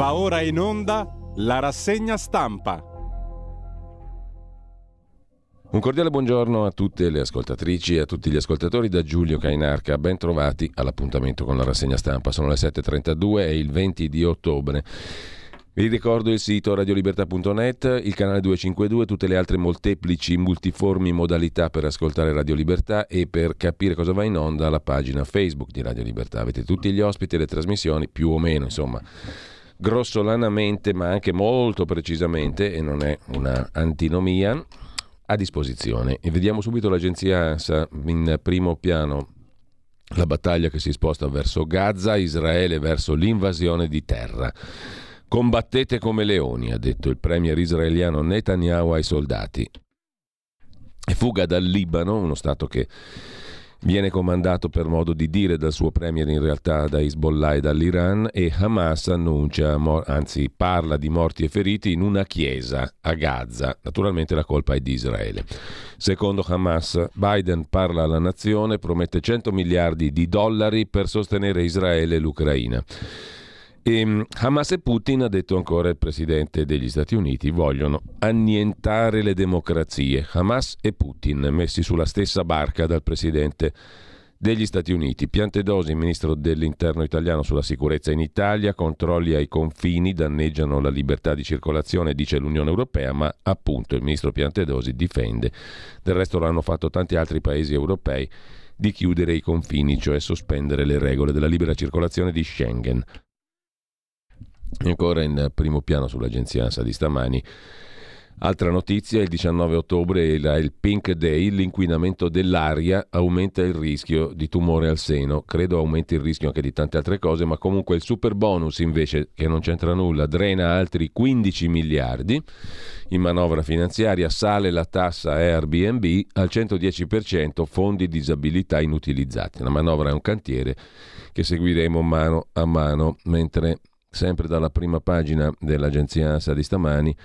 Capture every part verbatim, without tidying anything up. Va ora in onda la rassegna stampa. Un cordiale buongiorno a tutte le ascoltatrici e a tutti gli ascoltatori da Giulio Cainarca. Ben trovati all'appuntamento con la rassegna stampa. Sono le sette e trentadue e il venti di ottobre. Vi ricordo il sito radio libertà punto net, il canale duecentocinquantadue, tutte le altre molteplici, multiformi modalità per ascoltare Radio Libertà e per capire cosa va in onda alla pagina Facebook di Radio Libertà. Avete tutti gli ospiti e le trasmissioni, più o meno, insomma, grossolanamente ma anche molto precisamente, e non è una antinomia, a disposizione. E vediamo subito l'agenzia ANSA in primo piano. La battaglia che si sposta verso Gaza, Israele verso l'invasione di terra. Combattete come leoni, ha detto il premier israeliano Netanyahu ai soldati. E fuga dal Libano, uno stato che viene comandato, per modo di dire, dal suo premier in realtà da Hezbollah e dall'Iran, e Hamas annuncia, anzi parla di morti e feriti in una chiesa a Gaza. Naturalmente la colpa è di Israele. Secondo Hamas, Biden parla alla nazione, promette cento miliardi di dollari per sostenere Israele e l'Ucraina. E Hamas e Putin, ha detto ancora il presidente degli Stati Uniti, vogliono annientare le democrazie. Hamas e Putin messi sulla stessa barca dal presidente degli Stati Uniti. Piantedosi, ministro dell'interno italiano, sulla sicurezza in Italia. Controlli ai confini danneggiano la libertà di circolazione, dice l'Unione Europea, ma appunto il ministro Piantedosi difende, del resto lo hanno fatto tanti altri paesi europei, di chiudere i confini, cioè sospendere le regole della libera circolazione di Schengen. Ancora in primo piano sull'agenzia ANSA di stamani, altra notizia, il diciannove ottobre è il Pink Day, l'inquinamento dell'aria aumenta il rischio di tumore al seno, credo aumenti il rischio anche di tante altre cose, ma comunque il super bonus invece, che non c'entra nulla, drena altri quindici miliardi, in manovra finanziaria sale la tassa Airbnb al centodieci per cento, fondi disabilità inutilizzati, la manovra è un cantiere che seguiremo mano a mano, mentre sempre dalla prima pagina dell'agenzia ANSA di stamani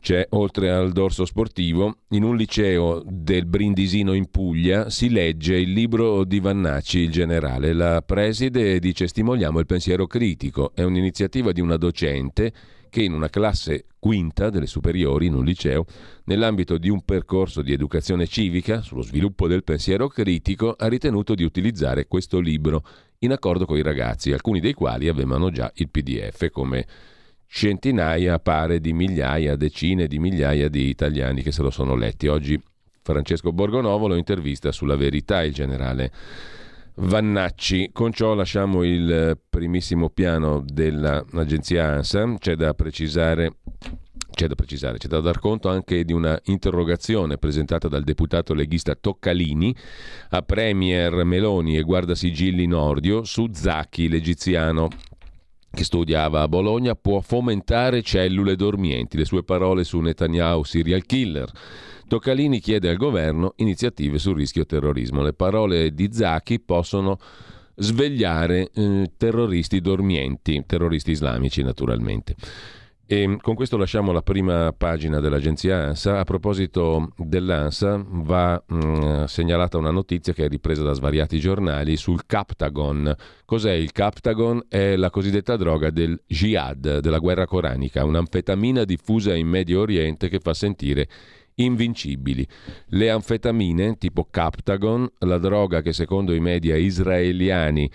c'è, oltre al dorso sportivo, in un liceo del Brindisino in Puglia si legge il libro di Vannacci, Il generale. La preside dice: stimoliamo il pensiero critico. È un'iniziativa di una docente che in una classe quinta delle superiori, in un liceo, nell'ambito di un percorso di educazione civica sullo sviluppo del pensiero critico, ha ritenuto di utilizzare questo libro in accordo con i ragazzi, alcuni dei quali avevano già il P D F, come centinaia, pare di migliaia, decine di migliaia di italiani che se lo sono letti. Oggi Francesco Borgonovo lo intervista sulla Verità, il generale Vannacci. Con ciò lasciamo il primissimo piano dell'agenzia ANSA. C'è da precisare, c'è da precisare, c'è da dar conto anche di una interrogazione presentata dal deputato leghista Toccalini a premier Meloni e guardasigilli Nordio su Zaki, l'egiziano che studiava a Bologna, può fomentare cellule dormienti, le sue parole su Netanyahu serial killer. Toccalini chiede al governo iniziative sul rischio terrorismo. Le parole di Zaki possono svegliare eh, terroristi dormienti, terroristi islamici naturalmente. E con questo lasciamo la prima pagina dell'agenzia ANSA. A proposito dell'ANSA va mh, segnalata una notizia che è ripresa da svariati giornali sul Captagon. Cos'è il Captagon? È la cosiddetta droga del Jihad, della guerra coranica, un'anfetamina diffusa in Medio Oriente che fa sentire invincibili. Le anfetamine tipo Captagon, la droga che secondo i media israeliani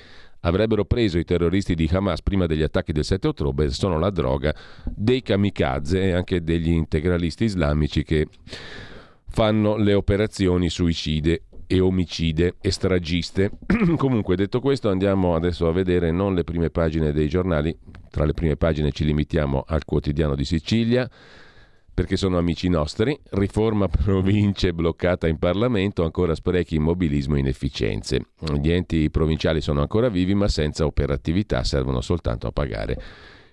avrebbero preso i terroristi di Hamas prima degli attacchi del sette ottobre, sono la droga dei kamikaze e anche degli integralisti islamici che fanno le operazioni suicide e omicide e stragiste. Comunque, detto questo, andiamo adesso a vedere non le prime pagine dei giornali, tra le prime pagine ci limitiamo al Quotidiano di Sicilia, perché sono amici nostri. Riforma province bloccata in Parlamento, ancora sprechi, immobilismo, inefficienze. Gli enti provinciali sono ancora vivi ma senza operatività, servono soltanto a pagare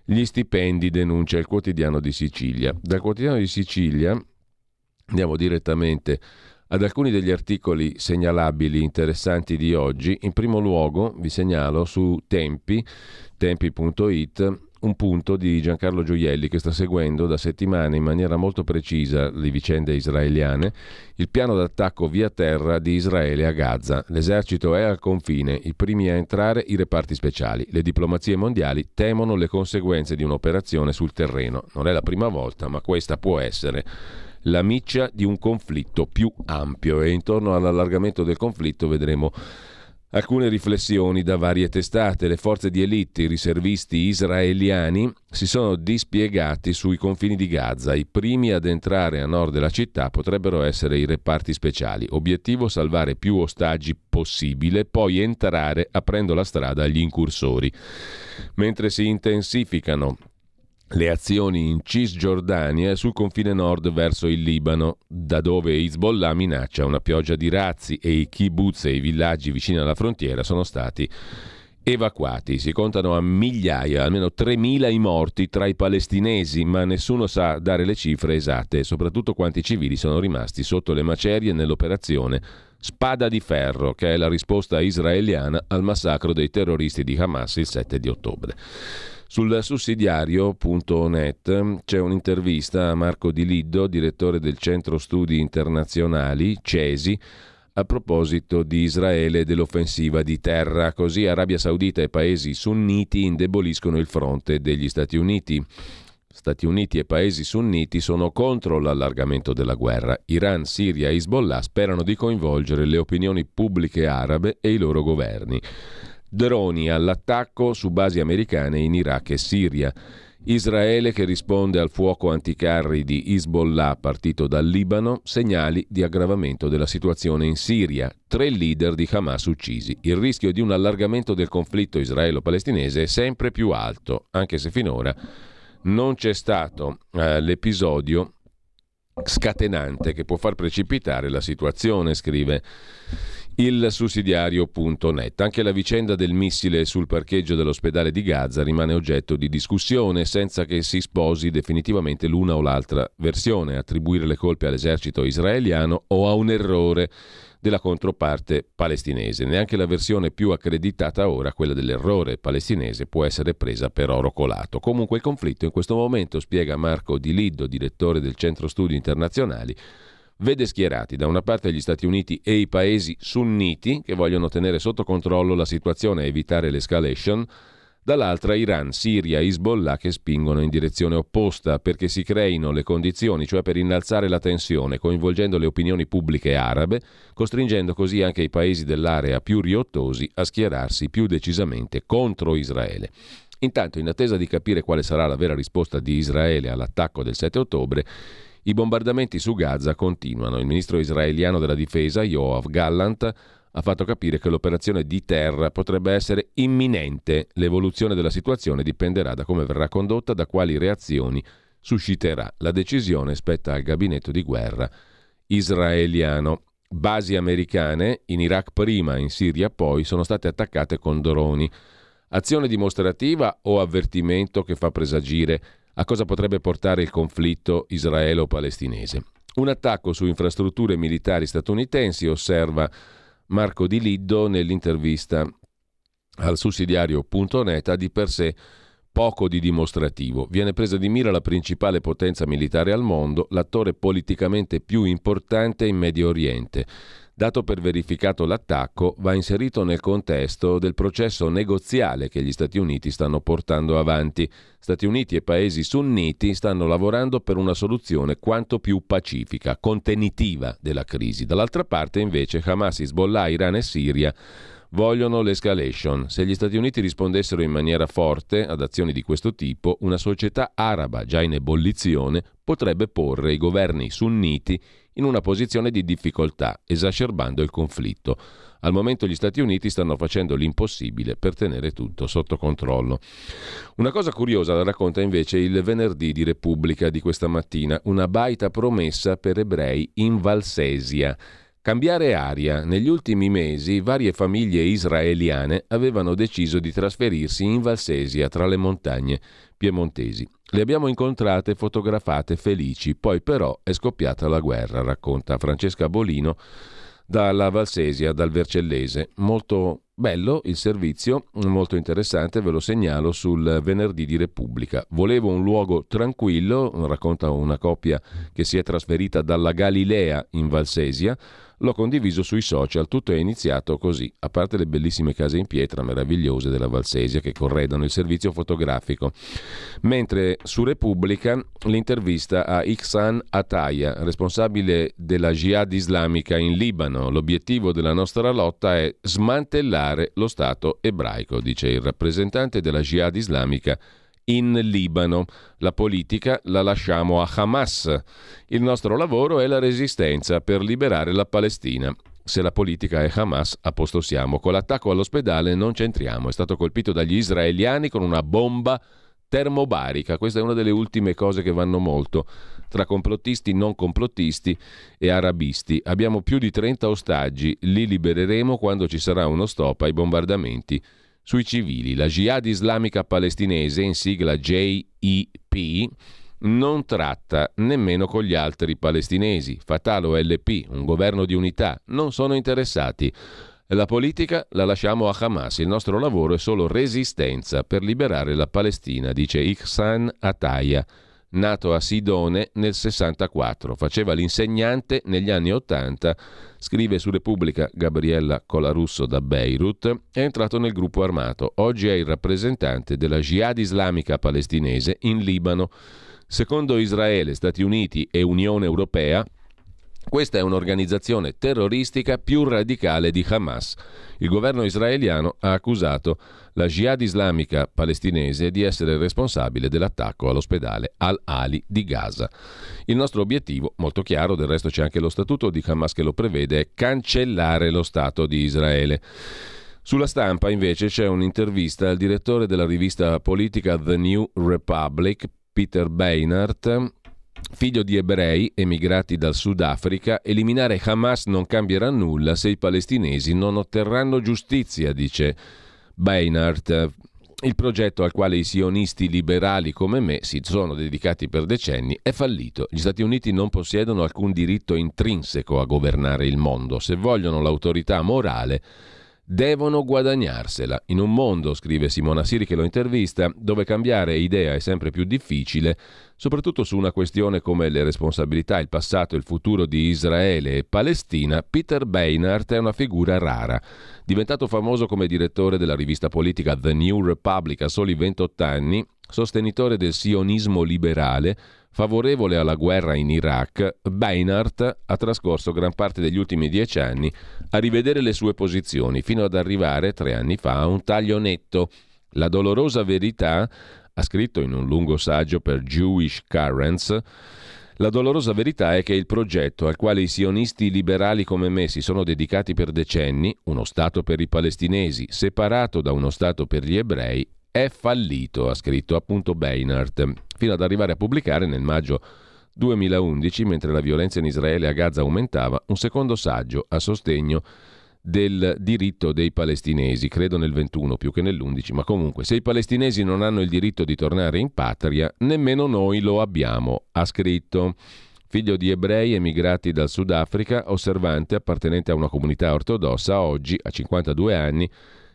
gli stipendi, denuncia il Quotidiano di Sicilia. Dal Quotidiano di Sicilia andiamo direttamente ad alcuni degli articoli segnalabili interessanti di oggi. In primo luogo vi segnalo su Tempi, Tempi.it, un punto di Giancarlo Gioielli, che sta seguendo da settimane in maniera molto precisa le vicende israeliane, il piano d'attacco via terra di Israele a Gaza. L'esercito è al confine, i primi a entrare i reparti speciali. Le diplomazie mondiali temono le conseguenze di un'operazione sul terreno. Non è la prima volta, ma questa può essere la miccia di un conflitto più ampio, e intorno all'allargamento del conflitto vedremo alcune riflessioni da varie testate. Le forze di elite, i riservisti israeliani, si sono dispiegati sui confini di Gaza. I primi ad entrare a nord della città potrebbero essere i reparti speciali. Obiettivo: salvare più ostaggi possibile, poi entrare aprendo la strada agli incursori. Mentre si intensificano le azioni in Cisgiordania e sul confine nord verso il Libano, da dove Hezbollah minaccia una pioggia di razzi, e i kibbutz e i villaggi vicini alla frontiera sono stati evacuati. Si contano a migliaia, almeno tremila i morti tra i palestinesi, ma nessuno sa dare le cifre esatte e soprattutto quanti civili sono rimasti sotto le macerie nell'operazione Spada di Ferro, che è la risposta israeliana al massacro dei terroristi di Hamas il sette di ottobre. Sul sussidiario punto net c'è un'intervista a Marco Di Liddo, direttore del Centro Studi Internazionali, CESI, a proposito di Israele e dell'offensiva di terra. Così Arabia Saudita e paesi sunniti indeboliscono il fronte degli Stati Uniti. Stati Uniti e paesi sunniti sono contro l'allargamento della guerra. Iran, Siria e Hezbollah sperano di coinvolgere le opinioni pubbliche arabe e i loro governi. Droni all'attacco su basi americane in Iraq e Siria. Israele che risponde al fuoco anticarri di Hezbollah partito dal Libano, segnali di aggravamento della situazione in Siria, tre leader di Hamas uccisi. Il rischio di un allargamento del conflitto israelo-palestinese è sempre più alto, anche se finora non c'è stato eh, l'episodio scatenante che può far precipitare la situazione, scrive il sussidiario punto net. Anche la vicenda del missile sul parcheggio dell'ospedale di Gaza rimane oggetto di discussione, senza che si sposi definitivamente l'una o l'altra versione: attribuire le colpe all'esercito israeliano o a un errore della controparte palestinese. Neanche la versione più accreditata ora, quella dell'errore palestinese, può essere presa per oro colato. Comunque il conflitto in questo momento, spiega Marco Di Liddo, direttore del Centro Studi Internazionali, vede schierati da una parte gli Stati Uniti e i paesi sunniti, che vogliono tenere sotto controllo la situazione e evitare l'escalation, dall'altra Iran, Siria e Hezbollah, che spingono in direzione opposta perché si creino le condizioni, cioè per innalzare la tensione, coinvolgendo le opinioni pubbliche arabe, costringendo così anche i paesi dell'area più riottosi a schierarsi più decisamente contro Israele. Intanto, in attesa di capire quale sarà la vera risposta di Israele all'attacco del sette ottobre, i bombardamenti su Gaza continuano. Il ministro israeliano della difesa, Yoav Gallant, ha fatto capire che l'operazione di terra potrebbe essere imminente. L'evoluzione della situazione dipenderà da come verrà condotta, da quali reazioni susciterà. La decisione spetta al gabinetto di guerra israeliano. Basi americane, in Iraq prima, in Siria poi, sono state attaccate con droni. Azione dimostrativa o avvertimento che fa presagire a cosa potrebbe portare il conflitto israelo-palestinese? Un attacco su infrastrutture militari statunitensi, osserva Marco Di Liddo nell'intervista al sussidiario punto net, ha di per sé poco di dimostrativo. Viene presa di mira la principale potenza militare al mondo, l'attore politicamente più importante in Medio Oriente. Dato per verificato l'attacco, va inserito nel contesto del processo negoziale che gli Stati Uniti stanno portando avanti. Stati Uniti e paesi sunniti stanno lavorando per una soluzione quanto più pacifica, contenitiva della crisi. Dall'altra parte, invece, Hamas, Hezbollah, Iran e Siria vogliono l'escalation. Se gli Stati Uniti rispondessero in maniera forte ad azioni di questo tipo, una società araba già in ebollizione potrebbe porre i governi sunniti in una posizione di difficoltà, esacerbando il conflitto. Al momento gli Stati Uniti stanno facendo l'impossibile per tenere tutto sotto controllo. Una cosa curiosa la racconta invece il venerdì di Repubblica di questa mattina, una baita promessa per ebrei in Valsesia. Cambiare aria. Negli ultimi mesi varie famiglie israeliane avevano deciso di trasferirsi in Valsesia, tra le montagne piemontesi. Le abbiamo incontrate, fotografate, felici. Poi però è scoppiata la guerra, racconta Francesca Bolino dalla Valsesia, dal Vercellese. Molto Bello il servizio, molto interessante, ve lo segnalo sul venerdì di Repubblica. Volevo un luogo tranquillo, racconta una coppia che si è trasferita dalla Galilea in Valsesia, l'ho condiviso sui social, tutto è iniziato così, a parte le bellissime case in pietra meravigliose della Valsesia che corredano il servizio fotografico. Mentre su Repubblica l'intervista a Ihsan Ataya, responsabile della Jihad islamica in Libano, l'obiettivo della nostra lotta è smantellare lo Stato ebraico, dice il rappresentante della Jihad islamica in Libano. La politica la lasciamo a Hamas. Il nostro lavoro è la resistenza per liberare la Palestina. Se la politica è Hamas, a posto siamo. Con l'attacco all'ospedale non c'entriamo. È stato colpito dagli israeliani con una bomba termobarica. Questa è una delle ultime cose che vanno molto tra complottisti, non complottisti e arabisti. Abbiamo più di trenta ostaggi, li libereremo quando ci sarà uno stop ai bombardamenti sui civili. La Jihad islamica palestinese, in sigla J I P, non tratta nemmeno con gli altri palestinesi. Fatah o L P, un governo di unità, non sono interessati. La politica la lasciamo a Hamas, il nostro lavoro è solo resistenza per liberare la Palestina, dice Ihsan Ataya. Nato a Sidone nel sessantaquattro, faceva l'insegnante negli anni ottanta, scrive su Repubblica Gabriella Colarusso da Beirut, è entrato nel gruppo armato, oggi è il rappresentante della Jihad islamica palestinese in Libano. Secondo Israele, Stati Uniti e Unione Europea, questa è un'organizzazione terroristica più radicale di Hamas. Il governo israeliano ha accusato la Jihad islamica palestinese di essere responsabile dell'attacco all'ospedale Al-Ali di Gaza. Il nostro obiettivo, molto chiaro, del resto c'è anche lo statuto di Hamas che lo prevede, è cancellare lo Stato di Israele. Sulla Stampa, invece, c'è un'intervista al direttore della rivista politica The New Republic, Peter Beinart. Figlio di ebrei emigrati dal Sudafrica, eliminare Hamas non cambierà nulla se i palestinesi non otterranno giustizia, dice Beinart. Il progetto al quale i sionisti liberali come me si sono dedicati per decenni è fallito. Gli Stati Uniti non possiedono alcun diritto intrinseco a governare il mondo. Se vogliono l'autorità morale, devono guadagnarsela. In un mondo, scrive Simona Siri che lo intervista, dove cambiare idea è sempre più difficile, soprattutto su una questione come le responsabilità, il passato e il futuro di Israele e Palestina, Peter Beinart è una figura rara. Diventato famoso come direttore della rivista politica The New Republic a soli ventotto anni, sostenitore del sionismo liberale, favorevole alla guerra in Iraq, Beinart ha trascorso gran parte degli ultimi dieci anni a rivedere le sue posizioni, fino ad arrivare, tre anni fa, a un taglio netto. La dolorosa verità, ha scritto in un lungo saggio per Jewish Currents, la dolorosa verità è che il progetto al quale i sionisti liberali come me si sono dedicati per decenni, uno Stato per i palestinesi, separato da uno Stato per gli ebrei, è fallito, ha scritto appunto Beinart, fino ad arrivare a pubblicare nel maggio duemilaundici, mentre la violenza in Israele e a Gaza aumentava, un secondo saggio a sostegno del diritto dei palestinesi, credo nel ventuno più che nell'undici, ma comunque se i palestinesi non hanno il diritto di tornare in patria, nemmeno noi lo abbiamo, ha scritto. Figlio di ebrei emigrati dal Sudafrica, osservante, appartenente a una comunità ortodossa, oggi a cinquantadue anni,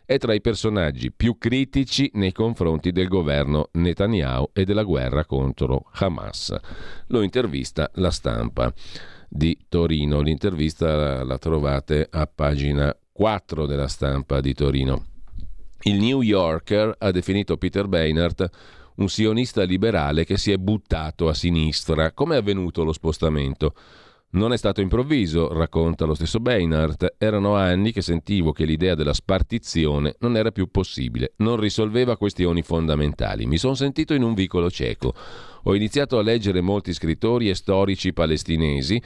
è tra i personaggi più critici nei confronti del governo Netanyahu e della guerra contro Hamas. Lo intervista La Stampa di Torino. L'intervista la trovate a pagina quattro della Stampa di Torino. Il New Yorker ha definito Peter Beinart un sionista liberale che si è buttato a sinistra. Come è avvenuto lo spostamento? Non è stato improvviso, racconta lo stesso Beinart, erano anni che sentivo che l'idea della spartizione non era più possibile, non risolveva questioni fondamentali, mi sono sentito in un vicolo cieco, ho iniziato a leggere molti scrittori e storici palestinesi,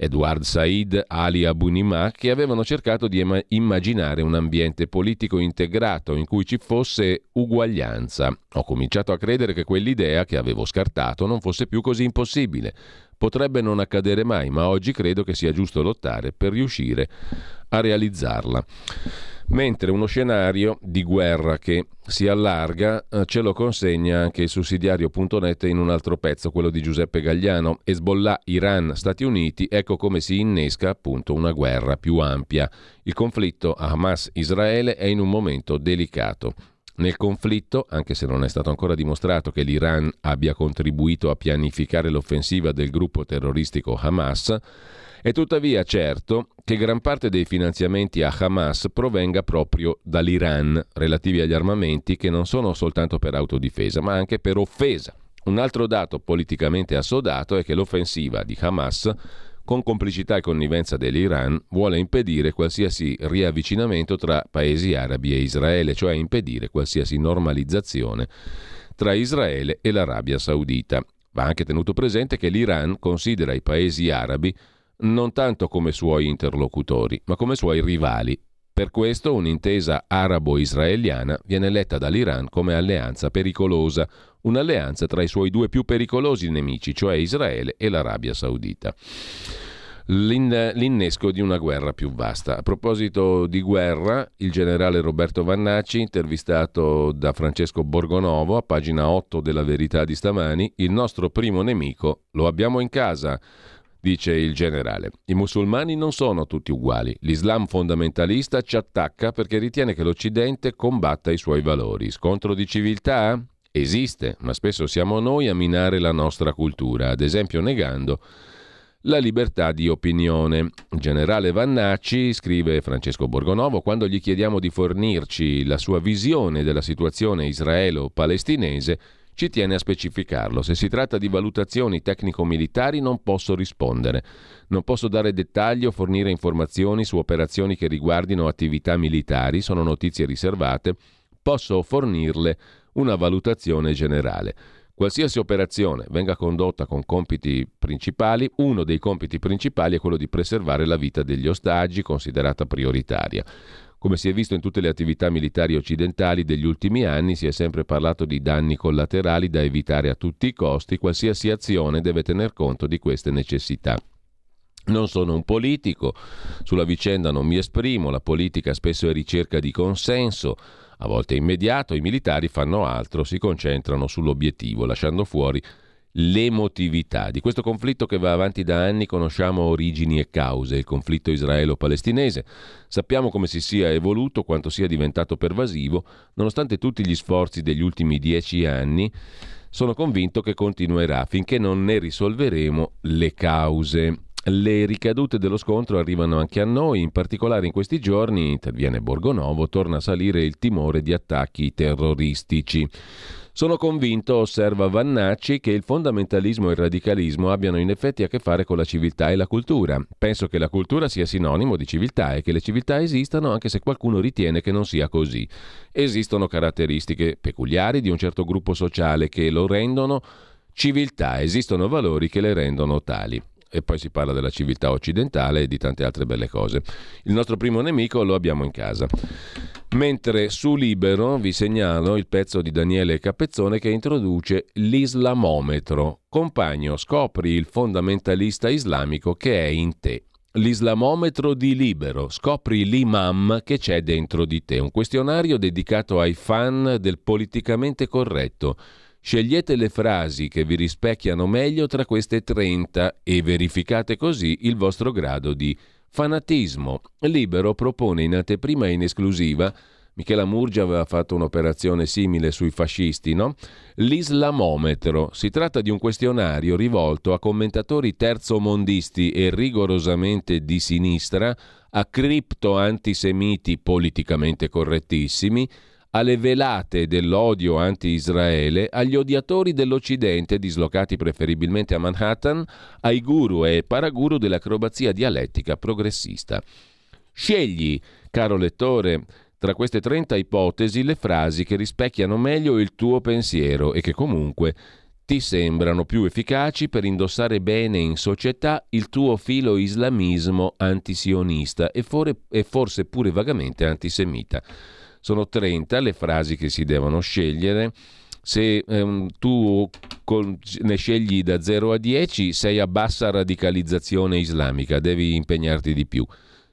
Edward Said, Ali Abu Nima, che avevano cercato di em- immaginare un ambiente politico integrato in cui ci fosse uguaglianza. Ho cominciato a credere che quell'idea, che avevo scartato, non fosse più così impossibile. Potrebbe non accadere mai, ma oggi credo che sia giusto lottare per riuscire a realizzarla. mentre uno scenario di guerra che si allarga eh, ce lo consegna anche il sussidiario punto net in un altro pezzo, quello di Giuseppe Gagliano. Hezbollah, Iran, Stati Uniti, ecco come si innesca appunto una guerra più ampia. Il conflitto Hamas-Israele è in un momento delicato. Nel conflitto, anche se non è stato ancora dimostrato che l'Iran abbia contribuito a pianificare l'offensiva del gruppo terroristico Hamas, è tuttavia certo che gran parte dei finanziamenti a Hamas provenga proprio dall'Iran, relativi agli armamenti che non sono soltanto per autodifesa, ma anche per offesa. Un altro dato politicamente assodato è che l'offensiva di Hamas, con complicità e connivenza dell'Iran, vuole impedire qualsiasi riavvicinamento tra paesi arabi e Israele, cioè impedire qualsiasi normalizzazione tra Israele e l'Arabia Saudita. Va anche tenuto presente che l'Iran considera i paesi arabi non tanto come suoi interlocutori, ma come suoi rivali. Per questo un'intesa arabo-israeliana viene letta dall'Iran come alleanza pericolosa, un'alleanza tra i suoi due più pericolosi nemici, cioè Israele e l'Arabia Saudita. L'in- l'innesco di una guerra più vasta. A proposito di guerra, il generale Roberto Vannacci, intervistato da Francesco Borgonovo a pagina otto della Verità di stamani, il nostro primo nemico lo abbiamo in casa. Dice il generale, i musulmani non sono tutti uguali, l'Islam fondamentalista ci attacca perché ritiene che l'Occidente combatta i suoi valori. Scontro di civiltà? Esiste, ma spesso siamo noi a minare la nostra cultura, ad esempio negando la libertà di opinione. Generale Vannacci, scrive Francesco Borgonovo, quando gli chiediamo di fornirci la sua visione della situazione israelo-palestinese, ci tiene a specificarlo. Se si tratta di valutazioni tecnico-militari non posso rispondere. Non posso dare dettagli o fornire informazioni su operazioni che riguardino attività militari, sono notizie riservate. Posso fornirle una valutazione generale. Qualsiasi operazione venga condotta con compiti principali, uno dei compiti principali è quello di preservare la vita degli ostaggi, considerata prioritaria. Come si è visto in tutte le attività militari occidentali degli ultimi anni, si è sempre parlato di danni collaterali da evitare a tutti i costi. Qualsiasi azione deve tener conto di queste necessità. Non sono un politico, sulla vicenda non mi esprimo, la politica spesso è ricerca di consenso, a volte immediato, i militari fanno altro, si concentrano sull'obiettivo, lasciando fuori l'emotività. Di questo conflitto che va avanti da anni conosciamo origini e cause, il conflitto israelo-palestinese. Sappiamo come si sia evoluto, quanto sia diventato pervasivo. Nonostante tutti gli sforzi degli ultimi dieci anni, sono convinto che continuerà finché non ne risolveremo le cause. Le ricadute dello scontro arrivano anche a noi, in particolare in questi giorni, interviene Borgonovo, torna a salire il timore di attacchi terroristici. Sono convinto, osserva Vannacci, che il fondamentalismo e il radicalismo abbiano in effetti a che fare con la civiltà e la cultura. Penso che la cultura sia sinonimo di civiltà e che le civiltà esistano anche se qualcuno ritiene che non sia così. Esistono caratteristiche peculiari di un certo gruppo sociale che lo rendono civiltà, esistono valori che le rendono tali. E poi si parla della civiltà occidentale e di tante altre belle cose. Il nostro primo nemico lo abbiamo in casa. Mentre su Libero vi segnalo il pezzo di Daniele Capezzone che introduce l'islamometro. Compagno, scopri il fondamentalista islamico che è in te. L'islamometro di Libero, scopri l'imam che c'è dentro di te. Un questionario dedicato ai fan del politicamente corretto. Scegliete le frasi che vi rispecchiano meglio tra queste trenta e verificate così il vostro grado di fanatismo. Libero propone in anteprima e in esclusiva, Michela Murgia aveva fatto un'operazione simile sui fascisti, no? L'islamometro. Si tratta di un questionario rivolto a commentatori terzomondisti e rigorosamente di sinistra, a cripto-antisemiti politicamente correttissimi, alle velate dell'odio anti-Israele, agli odiatori dell'Occidente dislocati preferibilmente a Manhattan, ai guru e paraguru dell'acrobazia dialettica progressista. Scegli, caro lettore, tra queste trenta ipotesi le frasi che rispecchiano meglio il tuo pensiero e che comunque ti sembrano più efficaci per indossare bene in società il tuo filo islamismo antisionista e, for- e forse pure vagamente antisemita. Sono trenta le frasi che si devono scegliere. Se ehm, tu con, ne scegli da zero a dieci, sei a bassa radicalizzazione islamica, devi impegnarti di più.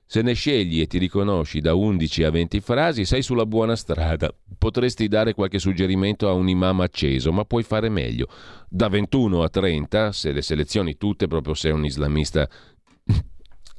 Se ne scegli e ti riconosci da undici a venti frasi, sei sulla buona strada. Potresti dare qualche suggerimento a un imam acceso, ma puoi fare meglio. Da ventuno a trenta, se le selezioni tutte, proprio se sei un islamista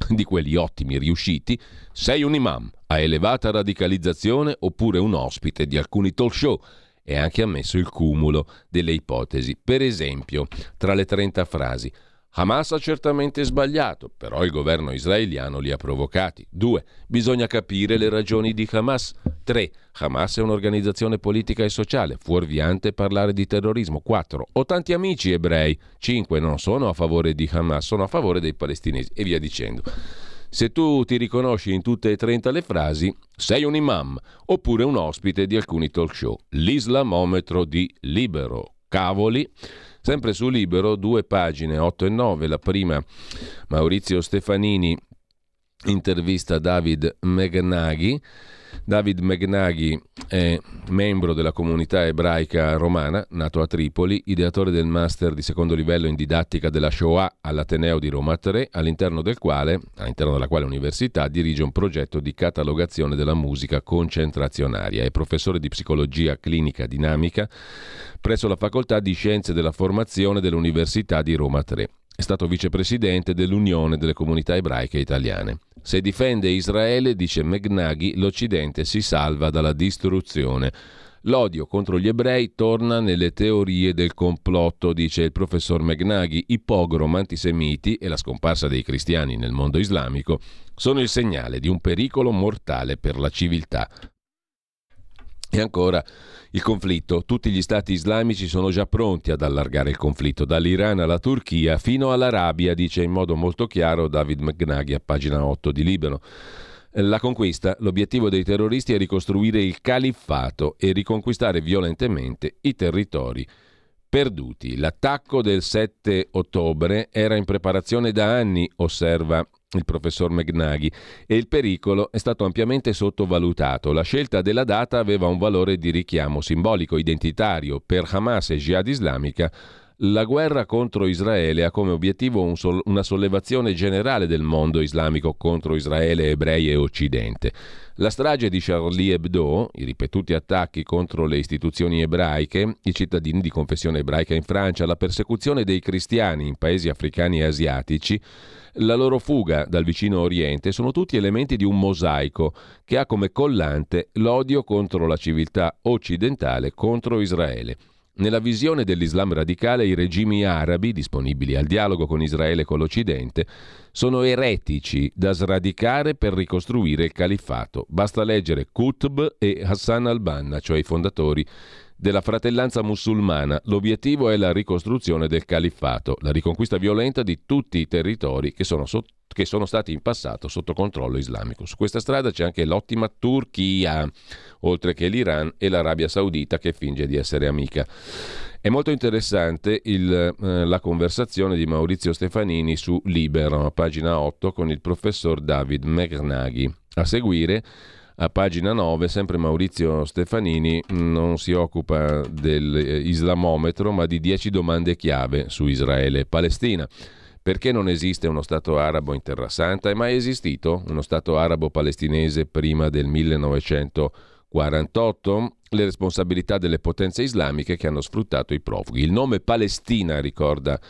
di quelli ottimi riusciti, sei un imam a elevata radicalizzazione oppure un ospite di alcuni talk show. È anche ammesso il cumulo delle ipotesi. Per esempio, tra le trenta frasi: Hamas ha certamente sbagliato, però il governo israeliano li ha provocati. due. Bisogna capire le ragioni di Hamas. tre. Hamas è un'organizzazione politica e sociale, fuorviante parlare di terrorismo. quattro. Ho tanti amici ebrei. cinque. Non sono a favore di Hamas, sono a favore dei palestinesi, e via dicendo. Se tu ti riconosci in tutte e trenta le frasi, sei un imam, oppure un ospite di alcuni talk show. L'islamometro di Libero. Cavoli. Sempre su Libero, due pagine, otto e nove, la prima, Maurizio Stefanini intervista David Meghnagi. David Meghnagi è membro della comunità ebraica romana, nato a Tripoli, ideatore del master di secondo livello in didattica della Shoah all'Ateneo di Roma tre, all'interno del quale, all'interno della quale università dirige un progetto di catalogazione della musica concentrazionaria. È professore di psicologia clinica dinamica presso la Facoltà di Scienze della Formazione dell'Università di Roma tre. È stato vicepresidente dell'Unione delle Comunità Ebraiche Italiane. Se difende Israele, dice Meghnagi, l'Occidente si salva dalla distruzione. L'odio contro gli ebrei torna nelle teorie del complotto, dice il professor Meghnagi. I pogrom antisemiti e la scomparsa dei cristiani nel mondo islamico sono il segnale di un pericolo mortale per la civiltà. E ancora il conflitto. Tutti gli stati islamici sono già pronti ad allargare il conflitto, dall'Iran alla Turchia fino all'Arabia, dice in modo molto chiaro David Meghnagi a pagina otto di Libero. La conquista, l'obiettivo dei terroristi è ricostruire il califfato e riconquistare violentemente i territori perduti. L'attacco del sette ottobre era in preparazione da anni, osserva il professor Meghnagi, e il pericolo è stato ampiamente sottovalutato. La scelta della data aveva un valore di richiamo simbolico, identitario. Per Hamas e Jihad islamica, la guerra contro Israele ha come obiettivo un sol- una sollevazione generale del mondo islamico contro Israele, ebrei e Occidente. La strage di Charlie Hebdo, i ripetuti attacchi contro le istituzioni ebraiche, i cittadini di confessione ebraica in Francia, la persecuzione dei cristiani in paesi africani e asiatici, la loro fuga dal vicino Oriente, sono tutti elementi di un mosaico che ha come collante l'odio contro la civiltà occidentale, contro Israele. Nella visione dell'Islam radicale, i regimi arabi, disponibili al dialogo con Israele e con l'Occidente, sono eretici da sradicare per ricostruire il califfato. Basta leggere Qutb e Hassan al-Banna, cioè i fondatori della fratellanza musulmana. L'obiettivo è la ricostruzione del califfato, la riconquista violenta di tutti i territori che sono, so- che sono stati in passato sotto controllo islamico. Su questa strada c'è anche l'ottima Turchia, oltre che l'Iran e l'Arabia Saudita, che finge di essere amica. È molto interessante il, eh, la conversazione di Maurizio Stefanini su Libero, a pagina otto, con il professor David Meghnagi. A seguire, a pagina nove, sempre Maurizio Stefanini non si occupa dell'islamometro, ma di dieci domande chiave su Israele e Palestina. Perché non esiste uno Stato arabo in Terra Santa? È mai esistito uno Stato arabo palestinese prima del millenovecentoquarantotto? Le responsabilità delle potenze islamiche che hanno sfruttato i profughi. Il nome Palestina, ricorda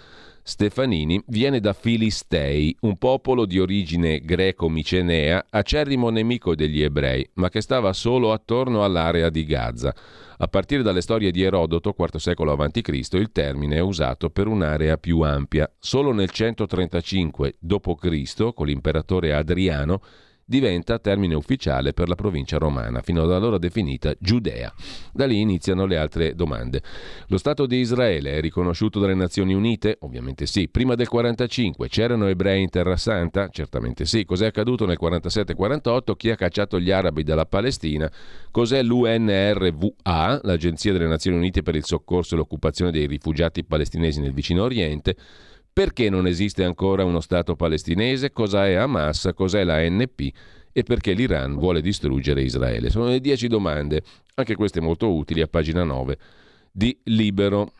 Stefanini, viene da Filistei, un popolo di origine greco-micenea, acerrimo nemico degli ebrei, ma che stava solo attorno all'area di Gaza. A partire dalle storie di Erodoto, quarto secolo avanti Cristo, il termine è usato per un'area più ampia. Solo nel centotrentacinque dopo Cristo, con l'imperatore Adriano, diventa termine ufficiale per la provincia romana, fino ad allora definita Giudea. Da lì iniziano le altre domande. Lo Stato di Israele è riconosciuto dalle Nazioni Unite? Ovviamente sì. Prima del quarantacinque c'erano ebrei in Terra Santa? Certamente sì. Cos'è accaduto nel quarantasette quarantotto? Chi ha cacciato gli arabi dalla Palestina? Cos'è l'U N R W A, l'Agenzia delle Nazioni Unite per il soccorso e l'occupazione dei rifugiati palestinesi nel vicino Oriente? Perché non esiste ancora uno Stato palestinese? Cosa è Hamas? Cos'è la N P? E perché l'Iran vuole distruggere Israele? Sono le dieci domande, anche queste molto utili, a pagina nove di Libero.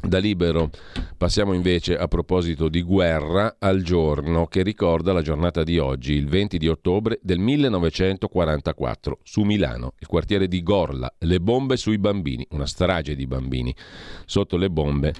Da Libero passiamo invece, a proposito di guerra, al Giorno, che ricorda la giornata di oggi, il venti di ottobre del millenovecentoquarantaquattro, su Milano, il quartiere di Gorla, le bombe sui bambini, una strage di bambini sotto le bombe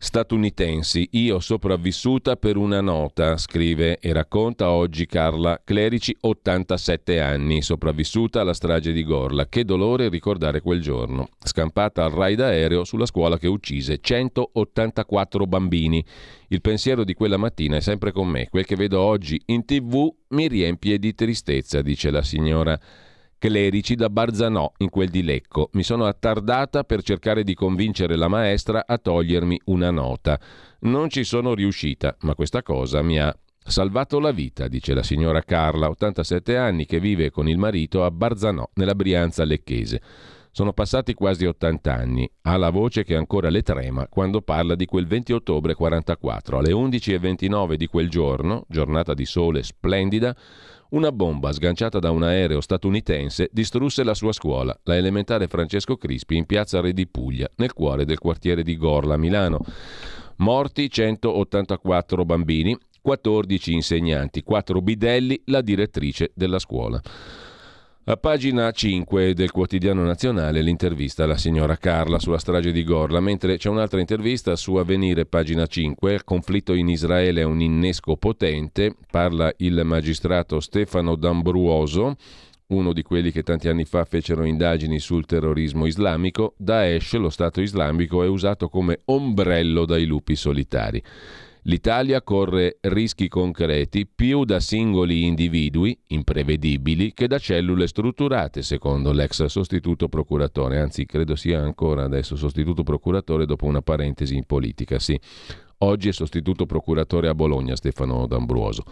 statunitensi. Io sopravvissuta per una nota, scrive e racconta oggi Carla Clerici, ottantasette anni, sopravvissuta alla strage di Gorla. Che dolore ricordare quel giorno, scampata al raid aereo sulla scuola che uccise centottantaquattro bambini. Il pensiero di quella mattina è sempre con me, quel che vedo oggi in tv mi riempie di tristezza, dice la signora Clerici da Barzanò, in quel di Lecco. Mi sono attardata per cercare di convincere la maestra a togliermi una nota. Non ci sono riuscita, ma questa cosa mi ha salvato la vita, dice la signora Carla, ottantasette anni, che vive con il marito a Barzanò, nella Brianza lecchese. Sono passati quasi ottanta anni. Ha la voce che ancora le trema quando parla di quel venti ottobre quarantaquattro. Alle undici e ventinove di quel giorno, giornata di sole splendida, una bomba sganciata da un aereo statunitense distrusse la sua scuola, la elementare Francesco Crispi, in piazza Re di Puglia, nel cuore del quartiere di Gorla, Milano. Morti centottantaquattro bambini, quattordici insegnanti, quattro bidelli, la direttrice della scuola. A pagina cinque del quotidiano nazionale l'intervista alla signora Carla sulla strage di Gorla, mentre c'è un'altra intervista su Avvenire, pagina cinque, il conflitto in Israele è un innesco potente, parla il magistrato Stefano D'Ambruoso, uno di quelli che tanti anni fa fecero indagini sul terrorismo islamico. Daesh, lo Stato islamico, è usato come ombrello dai lupi solitari. L'Italia corre rischi concreti più da singoli individui imprevedibili che da cellule strutturate, secondo l'ex sostituto procuratore, anzi credo sia ancora adesso sostituto procuratore dopo una parentesi in politica, sì. Oggi è sostituto procuratore a Bologna Stefano D'Ambruoso.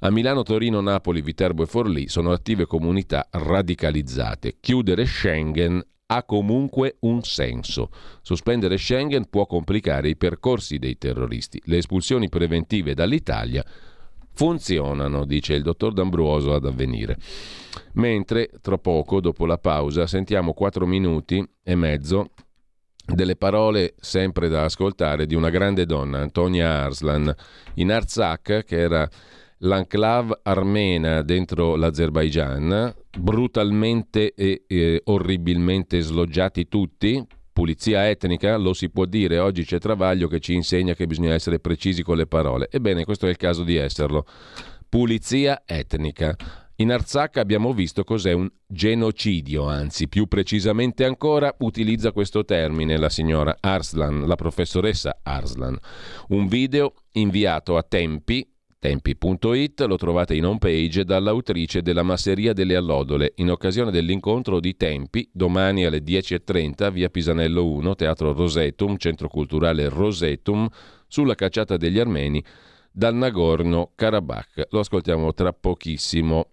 A Milano, Torino, Napoli, Viterbo e Forlì sono attive comunità radicalizzate. Chiudere Schengen ha comunque un senso. Sospendere Schengen può complicare i percorsi dei terroristi. Le espulsioni preventive dall'Italia funzionano, dice il dottor D'Ambruoso ad Avvenire. Mentre tra poco, dopo la pausa, sentiamo quattro minuti e mezzo delle parole sempre da ascoltare di una grande donna, Antonia Arslan, in Artsakh, che era l'enclave armena dentro l'Azerbaigian, brutalmente e eh, orribilmente sloggiati tutti, pulizia etnica, lo si può dire, oggi c'è Travaglio che ci insegna che bisogna essere precisi con le parole. Ebbene, questo è il caso di esserlo. Pulizia etnica. In Artsakh abbiamo visto cos'è un genocidio, anzi, più precisamente ancora utilizza questo termine la signora Arslan, la professoressa Arslan. Un video inviato a Tempi, Tempi.it, lo trovate in home page, dall'autrice della Masseria delle Allodole, in occasione dell'incontro di Tempi, domani alle dieci e trenta, via Pisanello uno, Teatro Rosetum, Centro Culturale Rosetum, sulla cacciata degli armeni dal Nagorno-Karabakh. Lo ascoltiamo tra pochissimo.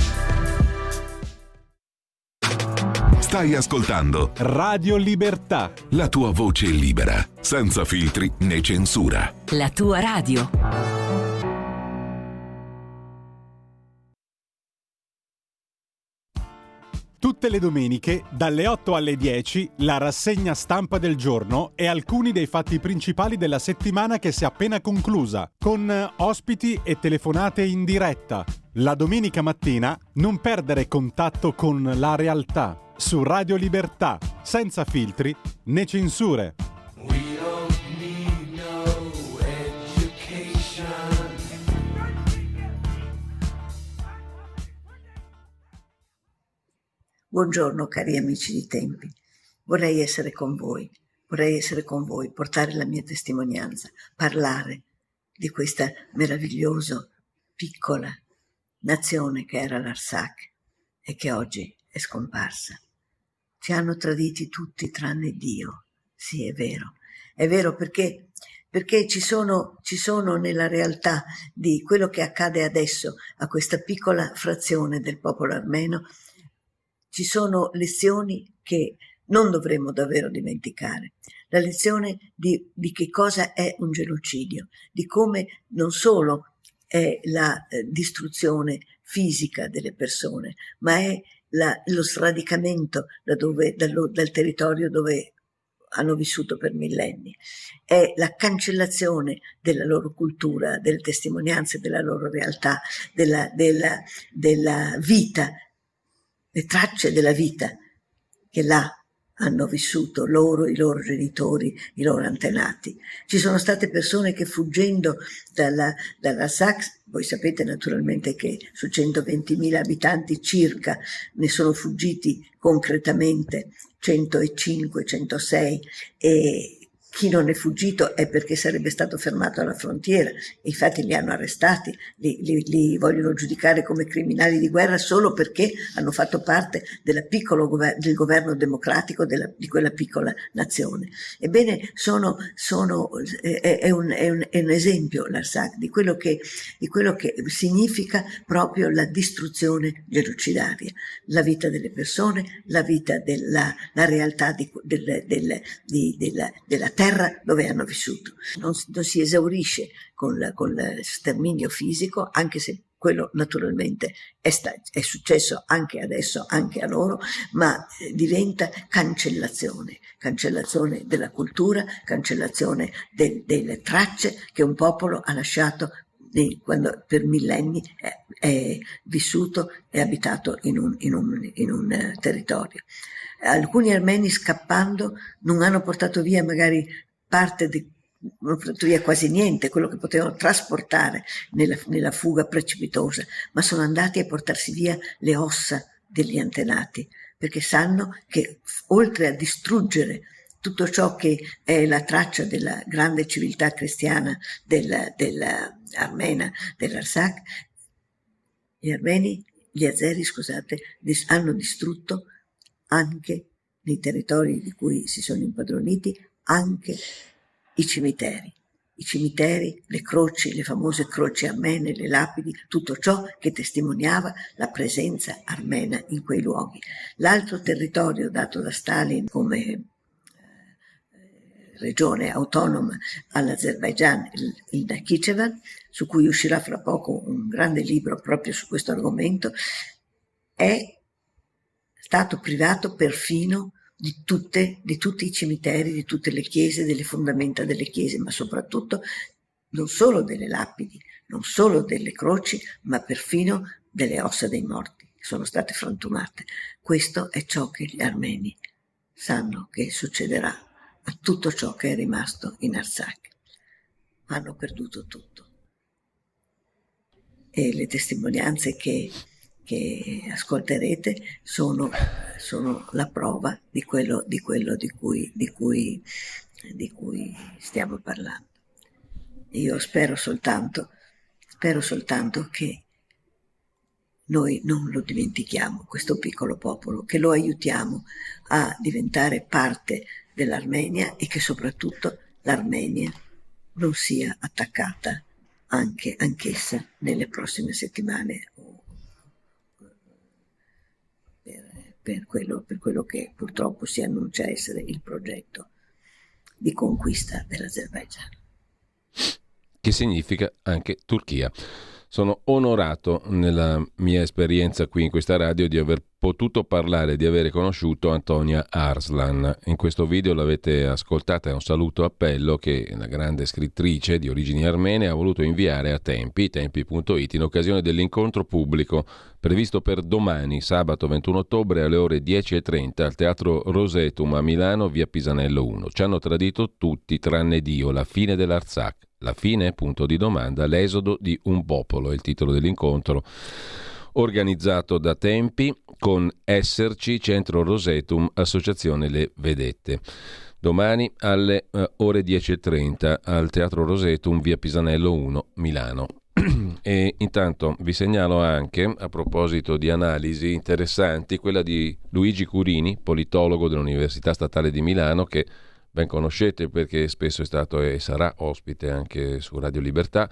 Stai ascoltando Radio Libertà, la tua voce libera, senza filtri né censura. La tua radio. Tutte le domeniche, dalle otto alle dieci, la rassegna stampa del giorno e alcuni dei fatti principali della settimana che si è appena conclusa, con ospiti e telefonate in diretta. La domenica mattina, non perdere contatto con la realtà. Su Radio Libertà, senza filtri né censure. We don't need no education. Buongiorno cari amici di Tempi, vorrei essere con voi, vorrei essere con voi, portare la mia testimonianza, parlare di questa meravigliosa, piccola nazione che era l'Artsakh e che oggi è scomparsa. Ci hanno traditi tutti tranne Dio, Sì, è vero, è vero perché, perché ci sono, ci sono nella realtà di quello che accade adesso a questa piccola frazione del popolo armeno, ci sono lezioni che non dovremmo davvero dimenticare. La lezione di, di che cosa è un genocidio, di come non solo è la eh, distruzione fisica delle persone, ma è la, lo stradicamento da dove, dal, dal territorio dove hanno vissuto per millenni, è la cancellazione della loro cultura, delle testimonianze, della loro realtà, della, della, della vita, le tracce della vita che là hanno vissuto loro, i loro genitori, i loro antenati. Ci sono state persone che fuggendo dalla, dalla Artsakh, voi sapete naturalmente che su centoventimila abitanti circa ne sono fuggiti concretamente centocinque, centosei, e chi non è fuggito è perché sarebbe stato fermato alla frontiera, infatti li hanno arrestati, li, li, li vogliono giudicare come criminali di guerra solo perché hanno fatto parte della piccolo, del governo democratico della, di quella piccola nazione. Ebbene, sono, sono, è, è, un, è, un, è un esempio l'Artsakh di quello che, di quello che significa proprio la distruzione genocidaria, la vita delle persone, la vita della la realtà di, del, del, di, della, della terra terra dove hanno vissuto. Non, non si esaurisce con l'esterminio fisico, anche se quello naturalmente è, sta, è successo anche adesso, anche a loro, ma diventa cancellazione, cancellazione della cultura, cancellazione de, delle tracce che un popolo ha lasciato quando per millenni è, è vissuto e abitato in un, in un, in un territorio. Alcuni armeni scappando non hanno portato via magari parte di, non hanno portato via quasi niente, quello che potevano trasportare nella, nella fuga precipitosa, ma sono andati a portarsi via le ossa degli antenati, perché sanno che oltre a distruggere tutto ciò che è la traccia della grande civiltà cristiana della, della armena, dell'Artsakh, gli armeni, gli azeri, scusate, hanno distrutto anche nei territori di cui si sono impadroniti, anche i cimiteri. I cimiteri, le croci, le famose croci armene, le lapidi, tutto ciò che testimoniava la presenza armena in quei luoghi. L'altro territorio dato da Stalin come regione autonoma all'Azerbaigian, il, il Nakhichevan, su cui uscirà fra poco un grande libro proprio su questo argomento, è stato privato perfino di, tutte, di tutti i cimiteri, di tutte le chiese, delle fondamenta delle chiese, ma soprattutto non solo delle lapidi, non solo delle croci, ma perfino delle ossa dei morti, che sono state frantumate. Questo è ciò che gli armeni sanno che succederà a tutto ciò che è rimasto in Artsakh. Hanno perduto tutto. E le testimonianze che che ascolterete sono, sono la prova di quello, di, quello di, cui, di, cui, di cui stiamo parlando. Io spero soltanto, spero soltanto che noi non lo dimentichiamo, questo piccolo popolo, che lo aiutiamo a diventare parte dell'Armenia e che soprattutto l'Armenia non sia attaccata anche anch'essa nelle prossime settimane Per quello, per quello che purtroppo si annuncia essere il progetto di conquista dell'Azerbaigian. Che significa anche Turchia. Sono onorato nella mia esperienza qui in questa radio di aver potuto parlare, di aver conosciuto Antonia Arslan. In questo video l'avete ascoltata, è un saluto appello che la grande scrittrice di origini armene ha voluto inviare a Tempi, tempi punto it, in occasione dell'incontro pubblico previsto per domani, sabato ventuno ottobre alle ore dieci e trenta al Teatro Rosetum a Milano, via Pisanello uno. Ci hanno tradito tutti tranne Dio, la fine dell'Artsakh. La fine, punto di domanda, l'esodo di un popolo è il titolo dell'incontro organizzato da Tempi con Esserci, Centro Rosetum, Associazione Le Vedette. Domani alle eh, ore dieci e trenta al Teatro Rosetum, via Pisanello uno, Milano. E intanto vi segnalo anche, a proposito di analisi interessanti, quella di Luigi Curini, politologo dell'Università Statale di Milano, che ben conoscete perché spesso è stato e sarà ospite anche su Radio Libertà,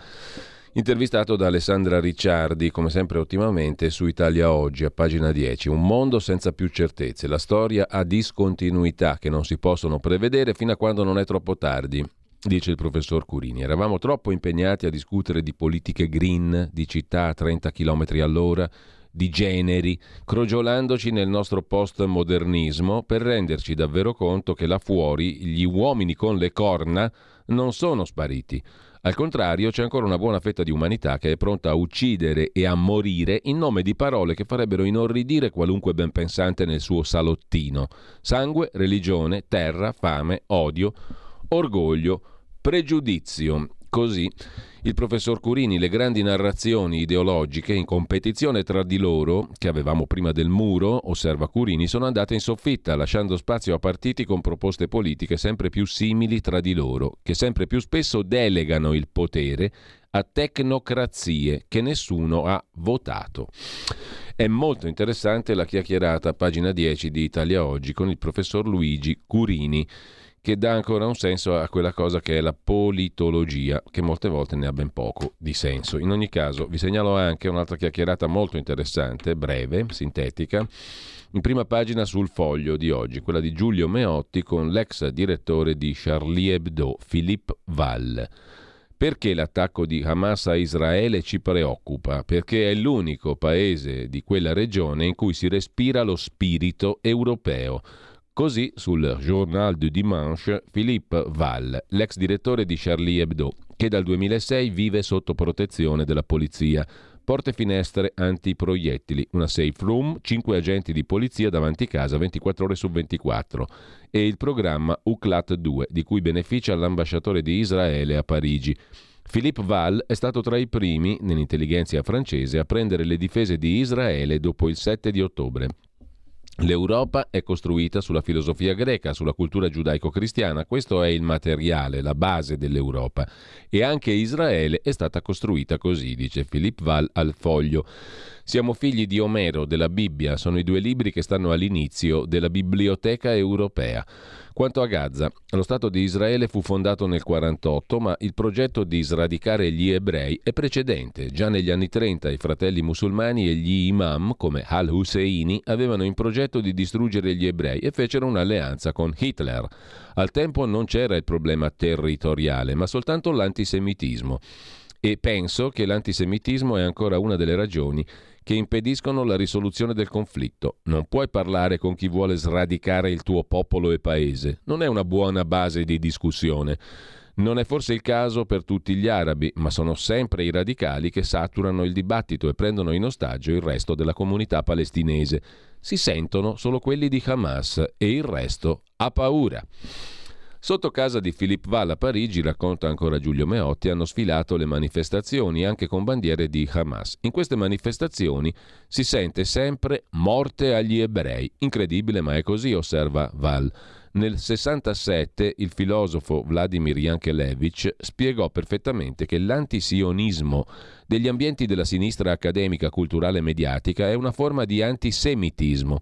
intervistato da Alessandra Ricciardi, come sempre ottimamente, su Italia Oggi, a pagina dieci. Un mondo senza più certezze, la storia ha discontinuità che non si possono prevedere fino a quando non è troppo tardi, dice il professor Curini. Eravamo troppo impegnati a discutere di politiche green, di città a trenta chilometri all'ora, di generi, crogiolandoci nel nostro postmodernismo per renderci davvero conto che là fuori gli uomini con le corna non sono spariti. Al contrario, c'è ancora una buona fetta di umanità che è pronta a uccidere e a morire in nome di parole che farebbero inorridire qualunque benpensante nel suo salottino. Sangue, religione, terra, fame, odio, orgoglio, pregiudizio. Così il professor Curini, le grandi narrazioni ideologiche in competizione tra di loro, che avevamo prima del muro, osserva Curini, sono andate in soffitta, lasciando spazio a partiti con proposte politiche sempre più simili tra di loro, che sempre più spesso delegano il potere a tecnocrazie che nessuno ha votato. È molto interessante la chiacchierata a pagina dieci di Italia Oggi con il professor Luigi Curini, che dà ancora un senso a quella cosa che è la politologia, che molte volte ne ha ben poco di senso. In ogni caso vi segnalo anche un'altra chiacchierata molto interessante, breve, sintetica, in prima pagina sul Foglio di oggi, quella di Giulio Meotti con l'ex direttore di Charlie Hebdo, Philippe Val. Perché l'attacco di Hamas a Israele ci preoccupa? Perché è l'unico paese di quella regione in cui si respira lo spirito europeo. Così sul Journal du Dimanche Philippe Val, l'ex direttore di Charlie Hebdo, che dal duemilasei vive sotto protezione della polizia. Porte finestre antiproiettili, una safe room, cinque agenti di polizia davanti casa ventiquattro ore su ventiquattro e il programma UCLAT due, di cui beneficia l'ambasciatore di Israele a Parigi. Philippe Val è stato tra i primi, nell'intellighenzia francese, a prendere le difese di Israele dopo il sette di ottobre. L'Europa è costruita sulla filosofia greca, sulla cultura giudaico-cristiana, questo è il materiale, la base dell'Europa, e anche Israele è stata costruita così, dice Philippe Val al Foglio. Siamo figli di Omero, della Bibbia, sono i due libri che stanno all'inizio della biblioteca europea. Quanto a Gaza, lo Stato di Israele fu fondato nel quarantotto, ma il progetto di sradicare gli ebrei è precedente. Già negli anni trenta i fratelli musulmani e gli imam, come al-Husseini, avevano in progetto di distruggere gli ebrei e fecero un'alleanza con Hitler. Al tempo non c'era il problema territoriale, ma soltanto l'antisemitismo. E penso che l'antisemitismo è ancora una delle ragioni che impediscono la risoluzione del conflitto. Non puoi parlare con chi vuole sradicare il tuo popolo e paese. Non è una buona base di discussione. Non è forse il caso per tutti gli arabi, ma sono sempre i radicali che saturano il dibattito e prendono in ostaggio il resto della comunità palestinese. Si sentono solo quelli di Hamas e il resto ha paura. Sotto casa di Philippe Val a Parigi, racconta ancora Giulio Meotti, hanno sfilato le manifestazioni anche con bandiere di Hamas. In queste manifestazioni si sente sempre morte agli ebrei. Incredibile, ma è così, osserva Val. Nel sessantasette il filosofo Vladimir Yankelevich spiegò perfettamente che l'antisionismo degli ambienti della sinistra accademica, culturale e mediatica è una forma di antisemitismo.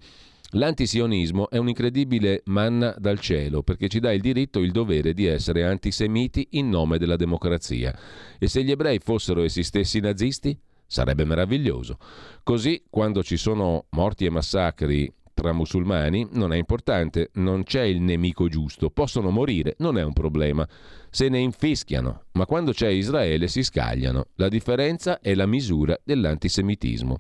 L'antisionismo è un'incredibile manna dal cielo perché ci dà il diritto e il dovere di essere antisemiti in nome della democrazia. E se gli ebrei fossero essi stessi nazisti sarebbe meraviglioso. Così quando ci sono morti e massacri tra musulmani non è importante, non c'è il nemico giusto, possono morire, non è un problema, se ne infischiano, ma quando c'è Israele si scagliano. La differenza è la misura dell'antisemitismo.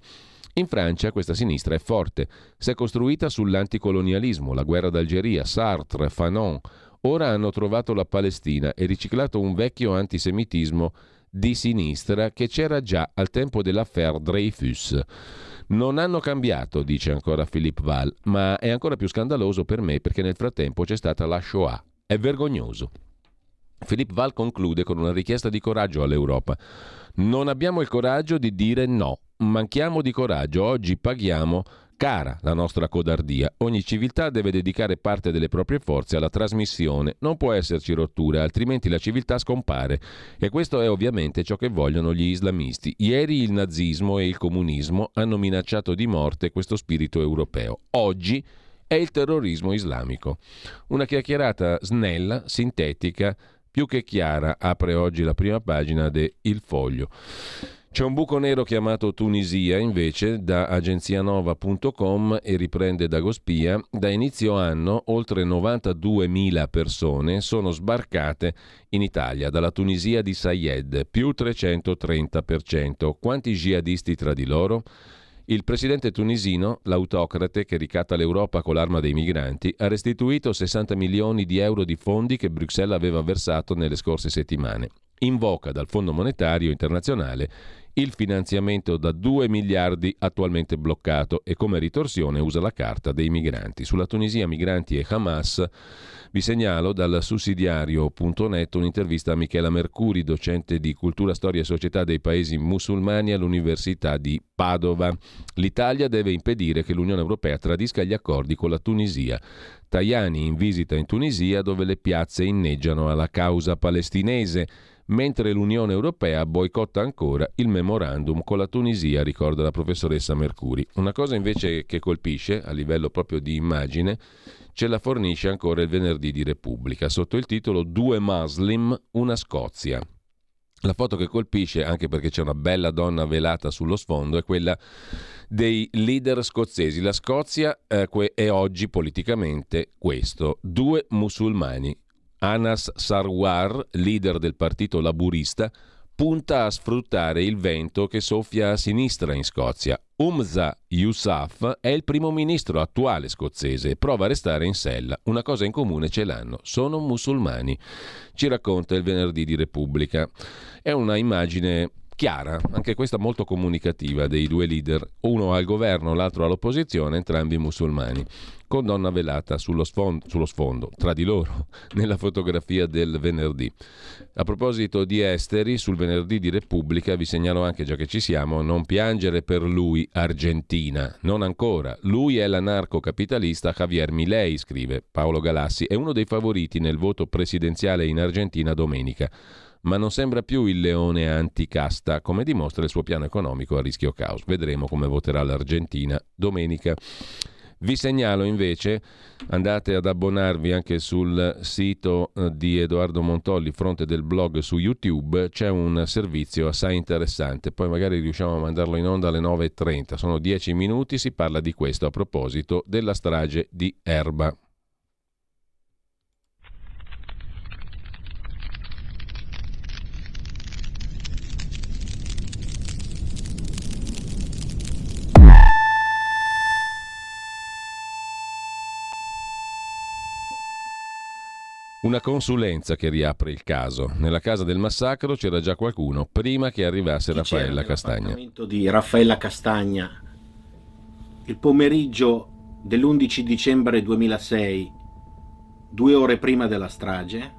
In Francia questa sinistra è forte, si è costruita sull'anticolonialismo, la guerra d'Algeria, Sartre, Fanon. Ora hanno trovato la Palestina e riciclato un vecchio antisemitismo di sinistra che c'era già al tempo dell'affaire Dreyfus. Non hanno cambiato, dice ancora Philippe Val, ma è ancora più scandaloso per me perché nel frattempo c'è stata la Shoah. È vergognoso. Philippe Val conclude con una richiesta di coraggio all'Europa. Non abbiamo il coraggio di dire no. Manchiamo di coraggio, oggi paghiamo cara la nostra codardia. Ogni civiltà deve dedicare parte delle proprie forze alla trasmissione, non può esserci rottura, altrimenti la civiltà scompare. E questo è ovviamente ciò che vogliono gli islamisti. Ieri il nazismo e il comunismo hanno minacciato di morte questo spirito europeo. Oggi è il terrorismo islamico. Una chiacchierata snella, sintetica, più che chiara, apre oggi la prima pagina de Il Foglio. C'è un buco nero chiamato Tunisia, invece, da agenzianova punto com e riprende da Gospia. Da inizio anno oltre novantaduemila persone sono sbarcate in Italia dalla Tunisia di Sayed, più trecentotrenta per cento. Quanti jihadisti tra di loro? Il presidente tunisino, l'autocrate che ricatta l'Europa con l'arma dei migranti, ha restituito sessanta milioni di euro di fondi che Bruxelles aveva versato nelle scorse settimane. Invoca dal Fondo Monetario Internazionale il finanziamento da due miliardi attualmente bloccato e come ritorsione usa la carta dei migranti. Sulla Tunisia, migranti e Hamas vi segnalo dal sussidiario punto net un'intervista a Michela Mercuri, docente di cultura, storia e società dei paesi musulmani all'Università di Padova. L'Italia deve impedire che l'Unione Europea tradisca gli accordi con la Tunisia. Tajani in visita in Tunisia, dove le piazze inneggiano alla causa palestinese, mentre l'Unione Europea boicotta ancora il memorandum con la Tunisia, ricorda la professoressa Mercuri. Una cosa invece che colpisce a livello proprio di immagine ce la fornisce ancora il venerdì di Repubblica, sotto il titolo Due Muslim, una Scozia. La foto che colpisce, anche perché c'è una bella donna velata sullo sfondo, è quella dei leader scozzesi. La Scozia è oggi politicamente questo: due musulmani. Anas Sarwar, leader del partito laburista, punta a sfruttare il vento che soffia a sinistra in Scozia. Umza Yousaf è il primo ministro attuale scozzese e prova a restare in sella. Una cosa in comune ce l'hanno, sono musulmani, ci racconta il venerdì di Repubblica. È una immagine chiara, anche questa molto comunicativa, dei due leader, uno al governo, l'altro all'opposizione, entrambi musulmani, con donna velata sullo sfondo, sullo sfondo, tra di loro, nella fotografia del venerdì. A proposito di esteri, sul venerdì di Repubblica vi segnalo anche, già che ci siamo, non piangere per lui Argentina, non ancora, lui è l'anarcocapitalista Javier Milei, scrive Paolo Galassi, è uno dei favoriti nel voto presidenziale in Argentina domenica, ma non sembra più il leone anticasta, come dimostra il suo piano economico a rischio caos. Vedremo come voterà l'Argentina domenica. Vi segnalo invece, andate ad abbonarvi anche sul sito di Edoardo Montolli, fronte del blog su YouTube, c'è un servizio assai interessante, poi magari riusciamo a mandarlo in onda alle nove e trenta, sono dieci minuti, si parla di questo a proposito della strage di Erba. Una consulenza che riapre il caso. Nella casa del massacro c'era già qualcuno prima che arrivasse Chi Raffaella Castagna. Di Raffaella Castagna, il pomeriggio dell'undici dicembre duemilasei, due ore prima della strage.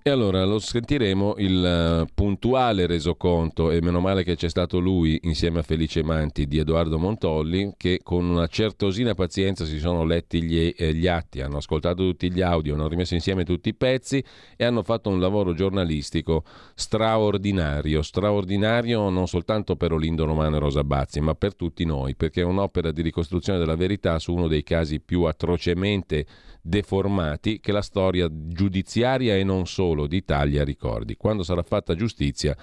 E allora lo sentiremo il puntuale resoconto, e meno male che c'è stato lui insieme a Felice Manti, di Edoardo Montolli, che con una certosina pazienza si sono letti gli, eh, gli atti, hanno ascoltato tutti gli audio, hanno rimesso insieme tutti i pezzi e hanno fatto un lavoro giornalistico straordinario, straordinario non soltanto per Olindo Romano e Rosa Bazzi, ma per tutti noi, perché è un'opera di ricostruzione della verità su uno dei casi più atrocemente deformati che la storia giudiziaria e non solo d'Italia ricordi. Quando sarà fatta giustizia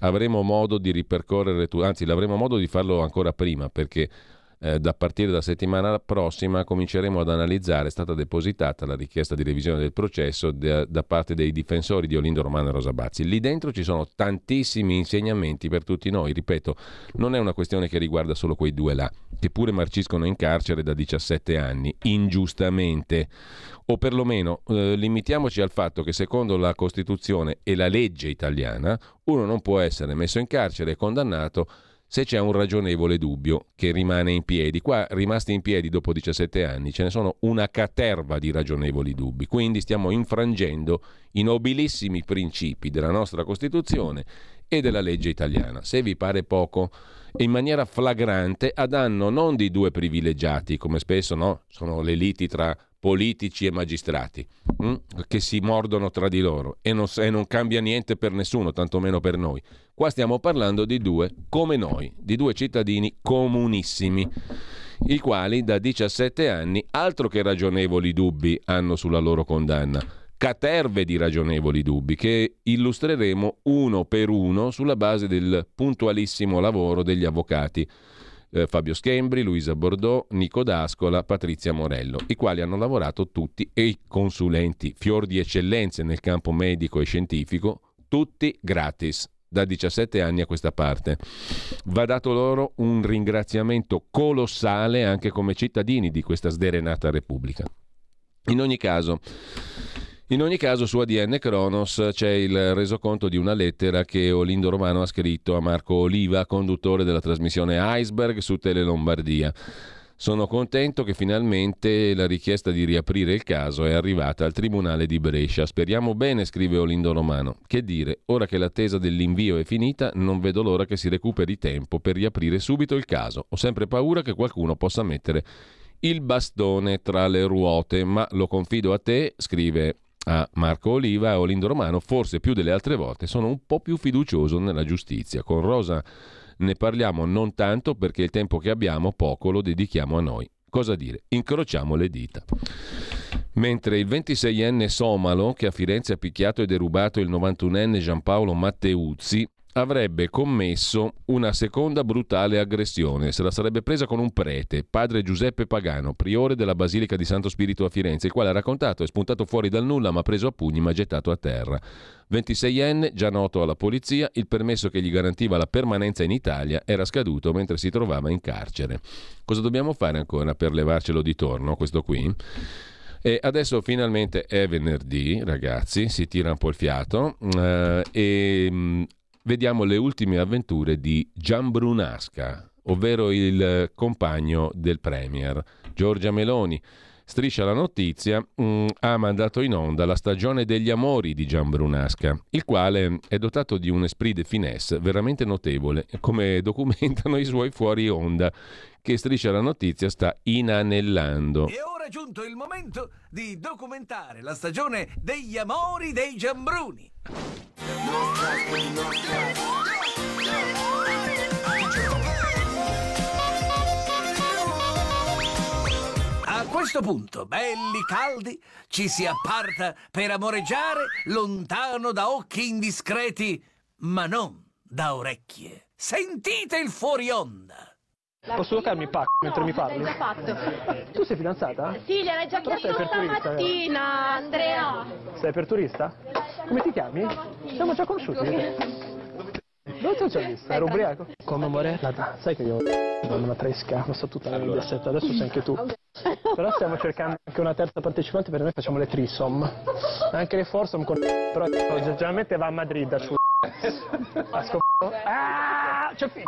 avremo modo di ripercorrere, anzi l'avremo modo di farlo ancora prima, perché eh, da partire da settimana prossima cominceremo ad analizzare, è stata depositata la richiesta di revisione del processo de, da parte dei difensori di Olindo Romano e Rosa Bazzi. Lì dentro ci sono tantissimi insegnamenti per tutti noi, ripeto, non è una questione che riguarda solo quei due là, che pure marciscono in carcere da diciassette anni, ingiustamente, o perlomeno eh, limitiamoci al fatto che secondo la Costituzione e la legge italiana uno non può essere messo in carcere e condannato se c'è un ragionevole dubbio che rimane in piedi. Qua, rimasti in piedi dopo diciassette anni, ce ne sono una caterva di ragionevoli dubbi, quindi stiamo infrangendo i nobilissimi principi della nostra Costituzione e della legge italiana, se vi pare poco, in maniera flagrante, a danno non di due privilegiati, come spesso no, sono le liti tra politici e magistrati, mh? che si mordono tra di loro e non, e non cambia niente per nessuno, tantomeno per noi. Qua stiamo parlando di due come noi, di due cittadini comunissimi i quali da diciassette anni altro che ragionevoli dubbi hanno sulla loro condanna, caterve di ragionevoli dubbi che illustreremo uno per uno sulla base del puntualissimo lavoro degli avvocati eh, Fabio Schembri, Luisa Bordò, Nico D'Ascola, Patrizia Morello, i quali hanno lavorato tutti, e i consulenti, fior di eccellenze nel campo medico e scientifico, tutti gratis da diciassette anni a questa parte. Va dato loro un ringraziamento colossale anche come cittadini di questa sderenata Repubblica. In ogni caso, in ogni caso su A D N Cronos c'è il resoconto di una lettera che Olindo Romano ha scritto a Marco Oliva, conduttore della trasmissione Iceberg su Tele Lombardia. Sono contento che finalmente la richiesta di riaprire il caso è arrivata al Tribunale di Brescia. Speriamo bene, scrive Olindo Romano. Che dire, ora che l'attesa dell'invio è finita, non vedo l'ora che si recuperi tempo per riaprire subito il caso. Ho sempre paura che qualcuno possa mettere il bastone tra le ruote, ma lo confido a te, scrive a Marco Oliva, e Olindo Romano, forse più delle altre volte, sono un po' più fiducioso nella giustizia. Con Rosa ne parliamo non tanto perché il tempo che abbiamo poco lo dedichiamo a noi. Cosa dire? Incrociamo le dita. Mentre il ventiseienne somalo, che a Firenze ha picchiato e derubato il novantunenne Giampaolo Matteuzzi, avrebbe commesso una seconda brutale aggressione. Se la sarebbe presa con un prete, padre Giuseppe Pagano, priore della Basilica di Santo Spirito a Firenze, il quale ha raccontato: è spuntato fuori dal nulla, ma preso a pugni, ma gettato a terra. ventiseienne, già noto alla polizia, il permesso che gli garantiva la permanenza in Italia era scaduto mentre si trovava in carcere. Cosa dobbiamo fare ancora per levarcelo di torno, questo qui? E adesso finalmente è venerdì, ragazzi, si tira un po' il fiato, eh, e... vediamo le ultime avventure di Giambrunasca, ovvero il compagno del Premier. Giorgia Meloni, Striscia la notizia, mh, ha mandato in onda la stagione degli amori di Giambrunasca, il quale è dotato di un esprit de finesse veramente notevole, come documentano i suoi fuori onda, che Striscia la notizia sta inanellando. E ora è giunto il momento di documentare la stagione degli amori dei Giambruni. A questo punto, belli caldi, ci si apparta per amoreggiare lontano da occhi indiscreti, ma non da orecchie. Sentite il fuori onda. La posso toccarmi il pacco mentre no, mi parli? L'hai già fatto. Tu sei fidanzata? Sì, gliel'hai già chiesto stamattina, Andrea. Sei per turista? Come ti chiami? Siamo già conosciuti. Dove ti ho già visto? Ero ubriaco. Come, amore? Lata, sai che io sono una tresca, non so tutta la mia setta, adesso sei anche tu. Però stiamo cercando anche una terza partecipante, per noi facciamo le trisom. Anche le foursome con... Però generalmente va a Madrid a ciù... A scop... Ah, c'è figlio!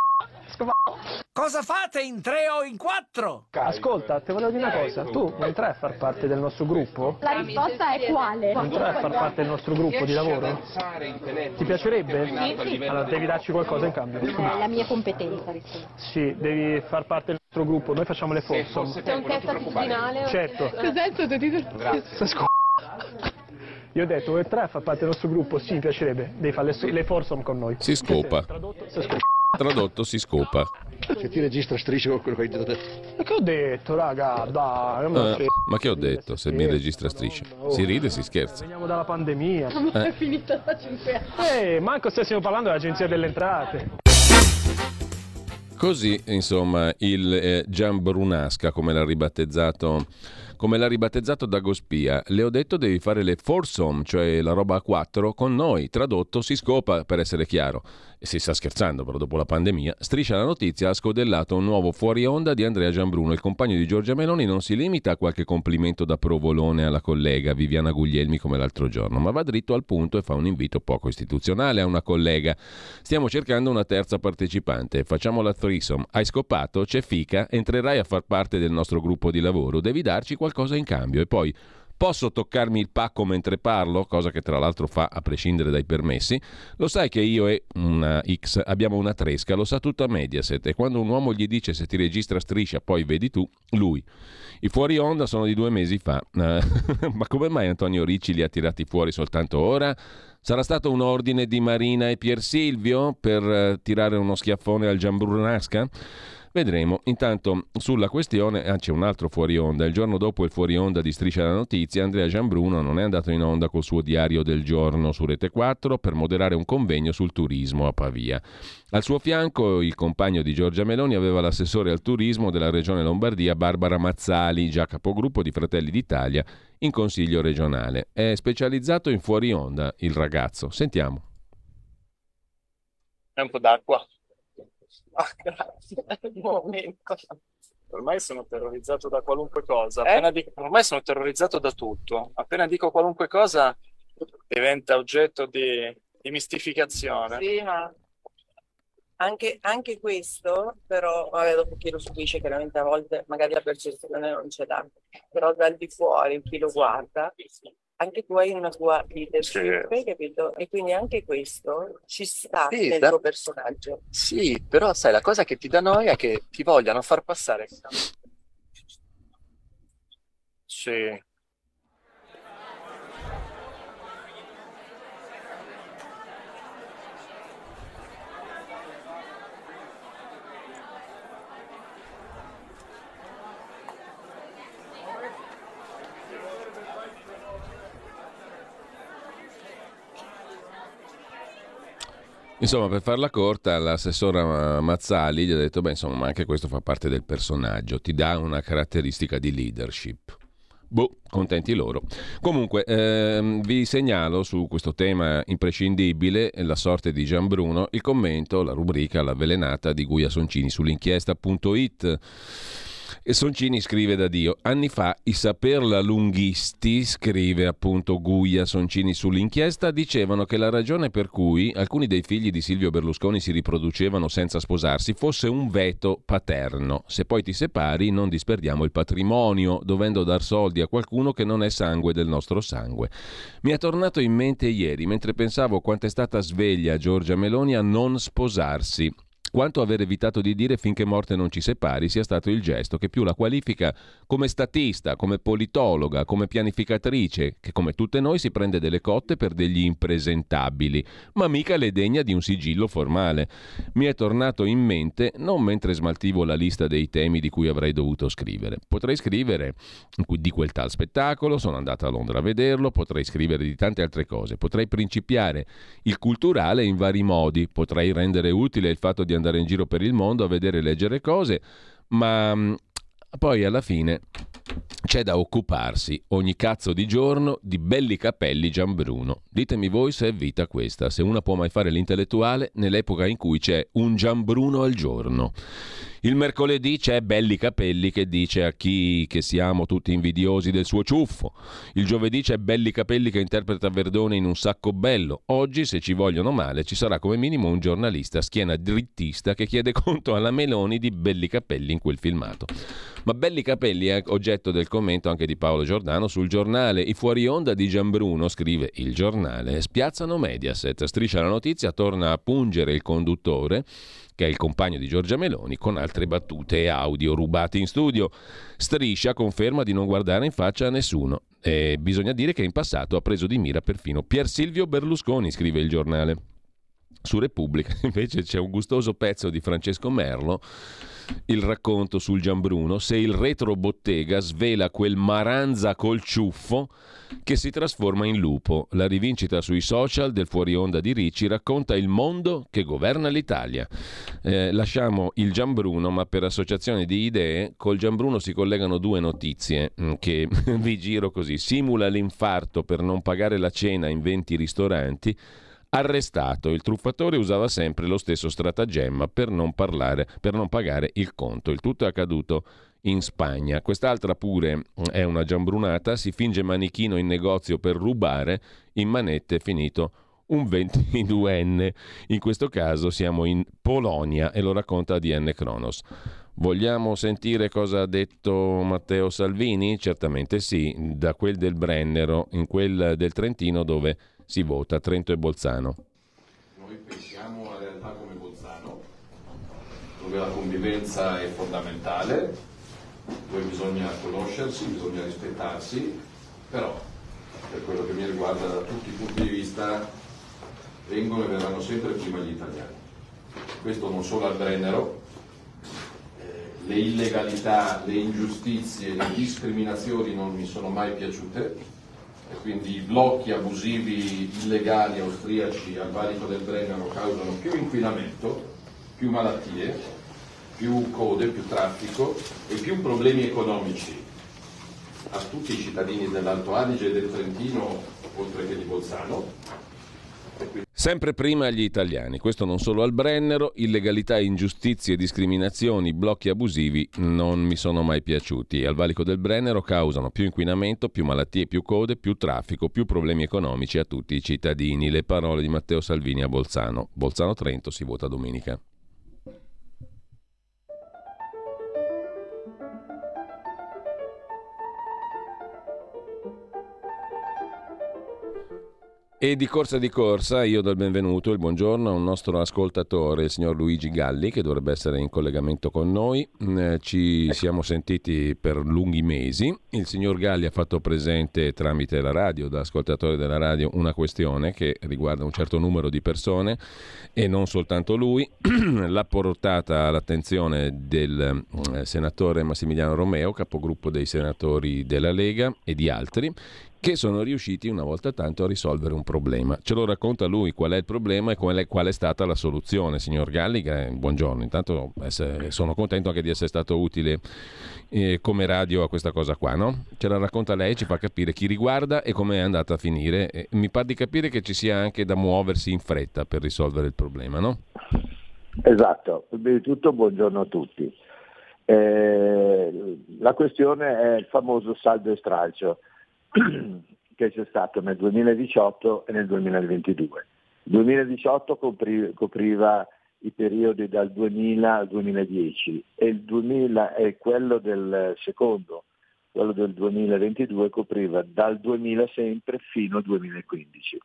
Cosa fate in tre o in quattro? Ascolta, ti volevo dire una cosa. Tu vuoi entrare a far parte del nostro gruppo? La risposta è quale? Vuoi entrare a far parte del nostro gruppo di lavoro? Ti piacerebbe? Sì, sì. Allora devi darci qualcosa in cambio. È la mia competenza. Sì, devi far parte del nostro gruppo. Noi facciamo le foto. C'è un test attitudinale? Certo. Grazie. Io ho detto, vuoi entrare a far parte del nostro gruppo? Sì, mi piacerebbe. Devi fare le foursome con noi. Si scopa. Si scopa. Tradotto, si scopa. Se ti registra Striscia con quello che hai detto adesso. Ma che ho detto, raga? Dai, non ah, ma che ho detto? Se mi registra Striscia, si ride, si scherza. Veniamo dalla pandemia. Ma è finita da cinque anni. Eh, manco stessimo parlando dell'Agenzia delle Entrate. Così, insomma, il eh, Giambrunasca, come l'ha ribattezzato, come l'ha ribattezzato Dagospia, le ho detto devi fare le foursome, cioè la roba a quattro, con noi, tradotto si scopa, per essere chiaro. E si sta scherzando, però dopo la pandemia, Striscia la notizia ha scodellato un nuovo fuori onda di Andrea Giambruno. Il compagno di Giorgia Meloni non si limita a qualche complimento da provolone alla collega Viviana Guglielmi come l'altro giorno, ma va dritto al punto e fa un invito poco istituzionale a una collega. Stiamo cercando una terza partecipante, facciamo la threesome, hai scopato, c'è fica, entrerai a far parte del nostro gruppo di lavoro, devi darci qualche cosa in cambio. E poi, posso toccarmi il pacco mentre parlo, cosa che tra l'altro fa a prescindere dai permessi. Lo sai che io e una X abbiamo una tresca, lo sa tutta Mediaset, e quando un uomo gli dice se ti registra Striscia poi vedi tu, lui. I fuori onda sono di due mesi fa. Ma come mai Antonio Ricci li ha tirati fuori soltanto ora? Sarà stato un ordine di Marina e Pier Silvio per eh, tirare uno schiaffone al Giambrunasca? Vedremo. Intanto sulla questione ah, c'è un altro fuori onda. Il giorno dopo il fuori onda di Striscia la Notizia, Andrea Giambruno non è andato in onda col suo diario del giorno su Rete quattro per moderare un convegno sul turismo a Pavia. Al suo fianco il compagno di Giorgia Meloni aveva l'assessore al turismo della Regione Lombardia Barbara Mazzali, già capogruppo di Fratelli d'Italia in Consiglio regionale. È specializzato in fuori onda il ragazzo. Sentiamo. È un po' d'acqua. Ah, grazie. Un momento. Ormai sono terrorizzato da qualunque cosa. Eh? Dico, ormai sono terrorizzato da tutto. Appena dico qualunque cosa diventa oggetto di, di mistificazione. Sì, ma... Anche, anche questo, però, vabbè, dopo chi lo subisce, chiaramente a volte magari la percezione non ce l'ha, però dal di fuori, chi lo guarda, anche tu hai una tua leadership, sì. Capito? E quindi anche questo ci sta sì, nel da... tuo personaggio. Sì, però sai, la cosa che ti dà noia è che ti vogliano far passare... Sì... Insomma, per farla corta, l'assessora Mazzali gli ha detto, beh, insomma, anche questo fa parte del personaggio, ti dà una caratteristica di leadership. Boh, contenti loro. Comunque, ehm, vi segnalo su questo tema imprescindibile, la sorte di Giambruno, il commento, la rubrica L'avvelenata di Guia Soncini sull'inchiesta punto it. E Soncini scrive da Dio. Anni fa i saperla lunghisti, scrive appunto Guia Soncini sull'inchiesta, dicevano che la ragione per cui alcuni dei figli di Silvio Berlusconi si riproducevano senza sposarsi fosse un veto paterno. Se poi ti separi non disperdiamo il patrimonio, dovendo dar soldi a qualcuno che non è sangue del nostro sangue. Mi è tornato in mente ieri, mentre pensavo quanto è stata sveglia Giorgia Meloni a non sposarsi. Quanto aver evitato di dire finché morte non ci separi sia stato il gesto che più la qualifica come statista, come politologa, come pianificatrice, che come tutte noi si prende delle cotte per degli impresentabili, ma mica le degna di un sigillo formale. Mi è tornato in mente, non mentre smaltivo la lista dei temi di cui avrei dovuto scrivere. Potrei scrivere di quel tal spettacolo, sono andata a Londra a vederlo, potrei scrivere di tante altre cose, potrei principiare il culturale in vari modi, potrei rendere utile il fatto di andare in giro per il mondo a vedere e leggere cose, ma poi alla fine c'è da occuparsi ogni cazzo di giorno di belli capelli Giambruno. Ditemi voi se è vita questa, se una può mai fare l'intellettuale nell'epoca in cui c'è un Giambruno al giorno. Il mercoledì c'è Belli Capelli che dice a chi che siamo tutti invidiosi del suo ciuffo. Il giovedì c'è Belli Capelli che interpreta Verdone in Un sacco bello. Oggi, se ci vogliono male, ci sarà come minimo un giornalista schiena drittista che chiede conto alla Meloni di Belli Capelli in quel filmato. Ma Belli Capelli è oggetto del commento anche di Paolo Giordano sul Giornale. I fuori onda di Giambruno, scrive Il Giornale, spiazzano Mediaset. Striscia la Notizia torna a pungere il conduttore, che è il compagno di Giorgia Meloni, con altre battute e audio rubati in studio. Striscia conferma di non guardare in faccia a nessuno. E bisogna dire che in passato ha preso di mira perfino Pier Silvio Berlusconi, scrive Il Giornale. Su Repubblica invece c'è un gustoso pezzo di Francesco Merlo, il racconto sul Giambruno, se il retrobottega svela quel Maranza col ciuffo che si trasforma in lupo. La rivincita sui social del fuorionda di Ricci racconta il mondo che governa l'Italia. Eh, lasciamo il Giambruno, ma per associazione di idee col Giambruno si collegano due notizie che vi giro così. Simula l'infarto per non pagare la cena in venti ristoranti. Arrestato, il truffatore usava sempre lo stesso stratagemma per non parlare, per non pagare il conto. Il tutto è accaduto in Spagna. Quest'altra pure è una giambrunata, si finge manichino in negozio per rubare, in manette è finito un ventiduenne. In questo caso siamo in Polonia e lo racconta A D N Kronos. Vogliamo sentire cosa ha detto Matteo Salvini? Certamente sì, da quel del Brennero, in quel del Trentino dove si vota Trento e Bolzano. Noi pensiamo a realtà come Bolzano, dove la convivenza è fondamentale, dove bisogna conoscersi, bisogna rispettarsi, però per quello che mi riguarda da tutti i punti di vista vengono e verranno sempre prima gli italiani. Questo non solo al Brennero, le illegalità, le ingiustizie, le discriminazioni non mi sono mai piaciute, e quindi i blocchi abusivi illegali austriaci al valico del Brennero causano più inquinamento, più malattie, più code, più traffico e più problemi economici a tutti i cittadini dell'Alto Adige e del Trentino, oltre che di Bolzano. Sempre prima agli italiani, questo non solo al Brennero, illegalità, ingiustizie, discriminazioni, blocchi abusivi non mi sono mai piaciuti. Al valico del Brennero causano più inquinamento, più malattie, più code, più traffico, più problemi economici a tutti i cittadini. Le parole di Matteo Salvini a Bolzano. Bolzano Trento, si vota domenica. E di corsa di corsa io do il benvenuto, il buongiorno a un nostro ascoltatore, il signor Luigi Galli, che dovrebbe essere in collegamento con noi. Ci siamo sentiti per lunghi mesi. Il signor Galli ha fatto presente tramite la radio, da ascoltatore della radio, una questione che riguarda un certo numero di persone e non soltanto lui. L'ha portata all'attenzione del senatore Massimiliano Romeo, capogruppo dei senatori della Lega, e di altri, che sono riusciti una volta tanto a risolvere un problema. Ce lo racconta lui qual è il problema e qual è, qual è stata la soluzione. Signor Galli, buongiorno. Intanto sono contento anche di essere stato utile eh, come radio a questa cosa qua, no? Ce la racconta lei, ci fa capire chi riguarda e come è andata a finire. E mi pare di capire che ci sia anche da muoversi in fretta per risolvere il problema, no? Esatto. Prima di tutto buongiorno a tutti. Eh, la questione è il famoso saldo e stralcio che c'è stato nel duemiladiciotto e nel duemilaventidue. Il duemiladiciotto copriva, copriva i periodi dal duemila al duemiladieci e il duemila è quello del secondo, quello del duemilaventidue copriva dal duemila sempre fino al duemilaquindici.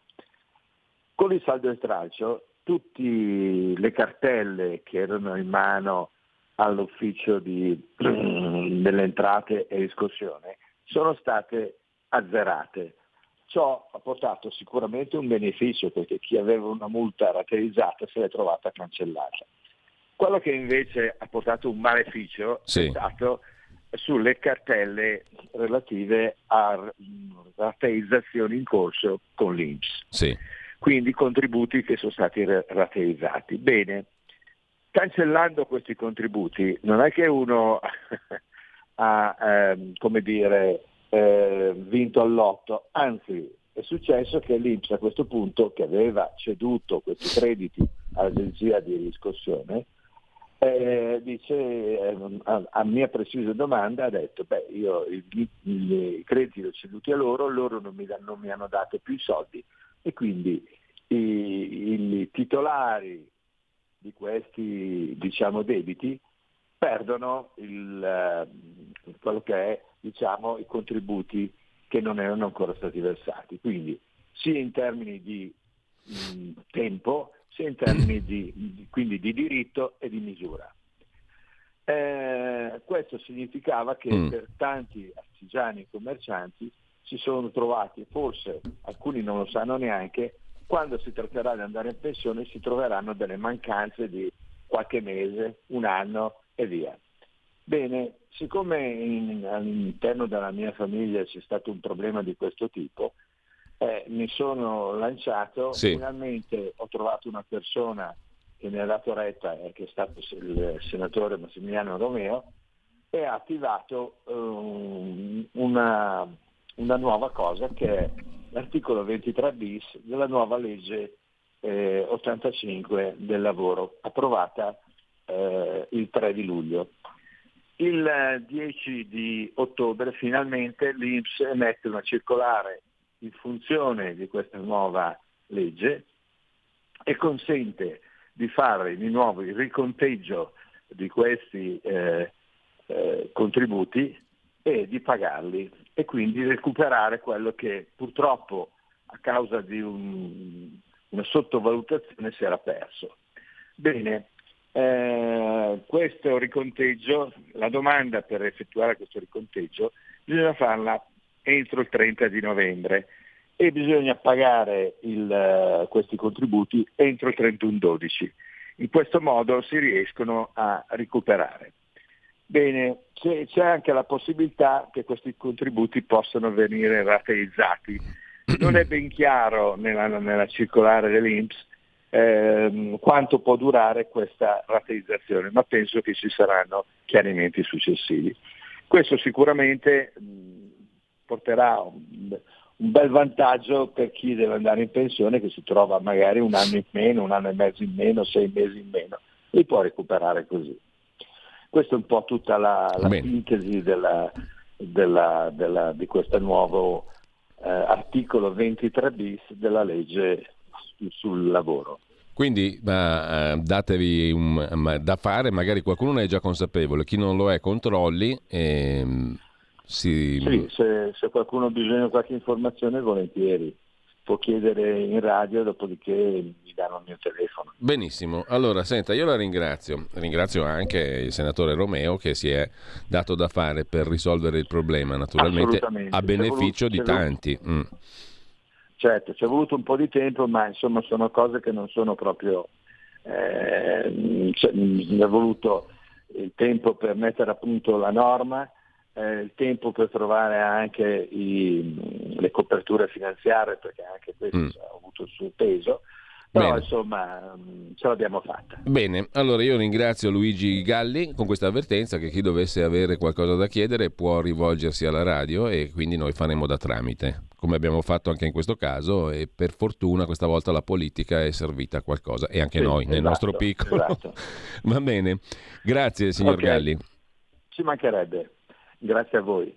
Con il saldo e stralcio tutte le cartelle che erano in mano all'ufficio di, delle entrate e riscossione sono state azzerate. Ciò ha portato sicuramente un beneficio, perché chi aveva una multa rateizzata se l'è trovata cancellata. Quello che invece ha portato un maleficio sì. è stato sulle cartelle relative a rateizzazioni in corso con l'I N P S, sì. quindi contributi che sono stati rateizzati. Bene, cancellando questi contributi non è che uno ha, ehm, come dire, Eh, vinto all'otto, anzi è successo che l'I N P S a questo punto, che aveva ceduto questi crediti all'agenzia di riscossione, eh, dice eh, a, a mia precisa domanda ha detto beh io i crediti li ho ceduti a loro, loro non mi, da, non mi hanno dato più i soldi, e quindi i, i titolari di questi, diciamo, debiti perdono il, quello che è, diciamo, i contributi che non erano ancora stati versati, quindi sia in termini di mh, tempo, sia in termini di, di, quindi di diritto e di misura. Eh, questo significava che mm. per tanti artigiani e commercianti si sono trovati, forse alcuni non lo sanno neanche, quando si tratterà di andare in pensione si troveranno delle mancanze di qualche mese, un anno e via. Bene, siccome in, all'interno della mia famiglia c'è stato un problema di questo tipo, eh, mi sono lanciato, sì. finalmente ho trovato una persona che mi ha dato retta, eh, che è stato il senatore Massimiliano Romeo, e ha attivato eh, una, una nuova cosa che è l'articolo ventitré bis della nuova legge eh, ottantacinque del lavoro, approvata eh, il tre di luglio. Il dieci di ottobre finalmente l'I N P S emette una circolare in funzione di questa nuova legge e consente di fare di nuovo il riconteggio di questi eh, eh, contributi e di pagarli, e quindi recuperare quello che purtroppo a causa di un, una sottovalutazione si era perso. Bene. Eh, questo riconteggio, la domanda per effettuare questo riconteggio bisogna farla entro il trenta di novembre e bisogna pagare il, questi contributi entro il trentuno dodici. In questo modo si riescono a recuperare. Bene, c'è, c'è anche la possibilità che questi contributi possano venire rateizzati. Non è ben chiaro nella, nella circolare dell'I N P S ehm, quanto può durare questa rateizzazione, ma penso che ci saranno chiarimenti successivi. Questo sicuramente mh, porterà un, un bel vantaggio per chi deve andare in pensione, che si trova magari un anno in meno, un anno e mezzo in meno, sei mesi in meno, li può recuperare così. Questa è un po' tutta la, la sintesi della, della, della, di questo nuovo eh, articolo ventitré bis della legge su, sul lavoro. Quindi ma, datevi un, ma, da fare, magari qualcuno ne è già consapevole, chi non lo è controlli. E, si... Sì, se, se qualcuno ha bisogno di qualche informazione volentieri. Può chiedere in radio, dopodiché mi danno il mio telefono. Benissimo, allora senta, io la ringrazio, ringrazio anche il senatore Romeo che si è dato da fare per risolvere il problema, naturalmente a beneficio voluto, di tanti. Mm. Certo, ci è voluto un po' di tempo, ma insomma sono cose che non sono proprio... Eh, cioè, mi è voluto il tempo per mettere a punto la norma, Eh, il tempo per trovare anche i, le coperture finanziarie, perché anche questo mm. ha avuto il suo peso, però Bene. insomma ce l'abbiamo fatta. Bene, allora io ringrazio Luigi Galli con questa avvertenza che chi dovesse avere qualcosa da chiedere può rivolgersi alla radio e quindi noi faremo da tramite, come abbiamo fatto anche in questo caso, e per fortuna questa volta la politica è servita a qualcosa e anche sì, noi, esatto, nel nostro piccolo. Esatto. Va bene, grazie signor okay. Galli. Ci mancherebbe. Grazie a voi.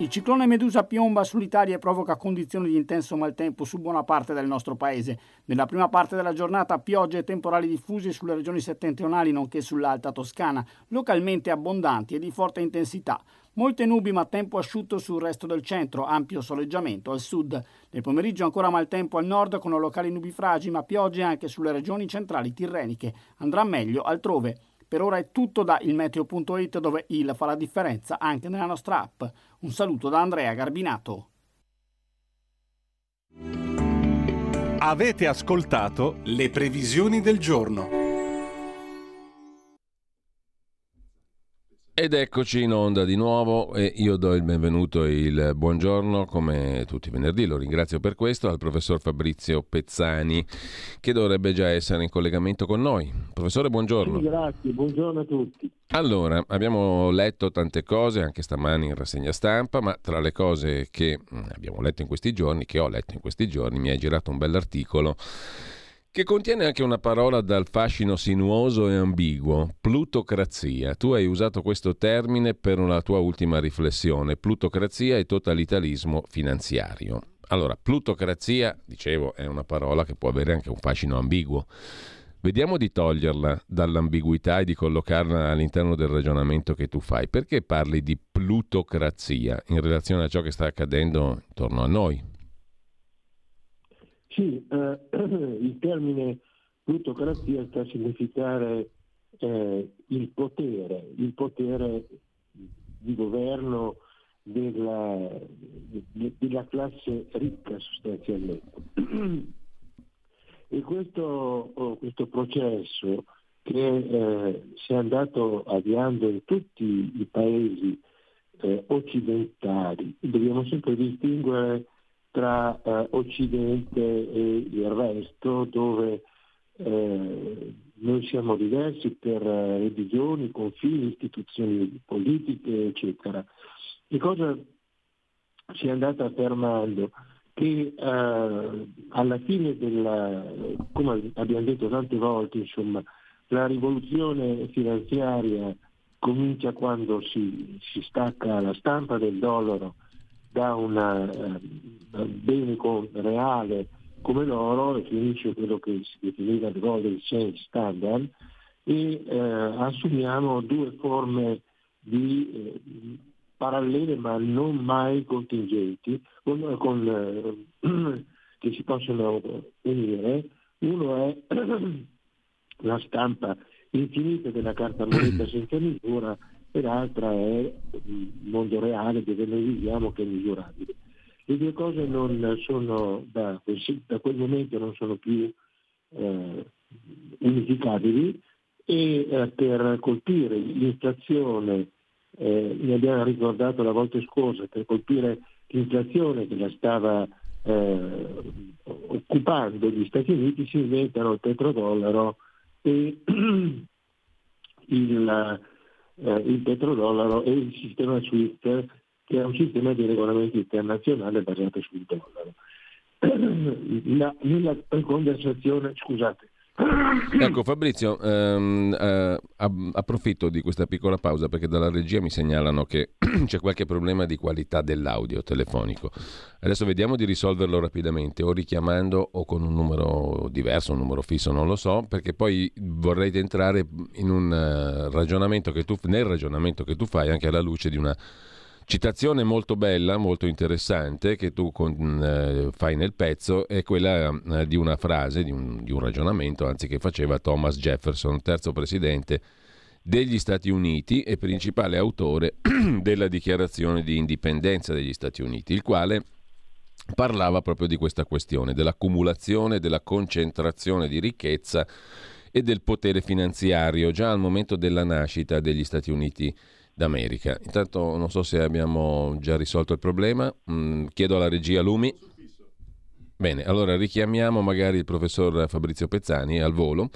Il ciclone Medusa piomba sull'Italia e provoca condizioni di intenso maltempo su buona parte del nostro paese. Nella prima parte della giornata piogge e temporali diffusi sulle regioni settentrionali nonché sull'Alta Toscana, localmente abbondanti e di forte intensità. Molte nubi ma tempo asciutto sul resto del centro, ampio soleggiamento al sud. Nel pomeriggio ancora maltempo al nord con locali nubifragi ma piogge anche sulle regioni centrali tirreniche. Andrà meglio altrove. Per ora è tutto da il meteo punto it dove il fa la differenza anche nella nostra app. Un saluto da Andrea Garbinato. Avete ascoltato le previsioni del giorno. Ed eccoci in onda di nuovo e io do il benvenuto e il buongiorno, come tutti i venerdì, lo ringrazio per questo, al professor Fabrizio Pezzani che dovrebbe già essere in collegamento con noi. Professore, buongiorno. Sì, grazie, buongiorno a tutti. Allora, abbiamo letto tante cose anche stamani in rassegna stampa, ma tra le cose che abbiamo letto in questi giorni, che ho letto in questi giorni, mi è girato un bell'articolo che contiene anche una parola dal fascino sinuoso e ambiguo, plutocrazia. Tu hai usato questo termine per una tua ultima riflessione, plutocrazia e totalitarismo finanziario. Allora, plutocrazia, dicevo, è una parola che può avere anche un fascino ambiguo. Vediamo di toglierla dall'ambiguità e di collocarla all'interno del ragionamento che tu fai. Perché parli di plutocrazia in relazione a ciò che sta accadendo intorno a noi? Sì, eh, il termine plutocrazia sta a significare eh, il potere, il potere di governo della, de, della classe ricca sostanzialmente. E questo, questo processo che eh, si è andato avviando in tutti i paesi eh, occidentali. Dobbiamo sempre distinguere tra eh, Occidente e il resto, dove eh, noi siamo diversi per religioni, confini, istituzioni politiche, eccetera. E cosa si è andata affermando? Che eh, alla fine della, come abbiamo detto tante volte, insomma, la rivoluzione finanziaria comincia quando si, si stacca la stampa del dollaro da un bene reale come l'oro e finisce quello che si definiva il gold exchange standard, e eh, assumiamo due forme di eh, parallele ma non mai contingenti con, con, eh, che si possono unire. Uno è la stampa infinita della carta moneta senza misura, e l'altra è il mondo reale dove noi viviamo, che è misurabile. Le due cose non sono da, da quel momento non sono più eh, unificabili, e eh, per colpire l'inflazione, eh, ne abbiamo ricordato la volta scorsa, per colpire l'inflazione che la stava eh, occupando gli Stati Uniti, si inventano il petrodollaro e il, eh, il petrodollaro e il sistema SWIFT, che è un sistema di regolamento internazionale basato sul dollaro. La, nella conversazione, scusate. Ecco Fabrizio, ehm, eh, approfitto di questa piccola pausa perché dalla regia mi segnalano che c'è qualche problema di qualità dell'audio telefonico. Adesso vediamo di risolverlo rapidamente, o richiamando o con un numero diverso, un numero fisso, non lo so, perché poi vorrei entrare in un ragionamento che tu, nel ragionamento che tu fai, anche alla luce di una citazione molto bella, molto interessante, che tu con, eh, fai nel pezzo, è quella eh, di una frase, di un, di un ragionamento, anzi, che faceva Thomas Jefferson, terzo presidente degli Stati Uniti e principale autore della dichiarazione di indipendenza degli Stati Uniti, il quale parlava proprio di questa questione, dell'accumulazione, della concentrazione di ricchezza e del potere finanziario, già al momento della nascita degli Stati Uniti d'America. Intanto non so se abbiamo già risolto il problema, mm, chiedo alla regia Lumi. Bene, allora richiamiamo magari il professor Fabrizio Pezzani al volo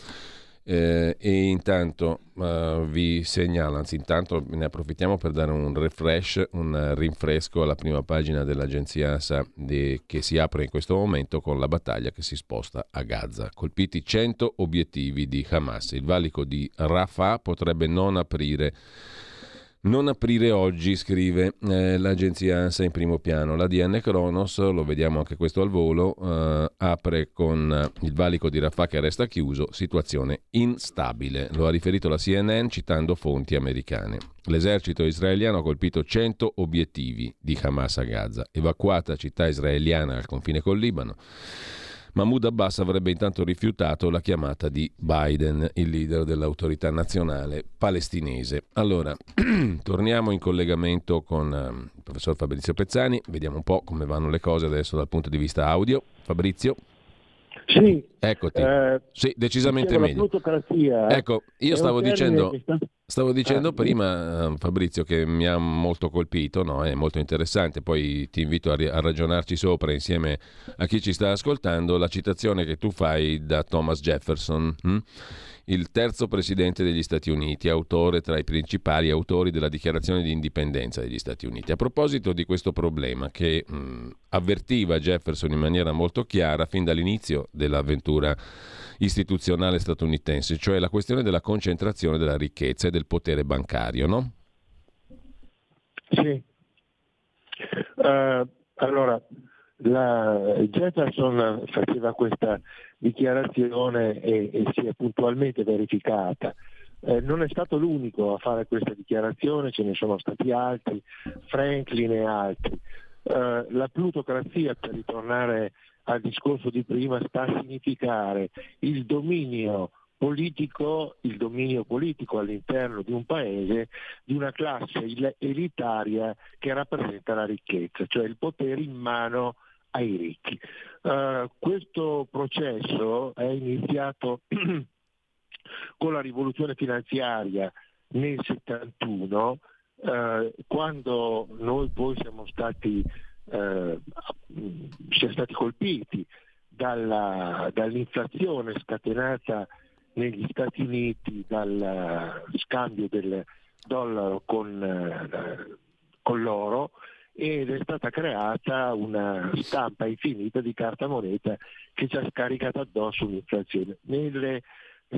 eh, e intanto uh, vi segnalo, anzi intanto ne approfittiamo per dare un refresh, un rinfresco alla prima pagina dell'agenzia ANSA di, che si apre in questo momento con la battaglia che si sposta a Gaza. Colpiti cento obiettivi di Hamas, il valico di Rafah potrebbe non aprire Non aprire oggi, scrive eh, l'agenzia ANSA in primo piano. La D N Kronos, lo vediamo anche questo al volo, eh, apre con il valico di Rafah che resta chiuso, situazione instabile. Lo ha riferito la C N N citando fonti americane. L'esercito israeliano ha colpito cento obiettivi di Hamas a Gaza, evacuata città israeliana al confine col Libano. Mahmoud Abbas avrebbe intanto rifiutato la chiamata di Biden, il leader dell'autorità nazionale palestinese. Allora, torniamo in collegamento con il professor Fabrizio Pezzani, vediamo un po' come vanno le cose adesso dal punto di vista audio. Fabrizio? Sì. Eccoti. Eh, sì, decisamente meglio. Ecco, io stavo dicendo... Stavo dicendo prima, Fabrizio, che mi ha molto colpito, no? È molto interessante, poi ti invito a, ri- a ragionarci sopra insieme a chi ci sta ascoltando, la citazione che tu fai da Thomas Jefferson, hm? il terzo presidente degli Stati Uniti, autore tra i principali autori della dichiarazione di indipendenza degli Stati Uniti. A proposito di questo problema che mh, avvertiva Jefferson in maniera molto chiara fin dall'inizio dell'avventura istituzionale statunitense, cioè la questione della concentrazione della ricchezza e del potere bancario, no? Sì. Uh, allora, la Jefferson faceva questa dichiarazione e, e si è puntualmente verificata. Eh, non è stato l'unico a fare questa dichiarazione, ce ne sono stati altri, Franklin e altri. Uh, la plutocrazia, per ritornare al discorso di prima, sta a significare il dominio politico, il dominio politico all'interno di un paese, di una classe elitaria che rappresenta la ricchezza, cioè il potere in mano ai ricchi. Uh, questo processo è iniziato con la rivoluzione finanziaria nel settantuno, eh, quando noi poi siamo stati, eh, siamo stati colpiti dalla, dall'inflazione scatenata negli Stati Uniti dal scambio del dollaro con, con l'oro, ed è stata creata una stampa infinita di carta moneta che ci ha scaricato addosso un'inflazione. Nelle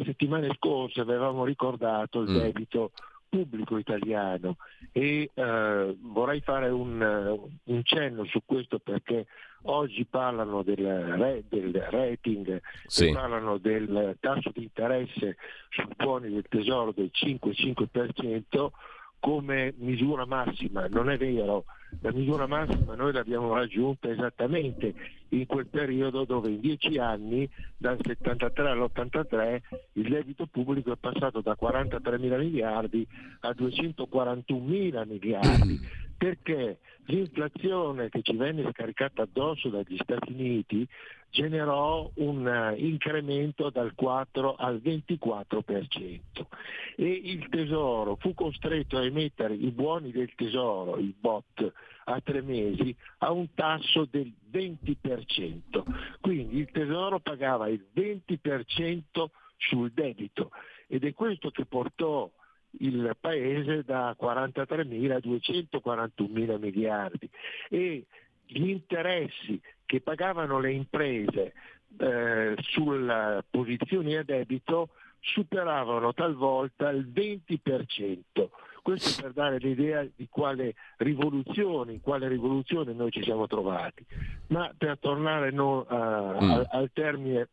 settimane scorse avevamo ricordato il debito pubblico italiano e eh, vorrei fare un, un cenno su questo, perché oggi parlano del, del rating, sì. parlano del tasso di interesse sui buoni del tesoro del cinque virgola cinque per cento come misura massima. Non è vero, la misura massima noi l'abbiamo raggiunta esattamente in quel periodo dove in dieci anni, dal settantatré all'ottantatré, il debito pubblico è passato da quarantatré mila miliardi a duecentoquarantuno mila miliardi, perché l'inflazione che ci venne scaricata addosso dagli Stati Uniti generò un incremento dal quattro al ventiquattro per cento e il Tesoro fu costretto a emettere i buoni del Tesoro, il B O T, a tre mesi a un tasso del venti per cento. Quindi il Tesoro pagava il venti per cento sul debito, ed è questo che portò il Paese da quarantatré mila a duecentoquarantuno mila miliardi, e gli interessi che pagavano le imprese eh, sulla posizione a debito superavano talvolta il venti per cento. Questo per dare l'idea di quale rivoluzione, in quale rivoluzione noi ci siamo trovati. Ma per tornare no, a, mm. al, al termine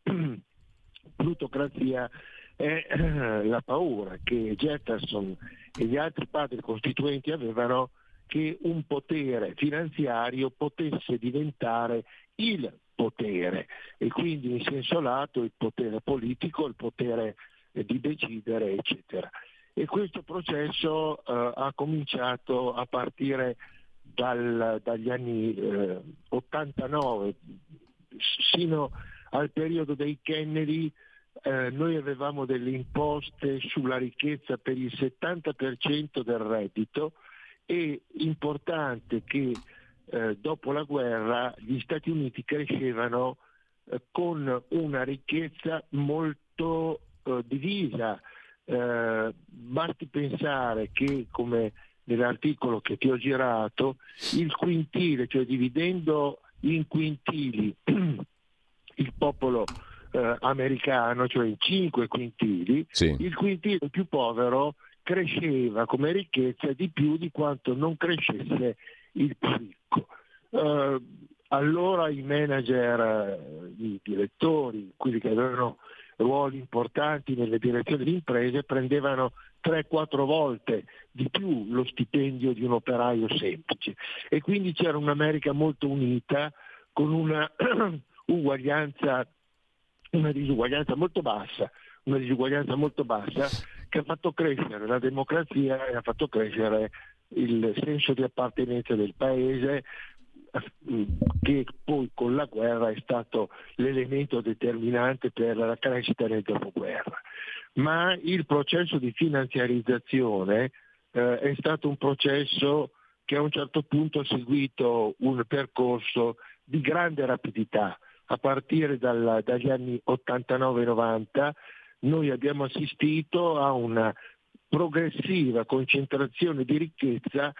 plutocrazia, è eh, la paura che Jefferson e gli altri padri costituenti avevano, che un potere finanziario potesse diventare il potere, e quindi in senso lato il potere politico, il potere eh, di decidere, eccetera. E questo processo eh, ha cominciato a partire dal, dagli anni eh, ottantanove, sino al periodo dei Kennedy. Eh, noi avevamo delle imposte sulla ricchezza per il settanta per cento del reddito, e importante che eh, dopo la guerra gli Stati Uniti crescevano eh, con una ricchezza molto eh, divisa. Eh, basti pensare che, come nell'articolo che ti ho girato, il quintile, cioè dividendo in quintili il popolo eh, americano, cioè in cinque quintili, sì. il quintile più povero cresceva come ricchezza di più di quanto non crescesse il più ricco. Eh, allora i manager, i direttori, quelli che avevano ruoli importanti nelle direzioni di imprese, prendevano tre quattro volte di più lo stipendio di un operaio semplice, e quindi c'era un'America molto unita, con una uguaglianza, una disuguaglianza molto bassa, una disuguaglianza molto bassa che ha fatto crescere la democrazia e ha fatto crescere il senso di appartenenza del paese, che poi con la guerra è stato l'elemento determinante per la crescita del dopoguerra. Ma il processo di finanziarizzazione eh, è stato un processo che a un certo punto ha seguito un percorso di grande rapidità. A partire dalla, dagli anni ottantanove novanta noi abbiamo assistito a una progressiva concentrazione di ricchezza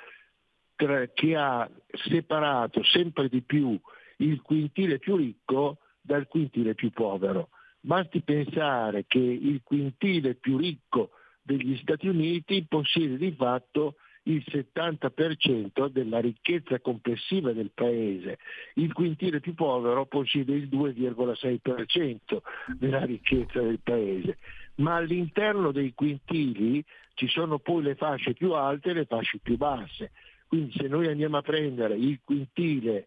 che ha separato sempre di più il quintile più ricco dal quintile più povero. Basti pensare che il quintile più ricco degli Stati Uniti possiede di fatto il settanta per cento della ricchezza complessiva del paese, il quintile più povero possiede il due virgola sei per cento della ricchezza del paese, ma all'interno dei quintili ci sono poi le fasce più alte e le fasce più basse. Quindi se noi andiamo a prendere il quintile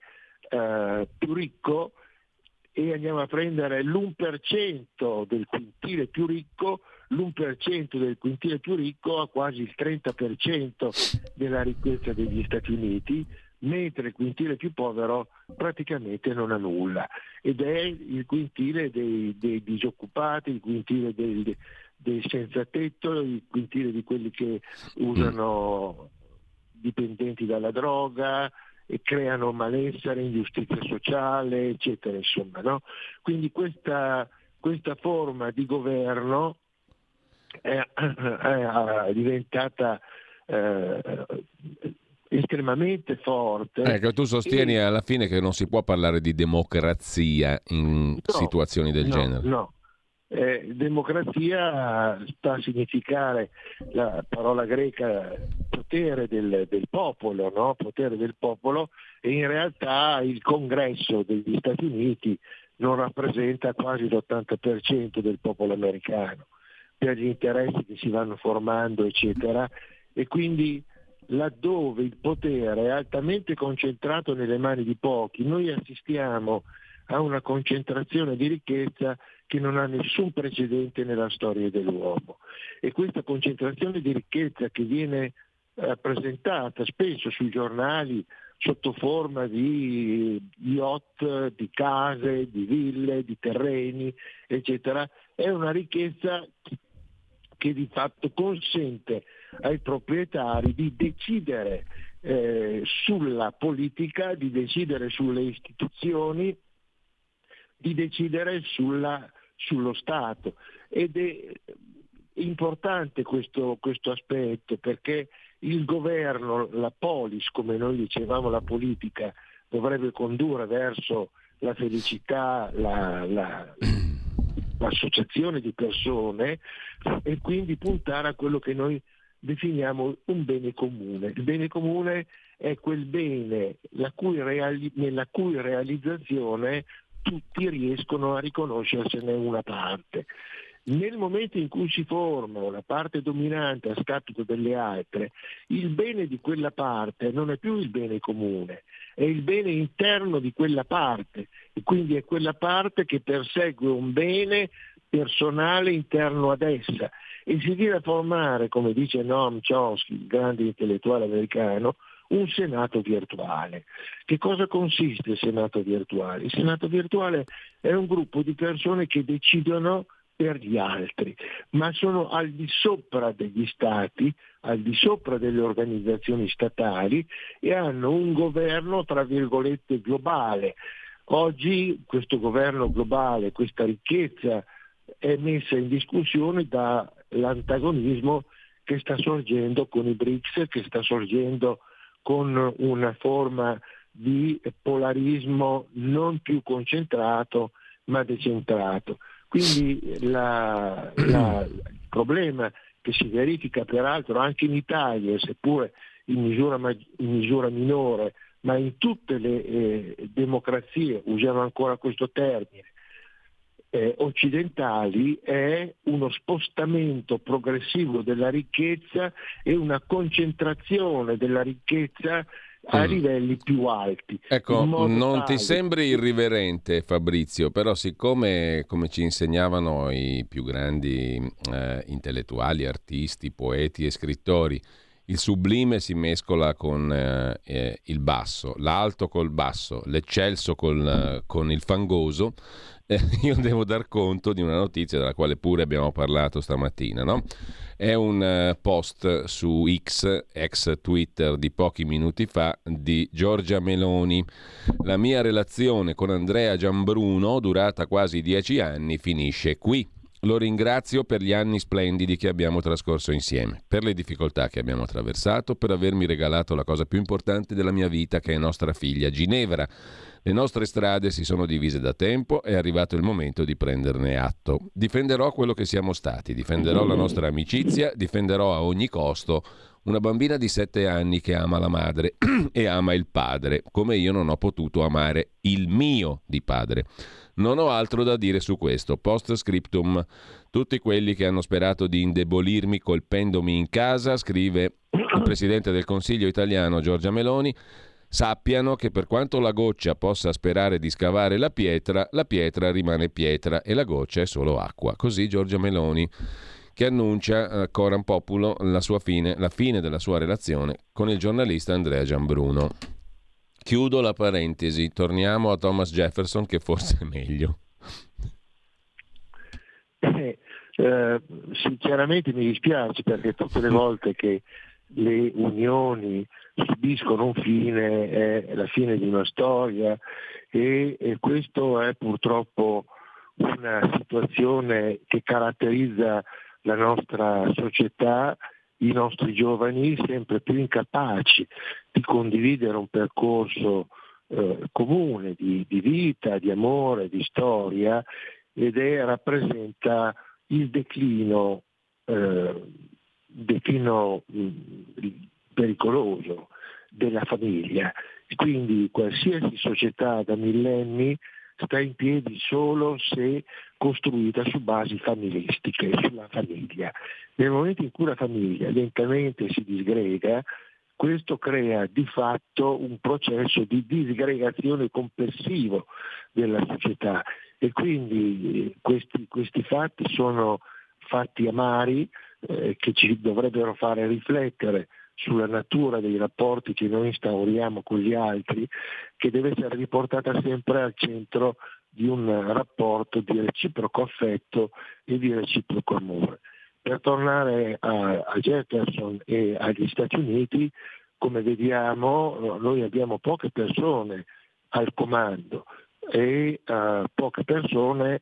eh, più ricco e andiamo a prendere l'uno per cento del quintile più ricco, l'uno per cento del quintile più ricco ha quasi il trenta per cento della ricchezza degli Stati Uniti, mentre il quintile più povero praticamente non ha nulla, ed è il quintile dei, dei disoccupati, il quintile dei, dei senza tetto, il quintile di quelli che usano dipendenti dalla droga e creano malessere, ingiustizia sociale, eccetera, insomma, no? Quindi questa, questa forma di governo è, è diventata eh, estremamente forte. Ecco, tu sostieni e... alla fine che non si può parlare di democrazia in no, situazioni del no, genere. No, eh, democrazia sta a significare, la parola greca, potere del, del popolo, no? Potere del popolo, e in realtà il Congresso degli Stati Uniti non rappresenta quasi l'ottanta per cento del popolo americano, per gli interessi che si vanno formando, eccetera, e quindi laddove il potere è altamente concentrato nelle mani di pochi, noi assistiamo a una concentrazione di ricchezza che non ha nessun precedente nella storia dell'uomo, e questa concentrazione di ricchezza che viene rappresentata spesso sui giornali sotto forma di yacht, di case, di ville, di terreni, eccetera, è una ricchezza che di fatto consente ai proprietari di decidere eh, sulla politica, di decidere sulle istituzioni, di decidere sulla, sullo Stato. Ed è importante questo, questo aspetto, perché il governo, la polis, come noi dicevamo, la politica, dovrebbe condurre verso la felicità, la, la l'associazione di persone, e quindi puntare a quello che noi definiamo un bene comune. Il bene comune è quel bene la cui reali- nella cui realizzazione tutti riescono a riconoscersene una parte. Nel momento in cui si forma una parte dominante a scapito delle altre, il bene di quella parte non è più il bene comune, è il bene interno di quella parte, e quindi è quella parte che persegue un bene personale interno ad essa, e si viene a formare, come dice Noam Chomsky, il grande intellettuale americano, un senato virtuale. Che cosa consiste il senato virtuale? Il senato virtuale è un gruppo di persone che decidono per gli altri, ma sono al di sopra degli stati, al di sopra delle organizzazioni statali, e hanno un governo, tra virgolette, globale. Oggi questo governo globale, questa ricchezza è messa in discussione dall'antagonismo che sta sorgendo con i BRICS, che sta sorgendo con una forma di polarismo non più concentrato ma decentrato. Quindi la, la, il problema che si verifica peraltro anche in Italia, seppure in misura, in misura minore, ma in tutte le eh, democrazie, usiamo ancora questo termine, eh, occidentali, è uno spostamento progressivo della ricchezza e una concentrazione della ricchezza a livelli più alti. Ecco, non tale. Ti sembri irriverente, Fabrizio, però siccome, come ci insegnavano i più grandi eh, intellettuali, artisti, poeti e scrittori, il sublime si mescola con eh, il basso, l'alto col basso, l'eccelso col, con il fangoso, eh, io devo dar conto di una notizia della quale pure abbiamo parlato stamattina, no? È un post su X, ex Twitter, di pochi minuti fa, di Giorgia Meloni. La mia relazione con Andrea Giambruno, durata quasi dieci anni, finisce qui. Lo ringrazio per gli anni splendidi che abbiamo trascorso insieme, per le difficoltà che abbiamo attraversato, per avermi regalato la cosa più importante della mia vita, che è nostra figlia Ginevra. Le nostre strade si sono divise da tempo, è arrivato il momento di prenderne atto. Difenderò quello che siamo stati, difenderò la nostra amicizia, difenderò a ogni costo una bambina di sette anni che ama la madre e ama il padre, come io non ho potuto amare il mio di padre. Non ho altro da dire su questo. Post scriptum. Tutti quelli che hanno sperato di indebolirmi colpendomi in casa, scrive il Presidente del Consiglio italiano Giorgia Meloni, sappiano che per quanto la goccia possa sperare di scavare la pietra, la pietra rimane pietra e la goccia è solo acqua. Così Giorgia Meloni, che annuncia eh, coram populo la sua fine, la fine della sua relazione con il giornalista Andrea Giambruno. Chiudo la parentesi, torniamo a Thomas Jefferson, che forse è meglio. Eh, eh, sinceramente mi dispiace, perché tutte le volte che le unioni subiscono un fine è la fine di una storia, e, e questo è purtroppo una situazione che caratterizza la nostra società, i nostri giovani sempre più incapaci di condividere un percorso eh, comune di, di vita, di amore, di storia, ed è, rappresenta il declino, eh, declino mh, pericoloso della famiglia. Quindi qualsiasi società da millenni sta in piedi solo se costruita su basi familistiche, sulla famiglia. Nel momento in cui la famiglia lentamente si disgrega, questo crea di fatto un processo di disgregazione complessivo della società, e quindi questi, questi fatti sono fatti amari eh, che ci dovrebbero fare riflettere sulla natura dei rapporti che noi instauriamo con gli altri, che deve essere riportata sempre al centro di un rapporto di reciproco affetto e di reciproco amore. Per tornare a, a Jefferson e agli Stati Uniti, come vediamo noi abbiamo poche persone al comando e uh, poche persone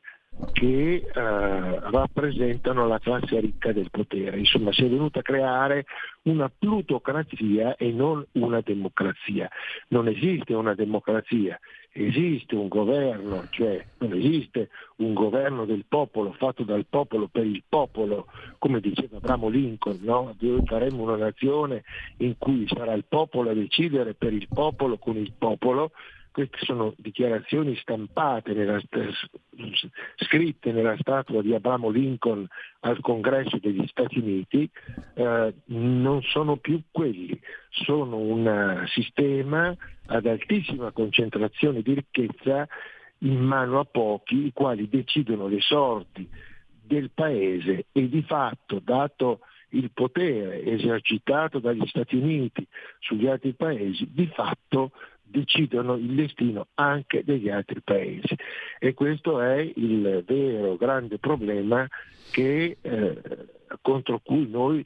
che uh, rappresentano la classe ricca del potere. Insomma, si è venuta a creare una plutocrazia e non una democrazia. Non esiste una democrazia, esiste un governo, cioè non esiste un governo del popolo, fatto dal popolo per il popolo, come diceva Abramo Lincoln, no? Faremo una nazione in cui sarà il popolo a decidere per il popolo, con il popolo. Queste sono dichiarazioni stampate, nella, scritte nella statua di Abramo Lincoln al Congresso degli Stati Uniti, eh, non sono più quelli, sono un sistema ad altissima concentrazione di ricchezza in mano a pochi, i quali decidono le sorti del paese, e di fatto, dato il potere esercitato dagli Stati Uniti sugli altri paesi, di fatto decidono il destino anche degli altri paesi, e questo è il vero grande problema che, eh, contro cui noi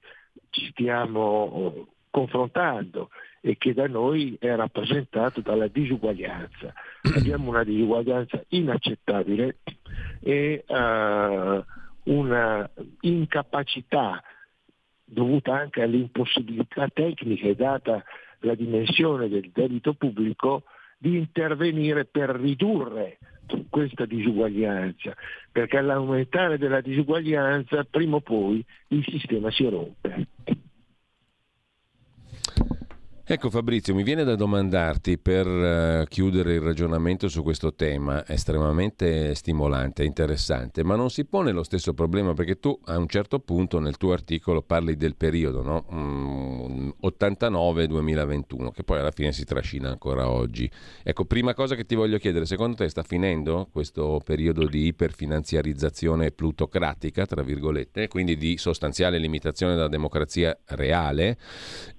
ci stiamo confrontando, e che da noi è rappresentato dalla disuguaglianza. Abbiamo una disuguaglianza inaccettabile e eh, una incapacità dovuta anche all'impossibilità tecnica data la dimensione del debito pubblico di intervenire per ridurre questa disuguaglianza, perché all'aumentare della disuguaglianza prima o poi il sistema si rompe. Ecco Fabrizio, mi viene da domandarti, per chiudere il ragionamento su questo tema estremamente stimolante e interessante, ma non si pone lo stesso problema? Perché tu a un certo punto nel tuo articolo parli del periodo, no? mm, ottantanove duemilaventuno, che poi alla fine si trascina ancora oggi. Ecco, prima cosa che ti voglio chiedere, secondo te sta finendo questo periodo di iperfinanziarizzazione plutocratica, tra virgolette, quindi di sostanziale limitazione della democrazia reale?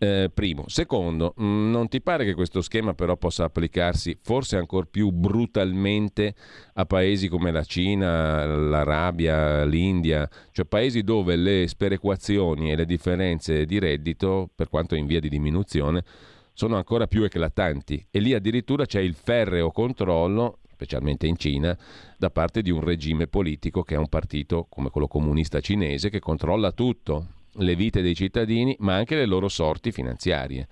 Eh, primo. Secondo, non ti pare che questo schema però possa applicarsi forse ancor più brutalmente a paesi come la Cina, l'Arabia, l'India, cioè paesi dove le sperequazioni e le differenze di reddito, per quanto in via di diminuzione, sono ancora più eclatanti, e lì addirittura c'è il ferreo controllo, specialmente in Cina, da parte di un regime politico che è un partito come quello comunista cinese, che controlla tutto, le vite dei cittadini, ma anche le loro sorti finanziarie.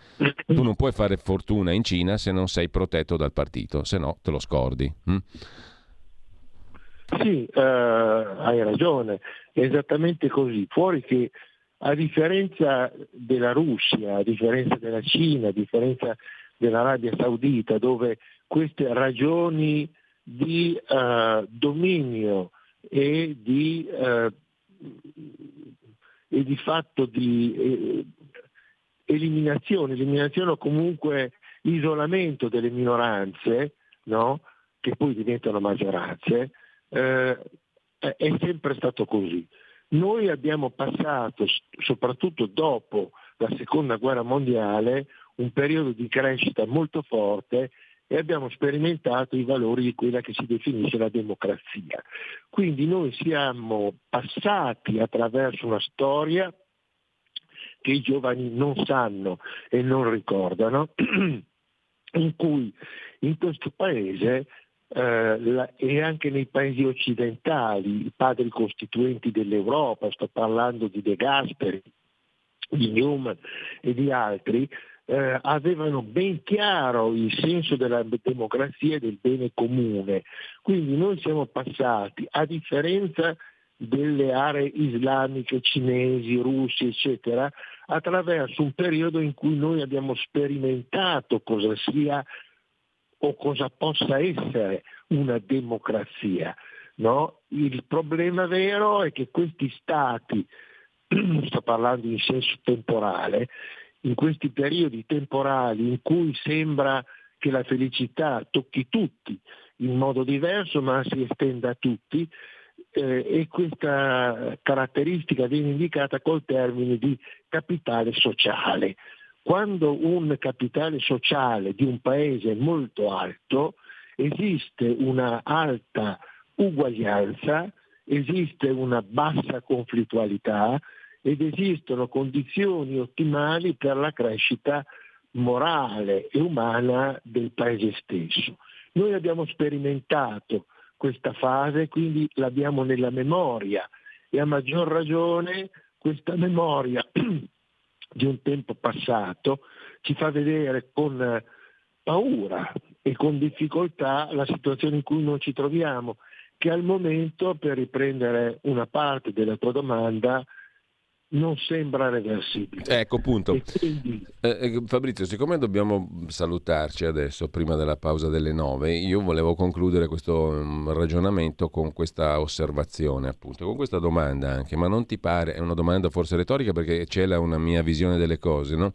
Tu non puoi fare fortuna in Cina se non sei protetto dal partito, se no te lo scordi. Mm? Sì, eh, hai ragione, è esattamente così. Fuori che, a differenza della Russia, a differenza della Cina, a differenza dell'Arabia Saudita, dove queste ragioni di eh, dominio e di eh, e di fatto di eh, eliminazione, eliminazione o comunque isolamento delle minoranze, no? Che poi diventano maggioranze, eh, è sempre stato così. Noi abbiamo passato, soprattutto dopo la Seconda Guerra Mondiale, un periodo di crescita molto forte e abbiamo sperimentato i valori di quella che si definisce la democrazia. Quindi noi siamo passati attraverso una storia che i giovani non sanno e non ricordano, in cui in questo paese eh, la, e anche nei paesi occidentali, i padri costituenti dell'Europa, sto parlando di De Gasperi, di Newman e di altri, eh, avevano ben chiaro il senso della democrazia e del bene comune. Quindi noi siamo passati, a differenza delle aree islamiche, cinesi, russi, eccetera, attraverso un periodo in cui noi abbiamo sperimentato cosa sia o cosa possa essere una democrazia, no? Il problema vero è che questi stati, sto parlando in senso temporale, in questi periodi temporali in cui sembra che la felicità tocchi tutti in modo diverso ma si estenda a tutti, eh, e questa caratteristica viene indicata col termine di capitale sociale. Quando un capitale sociale di un paese è molto alto, esiste una alta uguaglianza, esiste una bassa conflittualità ed esistono condizioni ottimali per la crescita morale e umana del paese stesso. Noi abbiamo sperimentato questa fase, quindi l'abbiamo nella memoria e a maggior ragione questa memoria di un tempo passato ci fa vedere con paura e con difficoltà la situazione in cui noi ci troviamo, che al momento, per riprendere una parte della tua domanda, non sembra reversibile. Ecco, punto. Quindi... eh, Fabrizio, siccome dobbiamo salutarci adesso, prima della pausa delle nove, io volevo concludere questo ragionamento con questa osservazione, appunto, con questa domanda anche, ma non ti pare, è una domanda forse retorica perché cela una mia visione delle cose, no?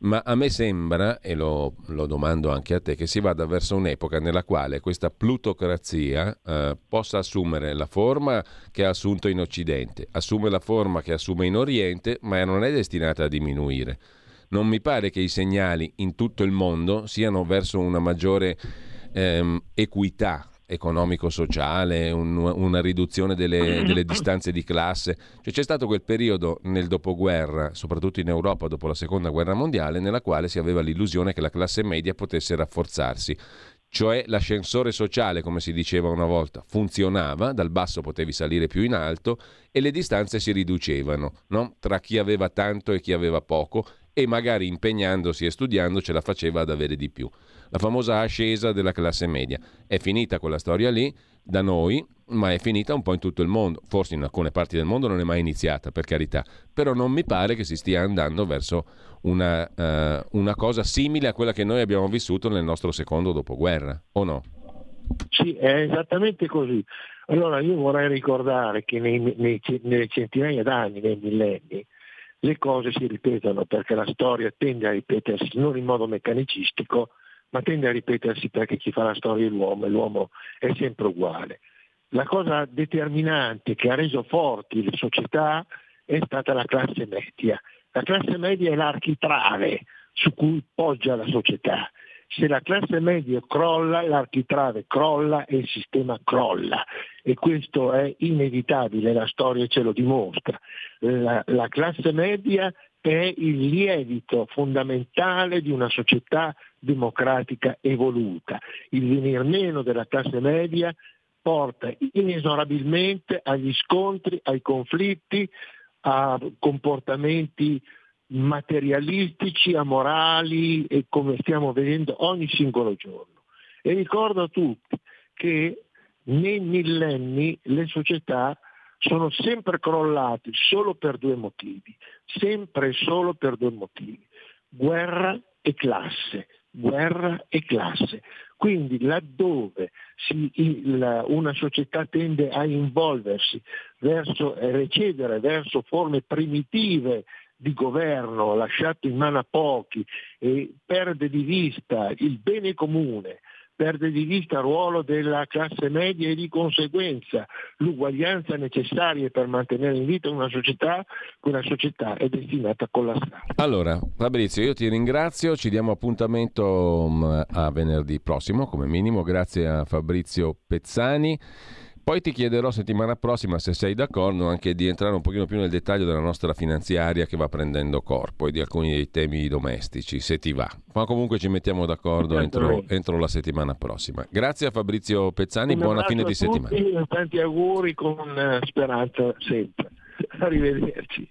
Ma a me sembra, e lo, lo domando anche a te, che si vada verso un'epoca nella quale questa plutocrazia eh, possa assumere la forma che ha assunto in Occidente, assume la forma che assume in Oriente, ma non è destinata a diminuire. Non mi pare che i segnali in tutto il mondo siano verso una maggiore ehm, equità economico-sociale, un, una riduzione delle, delle distanze di classe. Cioè, c'è stato quel periodo nel dopoguerra, soprattutto in Europa dopo la seconda guerra mondiale, nella quale si aveva l'illusione che la classe media potesse rafforzarsi. Cioè l'ascensore sociale, come si diceva una volta, funzionava, dal basso potevi salire più in alto e le distanze si riducevano, no? Tra chi aveva tanto e chi aveva poco, e magari impegnandosi e studiando ce la faceva ad avere di più. La famosa ascesa della classe media. È finita quella storia lì da noi, ma è finita un po' in tutto il mondo. Forse in alcune parti del mondo non è mai iniziata, per carità, però non mi pare che si stia andando verso una, uh, una cosa simile a quella che noi abbiamo vissuto nel nostro secondo dopoguerra, o no? Sì, è esattamente così. Allora io vorrei ricordare che nei, nei, nelle centinaia d'anni, nei millenni, le cose si ripetono perché la storia tende a ripetersi non in modo meccanicistico, ma tende a ripetersi perché chi fa la storia è l'uomo e l'uomo è sempre uguale. La cosa determinante che ha reso forti le società è stata la classe media. La classe media è l'architrave su cui poggia la società. Se la classe media crolla, l'architrave crolla e il sistema crolla, e questo è inevitabile, la storia ce lo dimostra. La, la classe media è il lievito fondamentale di una società democratica evoluta. Il venir meno della classe media porta inesorabilmente agli scontri, ai conflitti, a comportamenti materialistici, amorali, e come stiamo vedendo ogni singolo giorno. E ricordo a tutti che nei millenni le società sono sempre crollate solo per due motivi, sempre e solo per due motivi, guerra e classe, guerra e classe. Quindi laddove si, il, una società tende a involversi, verso a recedere verso forme primitive di governo lasciato in mano a pochi e perde di vista il bene comune perde di vista il ruolo della classe media e di conseguenza l'uguaglianza necessaria per mantenere in vita una società che una società è destinata a collassare. Allora, Fabrizio, io ti ringrazio, ci diamo appuntamento a venerdì prossimo come minimo, grazie a Fabrizio Pezzani. Poi ti chiederò settimana prossima, se sei d'accordo, anche di entrare un pochino più nel dettaglio della nostra finanziaria che va prendendo corpo e di alcuni dei temi domestici, se ti va. Ma comunque ci mettiamo d'accordo entro, entro la settimana prossima. Grazie a Fabrizio Pezzani, un buona fine di settimana. Tutti, tanti auguri con speranza sempre. Arrivederci.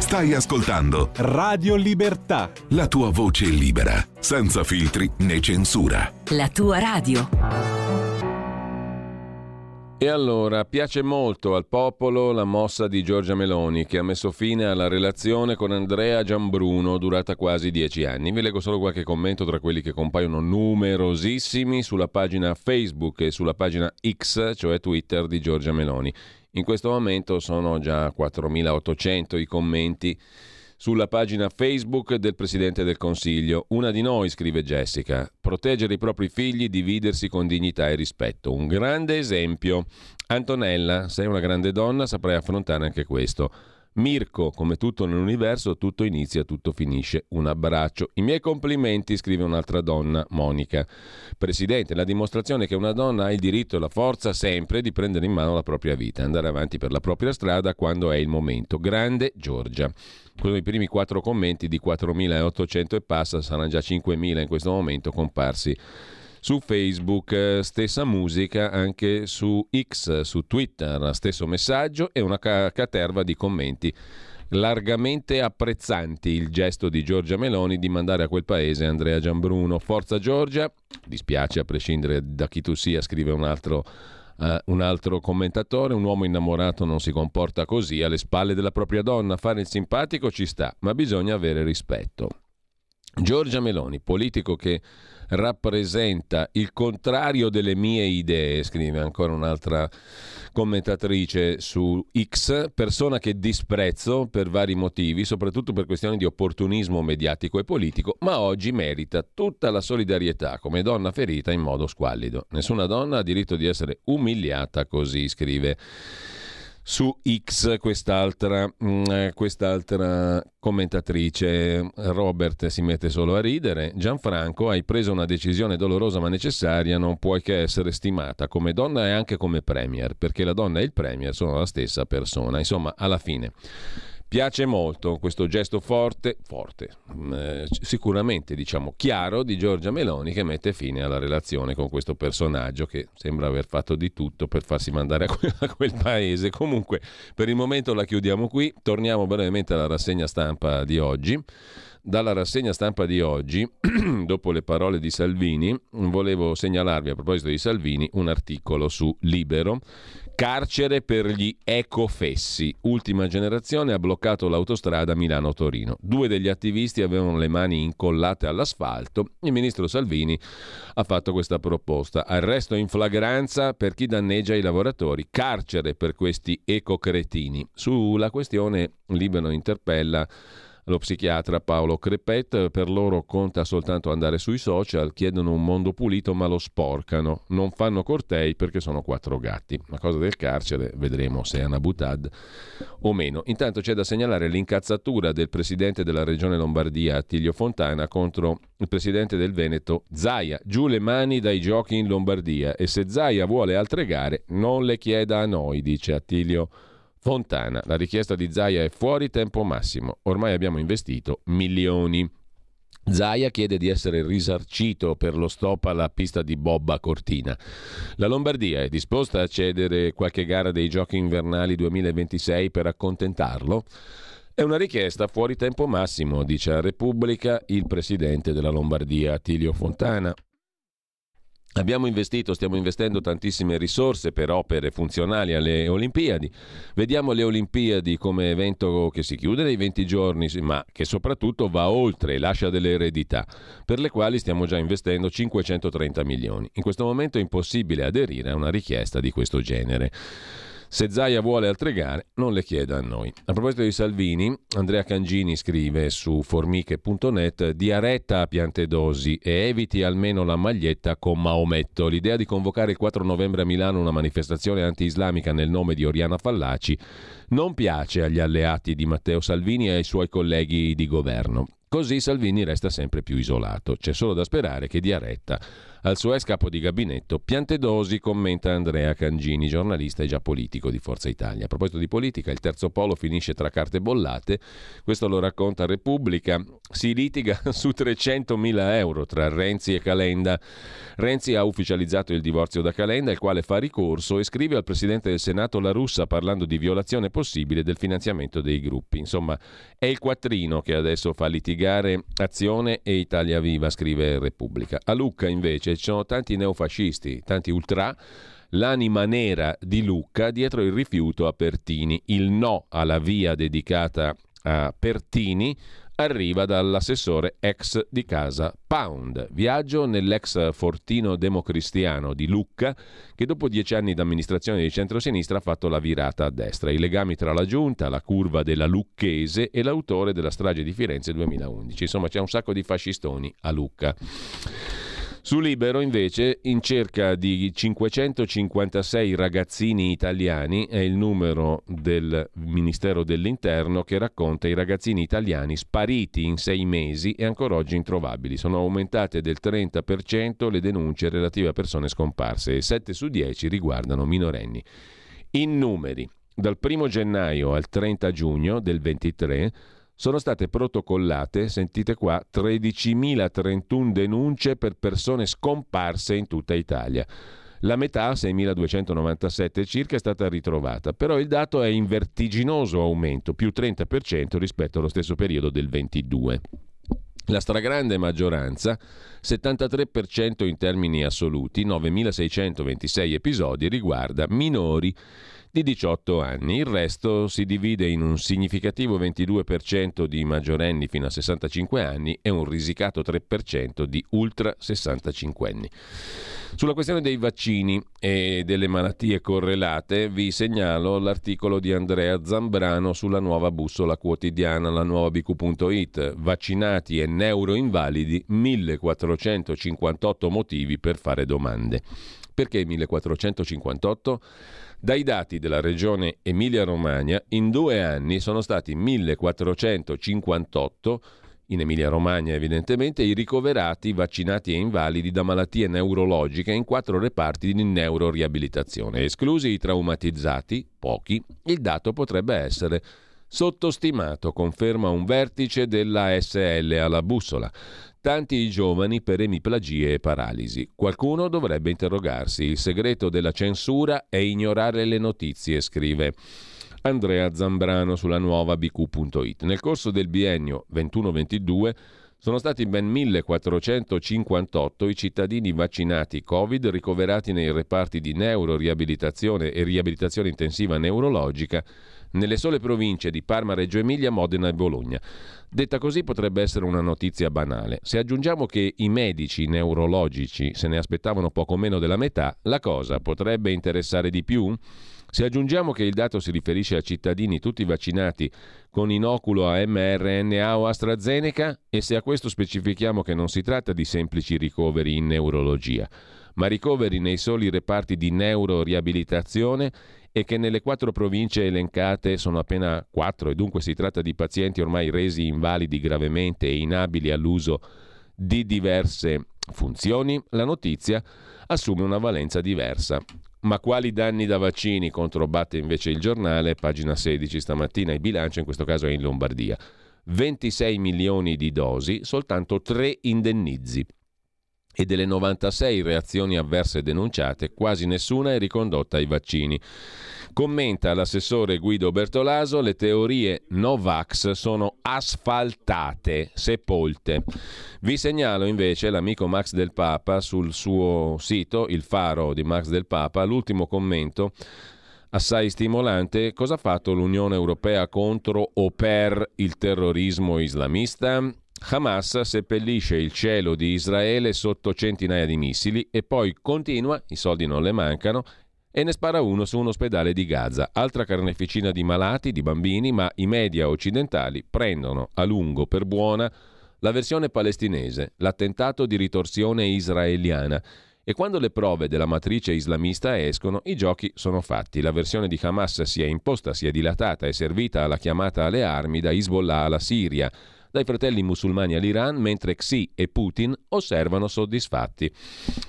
Stai ascoltando Radio Libertà, la tua voce libera, senza filtri né censura. La tua radio. E allora, piace molto al popolo la mossa di Giorgia Meloni, che ha messo fine alla relazione con Andrea Giambruno, durata quasi dieci anni. Vi leggo solo qualche commento tra quelli che compaiono numerosissimi sulla pagina Facebook e sulla pagina X, cioè Twitter, di Giorgia Meloni. In questo momento sono già quattromilaottocento i commenti sulla pagina Facebook del Presidente del Consiglio. Una di noi, scrive Jessica, proteggere i propri figli, dividersi con dignità e rispetto. Un grande esempio. Antonella, sei una grande donna, saprai affrontare anche questo. Mirko, come tutto nell'universo, tutto inizia, tutto finisce. Un abbraccio. I miei complimenti, scrive un'altra donna, Monica. Presidente, la dimostrazione che una donna ha il diritto e la forza sempre di prendere in mano la propria vita, andare avanti per la propria strada quando è il momento. Grande Giorgia. Con i primi quattro commenti di quattromilaottocento e passa, saranno già cinquemila in questo momento comparsi su Facebook. Stessa musica anche su X, su Twitter, stesso messaggio e una caterva di commenti largamente apprezzanti il gesto di Giorgia Meloni di mandare a quel paese Andrea Giambruno. Forza Giorgia, dispiace a prescindere da chi tu sia, scrive un altro Uh, un altro commentatore. Un uomo innamorato non si comporta così, alle spalle della propria donna. Fare il simpatico ci sta, ma bisogna avere rispetto. Giorgia Meloni, politico che rappresenta il contrario delle mie idee, scrive ancora un'altra commentatrice su X, persona che disprezzo per vari motivi, soprattutto per questioni di opportunismo mediatico e politico, ma oggi merita tutta la solidarietà come donna ferita in modo squallido. Nessuna donna ha diritto di essere umiliata così, scrive su X quest'altra, quest'altra commentatrice. Robert si mette solo a ridere. Gianfranco, hai preso una decisione dolorosa ma necessaria, non puoi che essere stimata come donna e anche come premier, perché la donna e il premier sono la stessa persona. Insomma, alla fine piace molto questo gesto forte, forte, eh, sicuramente diciamo chiaro, di Giorgia Meloni, che mette fine alla relazione con questo personaggio che sembra aver fatto di tutto per farsi mandare a quel, a quel paese. Comunque, per il momento la chiudiamo qui. Torniamo brevemente alla rassegna stampa di oggi. Dalla rassegna stampa di oggi, dopo le parole di Salvini, volevo segnalarvi a proposito di Salvini un articolo su Libero. Carcere per gli ecofessi. Ultima generazione ha bloccato l'autostrada Milano-Torino. Due degli attivisti avevano le mani incollate all'asfalto. Il ministro Salvini ha fatto questa proposta. Arresto in flagranza per chi danneggia i lavoratori. Carcere per questi ecocretini. Sulla questione Libero interpella lo psichiatra Paolo Crepet. Per loro conta soltanto andare sui social, chiedono un mondo pulito ma lo sporcano, non fanno cortei perché sono quattro gatti. La cosa del carcere vedremo se è una butad o meno. Intanto c'è da segnalare l'incazzatura del presidente della regione Lombardia Attilio Fontana contro il presidente del Veneto Zaia. Giù le mani dai giochi in Lombardia, e se Zaia vuole altre gare non le chieda a noi, dice Attilio Fontana. La richiesta di Zaia è fuori tempo massimo, ormai abbiamo investito milioni. Zaia chiede di essere risarcito per lo stop alla pista di Bobba Cortina. La Lombardia è disposta a cedere qualche gara dei giochi invernali duemilaventisei per accontentarlo? È una richiesta fuori tempo massimo, dice a Repubblica il presidente della Lombardia Attilio Fontana. Abbiamo investito, stiamo investendo tantissime risorse per opere funzionali alle Olimpiadi. Vediamo le Olimpiadi come evento che si chiude nei venti giorni, ma che soprattutto va oltre e lascia delle eredità, per le quali stiamo già investendo cinquecentotrenta milioni. In questo momento è impossibile aderire a una richiesta di questo genere. Se Zaia vuole altre gare, non le chieda a noi. A proposito di Salvini, Andrea Cangini scrive su formiche punto net: diaretta a Piantedosi e eviti almeno la maglietta con Maometto. L'idea di convocare il quattro novembre a Milano una manifestazione anti-islamica nel nome di Oriana Fallaci non piace agli alleati di Matteo Salvini e ai suoi colleghi di governo. Così Salvini resta sempre più isolato. C'è solo da sperare che Diaretta, al suo ex capo di gabinetto, Piantedosi, commenta Andrea Cangini, giornalista e già politico di Forza Italia. A proposito di politica, il terzo polo finisce tra carte bollate. Questo lo racconta Repubblica. Si litiga su trecentomila euro tra Renzi e Calenda. Renzi ha ufficializzato il divorzio da Calenda, il quale fa ricorso, e scrive al presidente del Senato La Russa parlando di violazione possibile del finanziamento dei gruppi. Insomma, è il quattrino che adesso fa litigare Azione e Italia Viva, scrive Repubblica. A Lucca invece ci sono tanti neofascisti, tanti ultra, l'anima nera di Lucca dietro il rifiuto a Pertini. Il no alla via dedicata a Pertini arriva dall'assessore ex di casa Pound. Viaggio nell'ex fortino democristiano di Lucca, che dopo dieci anni di amministrazione di centrosinistra ha fatto la virata a destra. I legami tra la giunta, la curva della Lucchese e l'autore della strage di Firenze duemilaundici. Insomma, c'è un sacco di fascistoni a Lucca. Su Libero invece, in cerca di cinquecentocinquantasei ragazzini italiani, è il numero del Ministero dell'Interno che racconta i ragazzini italiani spariti in sei mesi e ancora oggi introvabili. Sono aumentate del trenta per cento le denunce relative a persone scomparse e sette su dieci riguardano minorenni. In numeri, dal primo gennaio al trenta giugno del ventitré sono state protocollate, sentite qua, tredicimila trentuno denunce per persone scomparse in tutta Italia. La metà, seimiladuecentonovantasette circa, è stata ritrovata, però il dato è in vertiginoso aumento, più trenta per cento rispetto allo stesso periodo del ventidue. La stragrande maggioranza, settantatré per cento in termini assoluti, novemilaseicentoventisei episodi, riguarda minori di diciotto anni. Il resto si divide in un significativo ventidue per cento di maggiorenni fino a sessantacinque anni e un risicato tre per cento di ultra sessantacinquenni. Sulla questione dei vaccini e delle malattie correlate vi segnalo l'articolo di Andrea Zambrano sulla Nuova Bussola Quotidiana, la nuova b q punto it: vaccinati e neuroinvalidi, millequattrocentocinquantotto motivi per fare domande. Perché millequattrocentocinquantotto? Dai dati della regione Emilia-Romagna, in due anni sono stati millequattrocentocinquantotto, in Emilia-Romagna evidentemente, i ricoverati vaccinati e invalidi da malattie neurologiche in quattro reparti di neuroriabilitazione. Esclusi i traumatizzati, pochi, il dato potrebbe essere sottostimato, conferma un vertice dell'A S L alla Bussola. Tanti i giovani per emiplegie e paralisi. Qualcuno dovrebbe interrogarsi. Il segreto della censura è ignorare le notizie, scrive Andrea Zambrano sulla nuova b q punto it. Nel corso del biennio ventuno ventidue sono stati ben millequattrocentocinquantotto i cittadini vaccinati Covid ricoverati nei reparti di neuroriabilitazione e riabilitazione intensiva neurologica nelle sole province di Parma, Reggio Emilia, Modena e Bologna. Detta così potrebbe essere una notizia banale. Se aggiungiamo che i medici neurologici se ne aspettavano poco meno della metà, la cosa potrebbe interessare di più? Se aggiungiamo che il dato si riferisce a cittadini tutti vaccinati con inoculo a mRNA o AstraZeneca, e se a questo specifichiamo che non si tratta di semplici ricoveri in neurologia, ma ricoveri nei soli reparti di neuroriabilitazione, e che nelle quattro province elencate sono appena quattro, e dunque si tratta di pazienti ormai resi invalidi gravemente e inabili all'uso di diverse funzioni, la notizia assume una valenza diversa. Ma quali danni da vaccini? Controbatte invece il Giornale, pagina sedici stamattina. Il bilancio in questo caso è in Lombardia: ventisei milioni di dosi, soltanto tre indennizi. E delle novantasei reazioni avverse denunciate, quasi nessuna è ricondotta ai vaccini. Commenta l'assessore Guido Bertolaso: le teorie Novax sono asfaltate, sepolte. Vi segnalo invece l'amico Max del Papa sul suo sito, il faro di Max del Papa, l'ultimo commento assai stimolante: cosa ha fatto l'Unione Europea contro o per il terrorismo islamista? Hamas seppellisce il cielo di Israele sotto centinaia di missili e poi continua, i soldi non le mancano, e ne spara uno su un ospedale di Gaza. Altra carneficina di malati, di bambini, ma i media occidentali prendono a lungo per buona la versione palestinese, l'attentato di ritorsione israeliana. E quando le prove della matrice islamista escono, i giochi sono fatti. La versione di Hamas si è imposta, si è dilatata e servita alla chiamata alle armi da Hezbollah alla Siria, dai fratelli musulmani all'Iran, mentre Xi e Putin osservano soddisfatti.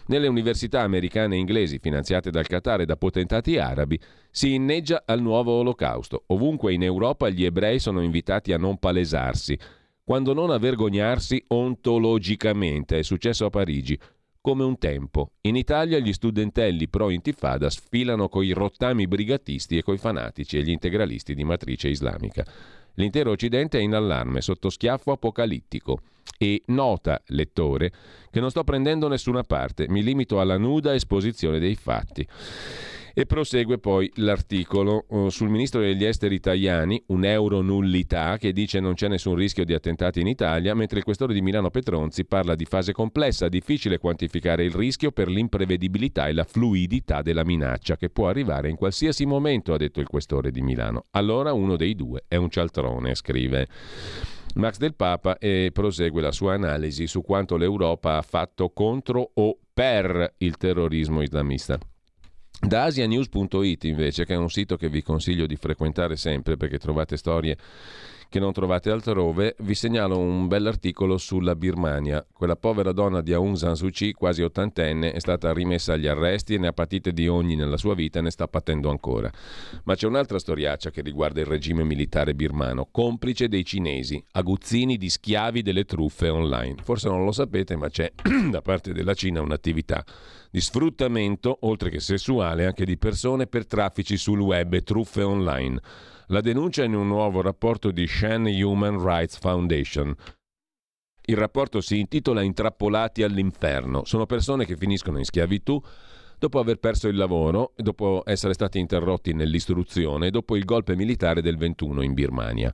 Nelle università americane e inglesi, finanziate dal Qatar e da potentati arabi, si inneggia al nuovo olocausto. Ovunque in Europa gli ebrei sono invitati a non palesarsi, quando non a vergognarsi ontologicamente. È successo a Parigi, come un tempo. In Italia gli studentelli pro-intifada sfilano coi rottami brigatisti e coi fanatici e gli integralisti di matrice islamica. L'intero Occidente è in allarme, sotto schiaffo apocalittico. E nota, lettore, che non sto prendendo nessuna parte, mi limito alla nuda esposizione dei fatti. E prosegue poi l'articolo sul ministro degli esteri Tajani, un euro nullità, che dice non c'è nessun rischio di attentati in Italia, mentre il questore di Milano Petronzi parla di fase complessa, difficile quantificare il rischio per l'imprevedibilità e la fluidità della minaccia, che può arrivare in qualsiasi momento, ha detto il questore di Milano. Allora uno dei due è un cialtrone, scrive Max del Papa, e prosegue la sua analisi su quanto l'Europa ha fatto contro o per il terrorismo islamista. Da asianews punto it invece, che è un sito che vi consiglio di frequentare sempre perché trovate storie che non trovate altrove, vi segnalo un bell'articolo sulla Birmania. Quella povera donna di Aung San Suu Kyi, quasi ottantenne, è stata rimessa agli arresti e ne ha patite di ogni nella sua vita e ne sta patendo ancora. Ma c'è un'altra storiaccia che riguarda il regime militare birmano, complice dei cinesi, aguzzini di schiavi delle truffe online. Forse non lo sapete, ma c'è da parte della Cina un'attività di sfruttamento, oltre che sessuale, anche di persone per traffici sul web e truffe online. La denuncia in un nuovo rapporto di Shan Human Rights Foundation. Il rapporto si intitola Intrappolati all'inferno. Sono persone che finiscono in schiavitù dopo aver perso il lavoro, dopo essere stati interrotti nell'istruzione, dopo il golpe militare del ventuno in Birmania.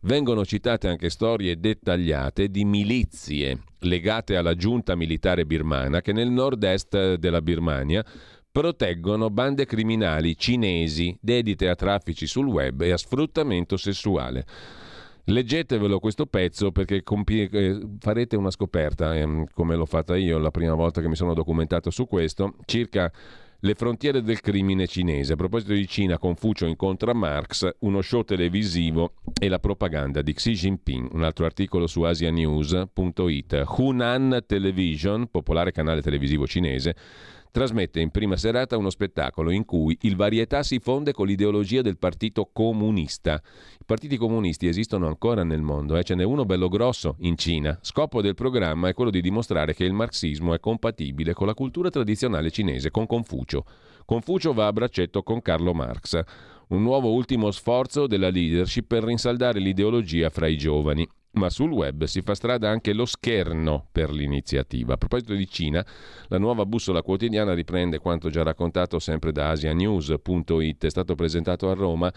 Vengono citate anche storie dettagliate di milizie legate alla giunta militare birmana che nel nord-est della Birmania proteggono bande criminali cinesi dedite a traffici sul web e a sfruttamento sessuale. Leggetevelo questo pezzo perché compi- farete una scoperta, ehm, come l'ho fatta io la prima volta che mi sono documentato su questo, circa le frontiere del crimine cinese. A proposito di Cina, Confucio incontra Marx, uno show televisivo e la propaganda di Xi Jinping. Un altro articolo su asianews punto it. Hunan Television, popolare canale televisivo cinese, trasmette in prima serata uno spettacolo in cui il varietà si fonde con l'ideologia del partito comunista. I partiti comunisti esistono ancora nel mondo, eh? Ce n'è uno bello grosso in Cina. Scopo del programma è quello di dimostrare che il marxismo è compatibile con la cultura tradizionale cinese, con Confucio. Confucio va a braccetto con Carlo Marx. Un nuovo ultimo sforzo della leadership per rinsaldare l'ideologia fra i giovani. Ma sul web si fa strada anche lo scherno per l'iniziativa. A proposito di Cina, la nuova bussola quotidiana riprende quanto già raccontato sempre da asianews punto it. È stato presentato a Roma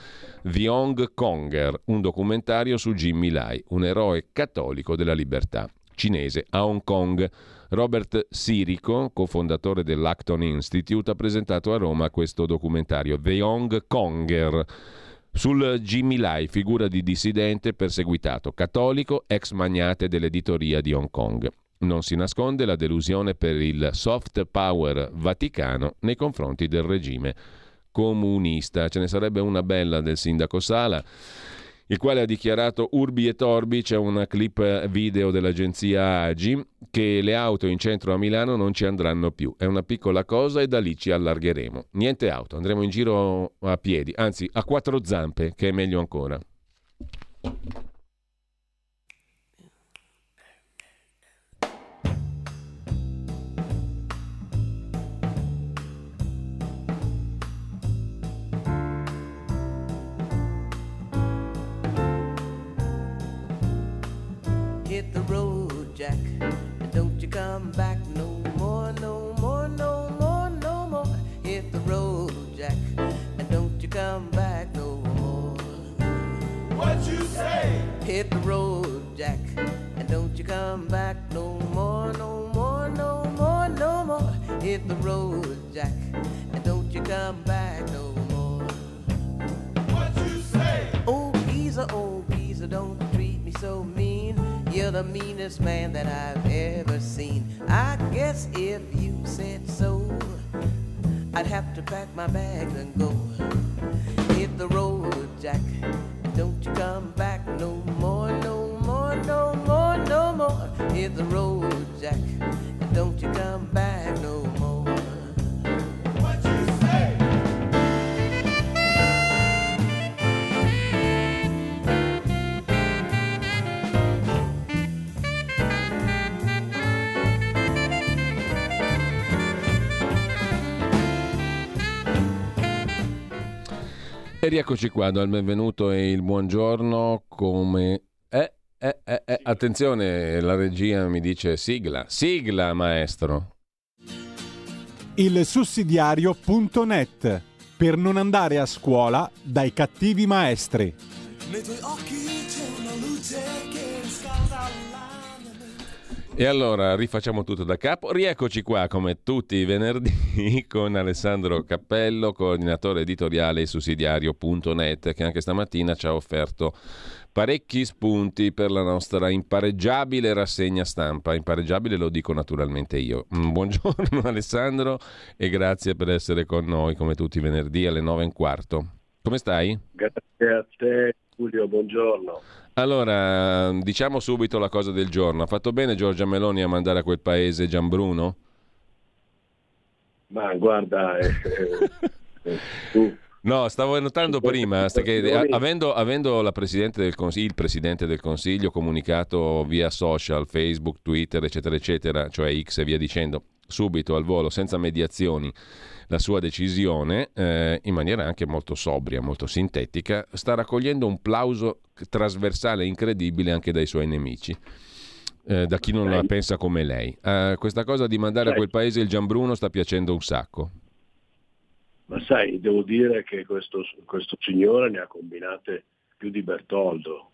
The Hong Konger, un documentario su Jimmy Lai, un eroe cattolico della libertà cinese a Hong Kong. Robert Sirico, cofondatore dell'Acton Institute, ha presentato a Roma questo documentario The Hong Konger, sul Jimmy Lai, figura di dissidente perseguitato, cattolico, ex magnate dell'editoria di Hong Kong. Non si nasconde la delusione per il soft power vaticano nei confronti del regime comunista. Ce ne sarebbe una bella del sindaco Sala, il quale ha dichiarato urbi e torbi. C'è una clip video dell'agenzia Agi che le auto in centro a Milano non ci andranno più, è una piccola cosa e da lì ci allargheremo, niente auto, andremo in giro a piedi, anzi a quattro zampe, che è meglio ancora. hit the road, Jack, and don't you come back no more, no more, no more, no more. Hit the road, Jack, and don't you come back no more. What you say? Hit the road, Jack, and don't you come back no more, no more, no more, no more. Hit the road, Jack, and don't you come back no more. What you say? Oh, Giza, oh, Giza, don't treat me so mean. You're the meanest man that I've ever seen. I guess if you said so, I'd have to pack my bags and go. Hit the road, Jack, and don't you come back no more, no more, no more, no more. Hit the road, Jack, and don't you come back no more. What you say? E rieccoci qua, do il benvenuto e il buongiorno come... Eh, eh, eh, eh, attenzione, la regia mi dice sigla, sigla maestro. Il sussidiario punto net, per non andare a scuola dai cattivi maestri. E allora rifacciamo tutto da capo, rieccoci qua come tutti i venerdì con Alessandro Cappello, coordinatore editoriale sussidiario punto net, che anche stamattina ci ha offerto parecchi spunti per la nostra impareggiabile rassegna stampa. Impareggiabile lo dico naturalmente io. Buongiorno Alessandro e grazie per essere con noi come tutti i venerdì alle nove e un quarto. Come stai? Grazie a te Giulio, buongiorno. Allora, diciamo subito la cosa del giorno. Ha fatto bene Giorgia Meloni a mandare a quel paese Gianbruno? Ma guarda, eh, eh, tu. No, stavo notando prima che avendo, avendo la Presidente del Consiglio, il Presidente del Consiglio comunicato via social, Facebook, Twitter, eccetera, eccetera, cioè X e via dicendo, subito al volo, senza mediazioni, la sua decisione, eh, in maniera anche molto sobria, molto sintetica, sta raccogliendo un plauso trasversale incredibile anche dai suoi nemici, eh, da chi non la pensa come lei. Eh, questa cosa di mandare a quel paese il Gianbruno sta piacendo un sacco. Ma sai, devo dire che questo, questo signore ne ha combinate più di Bertoldo.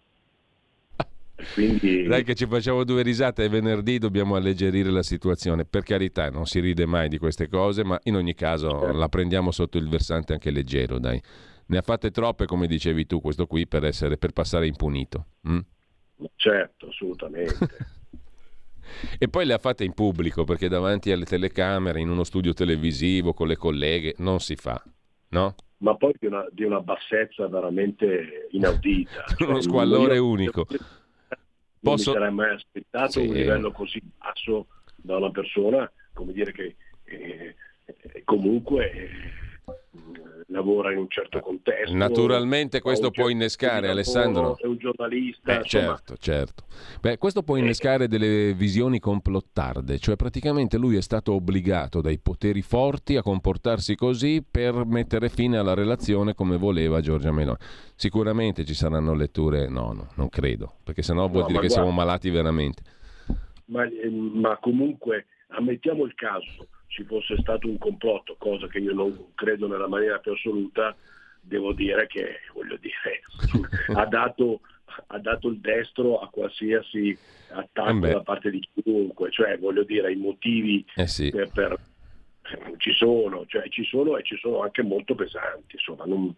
Quindi... Dai che ci facciamo due risate e venerdì dobbiamo alleggerire la situazione, per carità non si ride mai di queste cose, ma in ogni caso la prendiamo sotto il versante anche leggero, dai. Ne ha fatte troppe come dicevi tu questo qui per, essere, per passare impunito. Mm? Certo, assolutamente. E poi le ha fatte in pubblico perché davanti alle telecamere, in uno studio televisivo con le colleghe, non si fa, no? Ma poi di una, di una bassezza veramente inaudita. Cioè, uno squallore io... unico. Posso... Non mi sarei mai aspettato sì. un livello così basso da una persona, come dire che eh, comunque eh, lavora in un certo contesto. Naturalmente questo può innescare, Alessandro... È un giornalista... Eh, certo, certo. Beh, questo può innescare eh. delle visioni complottarde, cioè praticamente lui è stato obbligato dai poteri forti a comportarsi così per mettere fine alla relazione come voleva Giorgia Meloni. Sicuramente ci saranno letture, no, no, non credo, perché sennò vuol no, dire che guarda, siamo malati veramente. Ma, ma comunque, ammettiamo il caso, ci fosse stato un complotto, cosa che io non credo nella maniera più assoluta, devo dire che, voglio dire, ha dato... ha dato il destro a qualsiasi attacco eh da parte di chiunque, cioè voglio dire i motivi eh sì. per, per ci sono, cioè ci sono e ci sono anche molto pesanti, insomma non,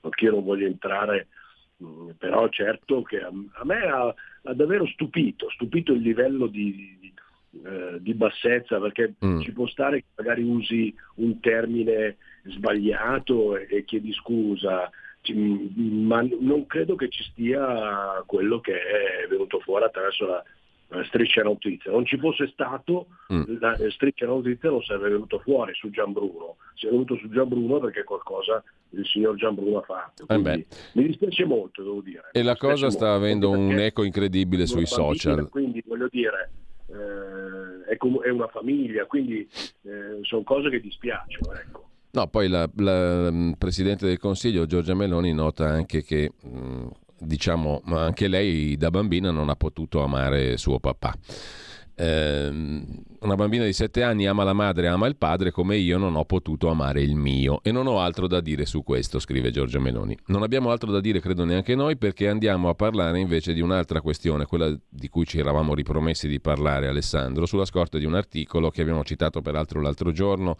perché io non voglio entrare, però certo che a, a me ha, ha davvero stupito, stupito il livello di, di, eh, di bassezza, perché mm. ci può stare che magari usi un termine sbagliato e, e chiedi scusa, ma non credo che ci stia quello che è venuto fuori attraverso la striscia notizia. Non ci fosse stato mm. la striscia notizia non sarebbe venuto fuori su Gianbruno, si è venuto su Gianbruno perché qualcosa il signor Gianbruno ha fatto. Quindi, eh mi dispiace molto, devo dire. E la cosa sta molto, avendo un eco incredibile sui social. Quindi voglio dire eh, è, com- è una famiglia, quindi eh, sono cose che dispiacciono, ecco. No, poi la, la Presidente del Consiglio Giorgia Meloni nota anche che mh, diciamo, anche lei da bambina non ha potuto amare suo papà. Una bambina di sette anni ama la madre, ama il padre come io non ho potuto amare il mio, e non ho altro da dire su questo, scrive Giorgia Meloni. Non abbiamo altro da dire, credo neanche noi, perché andiamo a parlare invece di un'altra questione, quella di cui ci eravamo ripromessi di parlare, Alessandro, sulla scorta di un articolo che abbiamo citato peraltro l'altro giorno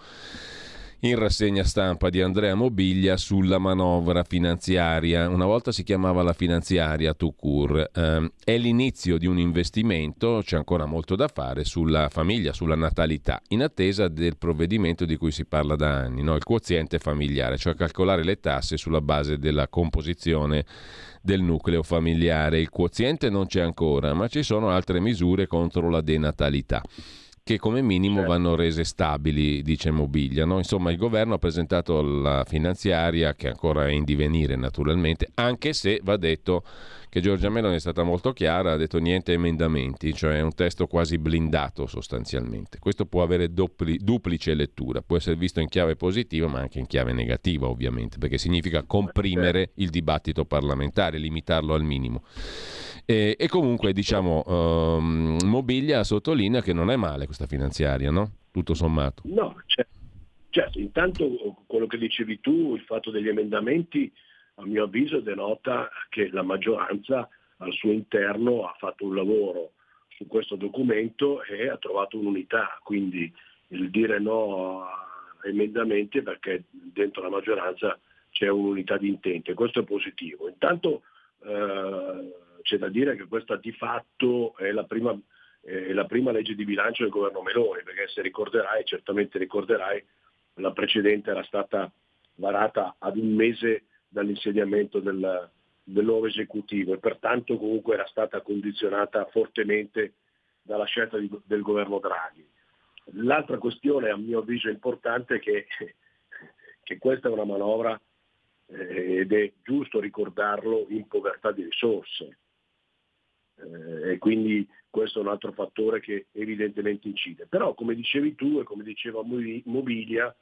in rassegna stampa di Andrea Mobiglia sulla manovra finanziaria. Una volta si chiamava la finanziaria tout court. Eh, è l'inizio di un investimento, c'è ancora molto da fare, sulla famiglia, sulla natalità, in attesa del provvedimento di cui si parla da anni, no? Il quoziente familiare, cioè calcolare le tasse sulla base della composizione del nucleo familiare. Il quoziente non c'è ancora, ma ci sono altre misure contro la denatalità, che come minimo vanno rese stabili, dice Mobiglia, no? Insomma, il governo ha presentato la finanziaria, che ancora è in divenire naturalmente, anche se va detto che Giorgia Meloni è stata molto chiara, ha detto niente emendamenti, cioè un testo quasi blindato sostanzialmente. Questo può avere dopli, duplice lettura, può essere visto in chiave positiva ma anche in chiave negativa ovviamente, perché significa comprimere il dibattito parlamentare, limitarlo al minimo. E, e comunque diciamo um, Mobiglia sottolinea che non è male questa finanziaria, no? Tutto sommato. No, certo. certo. Intanto quello che dicevi tu, il fatto degli emendamenti, a mio avviso denota che la maggioranza al suo interno ha fatto un lavoro su questo documento e ha trovato un'unità, quindi il dire no a emendamenti è perché dentro la maggioranza c'è un'unità di intento, e questo è positivo. Intanto eh, c'è da dire che questa di fatto è la prima, è la prima legge di bilancio del governo Meloni, perché se ricorderai, certamente ricorderai, la precedente era stata varata ad un mese dall'insediamento del, del nuovo esecutivo, e pertanto comunque era stata condizionata fortemente dalla scelta di, del governo Draghi. L'altra questione a mio avviso importante è che, che questa è una manovra, eh, ed è giusto ricordarlo, in povertà di risorse. Eh, e quindi questo è un altro fattore che evidentemente incide. Però, come dicevi tu e come diceva Mobiglia,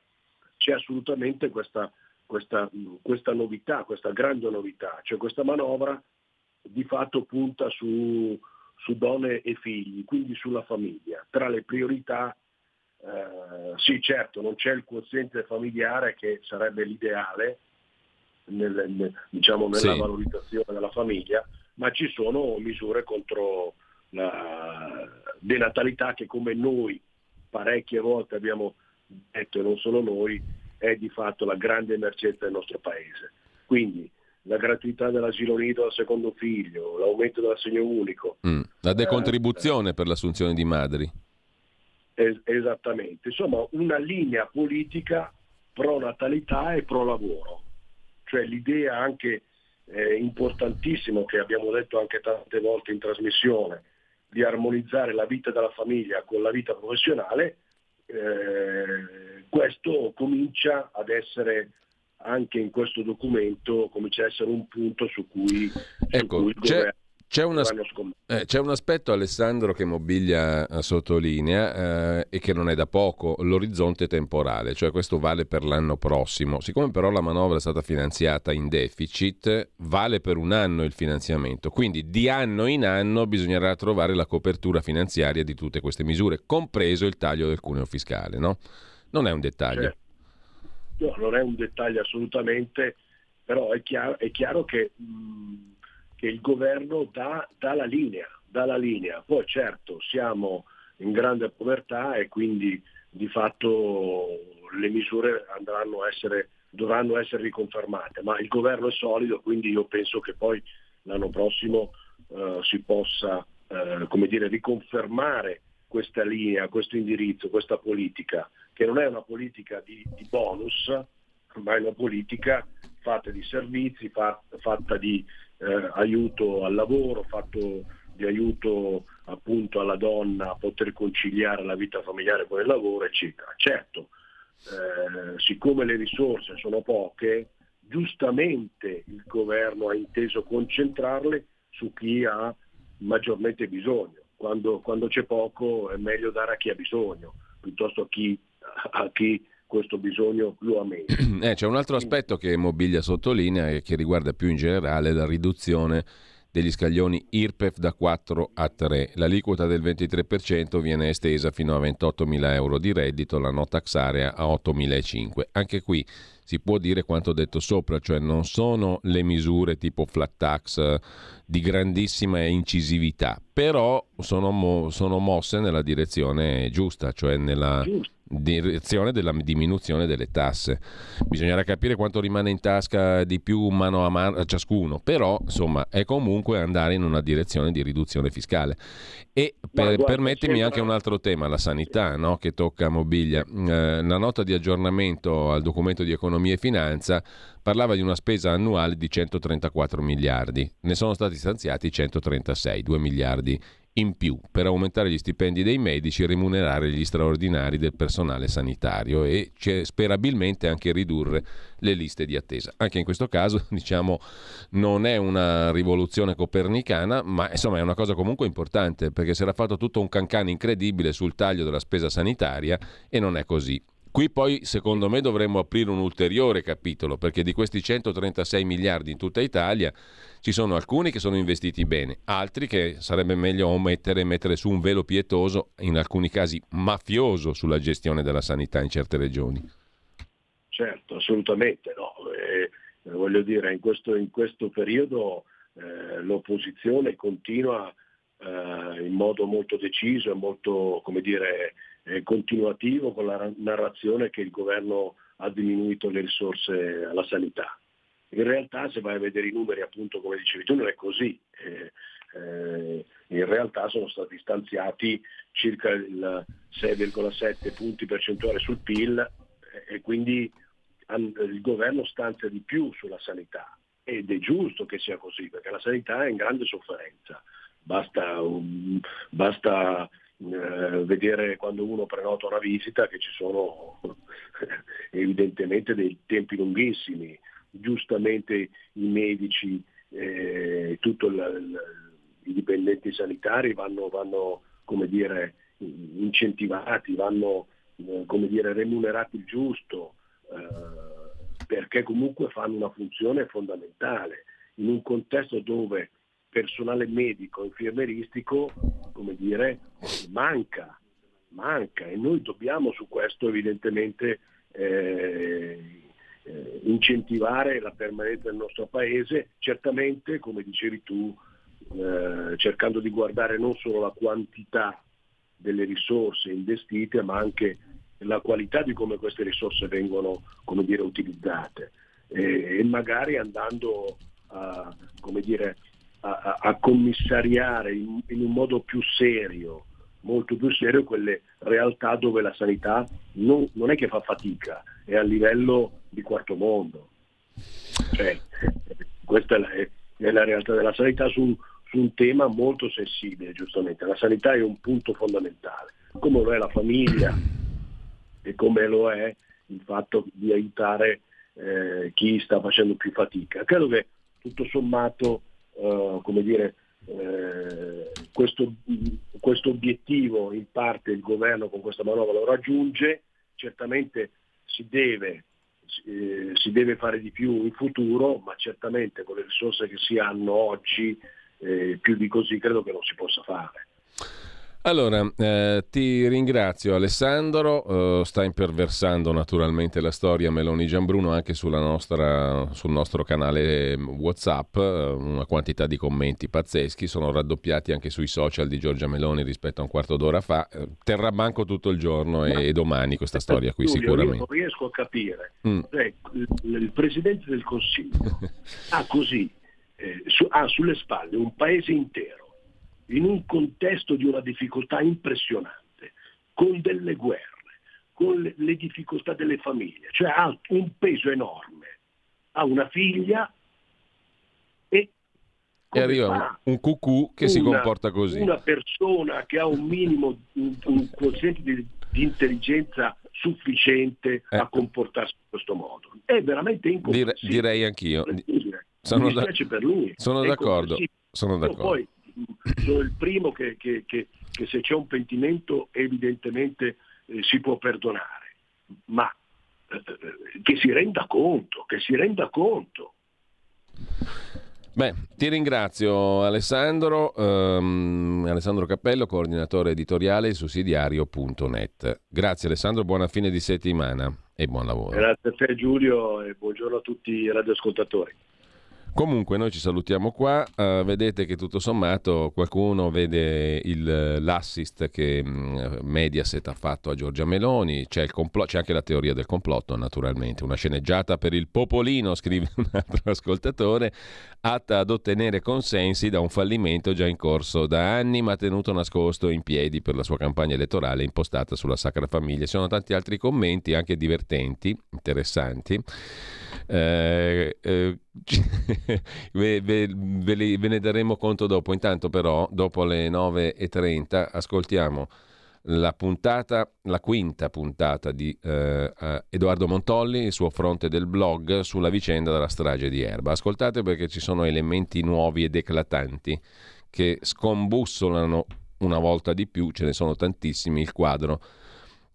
c'è assolutamente questa, questa, questa novità, questa grande novità, cioè questa manovra di fatto punta su, su donne e figli, quindi sulla famiglia. Tra le priorità, eh, sì certo, non c'è il quoziente familiare che sarebbe l'ideale nel, nel, diciamo nella sì. valorizzazione della famiglia, ma ci sono misure contro la denatalità che, come noi parecchie volte abbiamo detto, e non solo noi, è di fatto la grande emergenza del nostro paese. Quindi la gratuità dell'asilo nido al secondo figlio, l'aumento dell'assegno unico. Mm, la decontribuzione eh, per l'assunzione di madri. Es- esattamente, insomma una linea politica pro natalità e pro lavoro. Cioè l'idea anche eh, importantissima, che abbiamo detto anche tante volte in trasmissione, di armonizzare la vita della famiglia con la vita professionale, eh, questo comincia ad essere anche in questo documento, comincia ad essere un punto su cui, su ecco, cui il c'è... governo... C'è, una, eh, c'è un aspetto, Alessandro, che Mobiglia sottolinea eh, e che non è da poco, l'orizzonte temporale, cioè questo vale per l'anno prossimo. Siccome però la manovra è stata finanziata in deficit, vale per un anno il finanziamento, quindi di anno in anno bisognerà trovare la copertura finanziaria di tutte queste misure, compreso il taglio del cuneo fiscale, no? Non è un dettaglio. Cioè, no, non è un dettaglio assolutamente, però è chiaro, è chiaro che... Mh, che il governo dà, dà, la linea, dà la linea. Poi certo siamo in grande povertà e quindi di fatto le misure andranno a essere, dovranno essere riconfermate, ma il governo è solido, quindi io penso che poi l'anno prossimo eh, si possa eh, come dire, riconfermare questa linea, questo indirizzo, questa politica, che non è una politica di, di bonus, ma è una politica fatta di servizi, fatta di eh, aiuto al lavoro, fatto di aiuto appunto alla donna a poter conciliare la vita familiare con il lavoro, eccetera. Certo, eh, siccome le risorse sono poche, giustamente il governo ha inteso concentrarle su chi ha maggiormente bisogno. Quando, quando c'è poco è meglio dare a chi ha bisogno, piuttosto a chi, a chi questo bisogno lo aumenta. Eh, c'è un altro aspetto che Mobilia sottolinea e che riguarda più in generale la riduzione degli scaglioni IRPEF da quattro a tre. L'aliquota del ventitré per cento viene estesa fino a ventottomila euro di reddito, la no tax area a ottomilacinquecento. Anche qui si può dire quanto detto sopra, cioè non sono le misure tipo flat tax di grandissima incisività, però sono, mo- sono mosse nella direzione giusta, cioè nella direzione della diminuzione delle tasse. Bisognerà capire quanto rimane in tasca di più mano a mano a ciascuno, però insomma è comunque andare in una direzione di riduzione fiscale. E per, guarda, permettimi sembra... anche un altro tema, la sanità, no? Che tocca a Mobilia. Eh, la nota di aggiornamento al documento di economia e finanza parlava di una spesa annuale di centotrentaquattro miliardi, ne sono stati stanziati centotrentasei, due miliardi in più per aumentare gli stipendi dei medici e remunerare gli straordinari del personale sanitario e sperabilmente anche ridurre le liste di attesa. Anche in questo caso, diciamo, non è una rivoluzione copernicana, ma insomma è una cosa comunque importante, perché si era fatto tutto un cancan incredibile sul taglio della spesa sanitaria e non è così. Qui poi secondo me dovremmo aprire un ulteriore capitolo, perché di questi centotrentasei miliardi in tutta Italia ci sono alcuni che sono investiti bene, altri che sarebbe meglio omettere e mettere su un velo pietoso, in alcuni casi mafioso, sulla gestione della sanità in certe regioni. Certo, assolutamente no. Eh, voglio dire, in questo, in questo periodo eh, l'opposizione continua eh, in modo molto deciso e molto, come dire, continuativo con la narrazione che il governo ha diminuito le risorse alla sanità. In realtà, se vai a vedere i numeri, appunto come dicevi tu, non è così. Eh, eh, in realtà sono stati stanziati circa il sei virgola sette punti percentuali sul P I L eh, e quindi an- il governo stanzia di più sulla sanità, ed è giusto che sia così, perché la sanità è in grande sofferenza. Basta um, basta Eh, vedere quando uno prenota una visita che ci sono evidentemente dei tempi lunghissimi. Giustamente i medici e eh, tutto il, il, i dipendenti sanitari vanno, vanno come dire incentivati, vanno eh, come dire remunerati il giusto, eh, perché comunque fanno una funzione fondamentale in un contesto dove personale medico, infermieristico, come dire, manca, manca e noi dobbiamo su questo evidentemente eh, eh, incentivare la permanenza del nostro paese, certamente, come dicevi tu, eh, cercando di guardare non solo la quantità delle risorse investite, ma anche la qualità di come queste risorse vengono, come dire, utilizzate e, e magari andando a, come dire, A, a commissariare in, in un modo più serio, molto più serio, quelle realtà dove la sanità non, non è che fa fatica, è a livello di quarto mondo. Cioè, questa è la, è la realtà della sanità su, su un tema molto sensibile, giustamente. La sanità è un punto fondamentale, come lo è la famiglia e come lo è il fatto di aiutare eh, chi sta facendo più fatica. Credo che tutto sommato Uh, come dire, eh, questo, questo obiettivo in parte il governo con questa manovra lo raggiunge. Certamente si deve, eh, si deve fare di più in futuro, ma certamente con le risorse che si hanno oggi eh, più di così credo che non si possa fare. Allora, eh, ti ringrazio Alessandro, eh, sta imperversando naturalmente la storia Meloni Giambruno anche sulla nostra, sul nostro canale WhatsApp, una quantità di commenti pazzeschi, sono raddoppiati anche sui social di Giorgia Meloni rispetto a un quarto d'ora fa, terrà banco tutto il giorno e, e domani questa storia qui sicuramente. Io non riesco a capire, mm. cioè, il, il Presidente del Consiglio ha così, eh, su, ha sulle spalle un paese intero, in un contesto di una difficoltà impressionante, con delle guerre, con le difficoltà delle famiglie, cioè ha un peso enorme, ha una figlia e, e arriva fa? un cucù che una, si comporta così. Una persona che ha un minimo, un, un quoziente di, di intelligenza sufficiente eh. a comportarsi in questo modo. È veramente incomprensibile. Dire, direi anch'io. Sono Mi dispiace da, per lui. Sono d'accordo. Sono d'accordo. Poi, sono il primo che, che, che, che se c'è un pentimento evidentemente eh, si può perdonare, ma che si renda conto, che si renda conto. Beh, ti ringrazio Alessandro, ehm, Alessandro Cappello, coordinatore editoriale sussidiario punto net. Grazie Alessandro, buona fine di settimana e buon lavoro. Grazie a te Giulio e buongiorno a tutti i radioascoltatori. Comunque noi ci salutiamo qua, uh, vedete che tutto sommato qualcuno vede il, l'assist che mh, Mediaset ha fatto a Giorgia Meloni, c'è, il compl- c'è anche la teoria del complotto naturalmente, una sceneggiata per il popolino, scrive un altro ascoltatore, atta ad ottenere consensi da un fallimento già in corso da anni ma tenuto nascosto in piedi per la sua campagna elettorale impostata sulla Sacra Famiglia. Ci sono tanti altri commenti anche divertenti, interessanti. Eh, eh, ve, ve, ve, li, ve ne daremo conto dopo. Intanto però dopo le nove e trenta ascoltiamo la puntata, la quinta puntata di eh, Edoardo Montolli, il suo fronte del blog sulla vicenda della strage di Erba. Ascoltate perché ci sono elementi nuovi ed eclatanti che scombussolano una volta di più, ce ne sono tantissimi, il quadro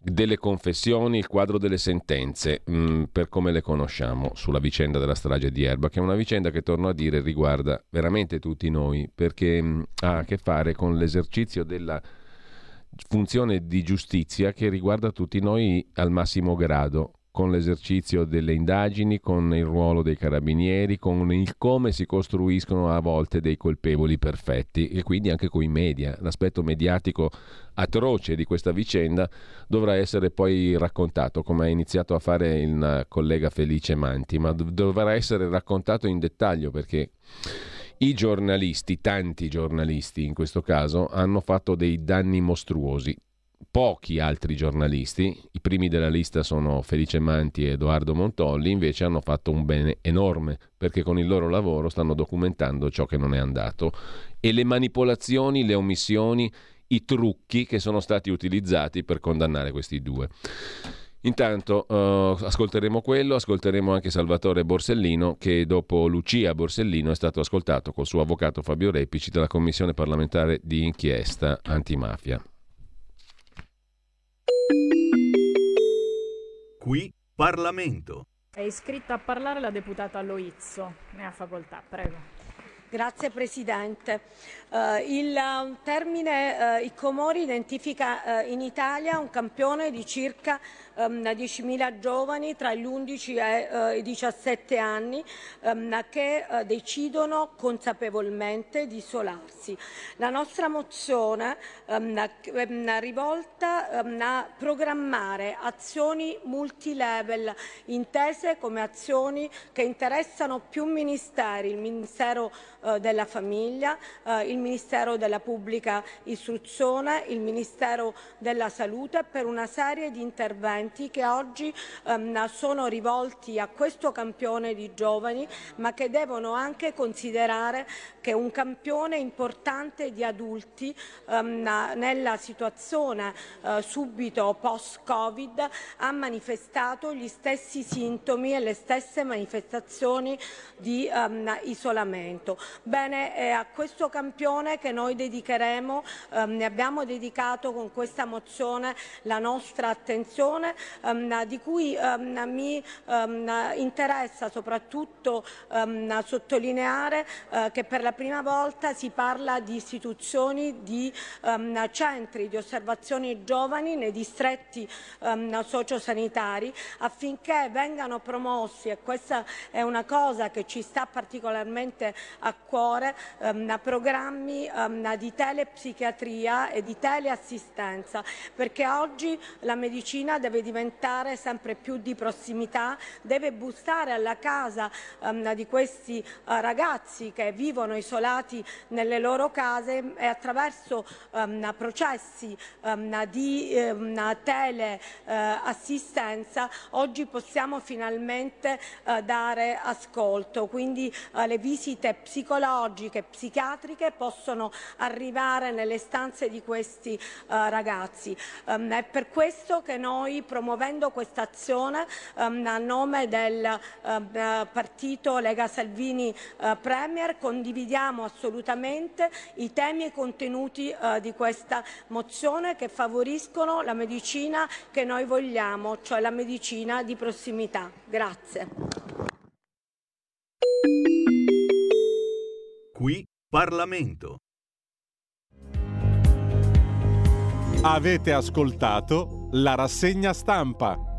delle confessioni, il quadro delle sentenze, mh, per come le conosciamo sulla vicenda della strage di Erba, che è una vicenda che, torno a dire, riguarda veramente tutti noi, perché mh, ha a che fare con l'esercizio della funzione di giustizia che riguarda tutti noi al massimo grado, con l'esercizio delle indagini, con il ruolo dei carabinieri, con il come si costruiscono a volte dei colpevoli perfetti e quindi anche coi media. L'aspetto mediatico atroce di questa vicenda dovrà essere poi raccontato, come ha iniziato a fare il collega Felice Manti, ma dovrà essere raccontato in dettaglio perché i giornalisti, tanti giornalisti in questo caso, hanno fatto dei danni mostruosi. Pochi altri giornalisti, i primi della lista sono Felice Manti e Edoardo Montolli, invece hanno fatto un bene enorme perché con il loro lavoro stanno documentando ciò che non è andato e le manipolazioni, le omissioni, i trucchi che sono stati utilizzati per condannare questi due. Intanto eh, ascolteremo quello, ascolteremo anche Salvatore Borsellino che dopo Lucia Borsellino è stato ascoltato col suo avvocato Fabio Repici dalla Commissione parlamentare di inchiesta antimafia. Qui Parlamento. È iscritta a parlare la deputata Loizzo. Ne ha facoltà, prego. Grazie Presidente. Uh, il termine uh, I Comori identifica uh, in Italia un campione di circa um, diecimila giovani tra gli undici e uh, i diciassette anni um, che uh, decidono consapevolmente di isolarsi. La nostra mozione um, è rivolta um, a programmare azioni multilevel intese come azioni che interessano più ministeri, il Ministero della Famiglia, eh, il Ministero della Pubblica Istruzione, il Ministero della Salute per una serie di interventi che oggi ehm, sono rivolti a questo campione di giovani ma che devono anche considerare che è un campione importante di adulti ehm, nella situazione eh, subito post-Covid ha manifestato gli stessi sintomi e le stesse manifestazioni di ehm, isolamento. Bene, è a questo campione che noi dedicheremo, ehm, ne abbiamo dedicato con questa mozione la nostra attenzione, ehm, di cui ehm, mi ehm, interessa soprattutto ehm, sottolineare eh, che per la prima volta si parla di istituzioni, di ehm, centri di osservazione giovani nei distretti ehm, sociosanitari affinché vengano promossi, e questa è una cosa che ci sta particolarmente a cuore, ehm, programmi ehm, di telepsichiatria e di teleassistenza, perché oggi la medicina deve diventare sempre più di prossimità, deve bussare alla casa ehm, di questi eh, ragazzi che vivono isolati nelle loro case e attraverso ehm, processi ehm, di ehm, teleassistenza eh, oggi possiamo finalmente eh, dare ascolto, quindi eh, le visite psicologiche, psichiatriche possono arrivare nelle stanze di questi uh, ragazzi. Um, è per questo che noi promuovendo quest'azione um, a nome del uh, partito Lega Salvini uh, Premier. Condividiamo assolutamente i temi e i contenuti uh, di questa mozione, che favoriscono la medicina che noi vogliamo, cioè la medicina di prossimità. Grazie. Qui Parlamento. Avete ascoltato la rassegna stampa.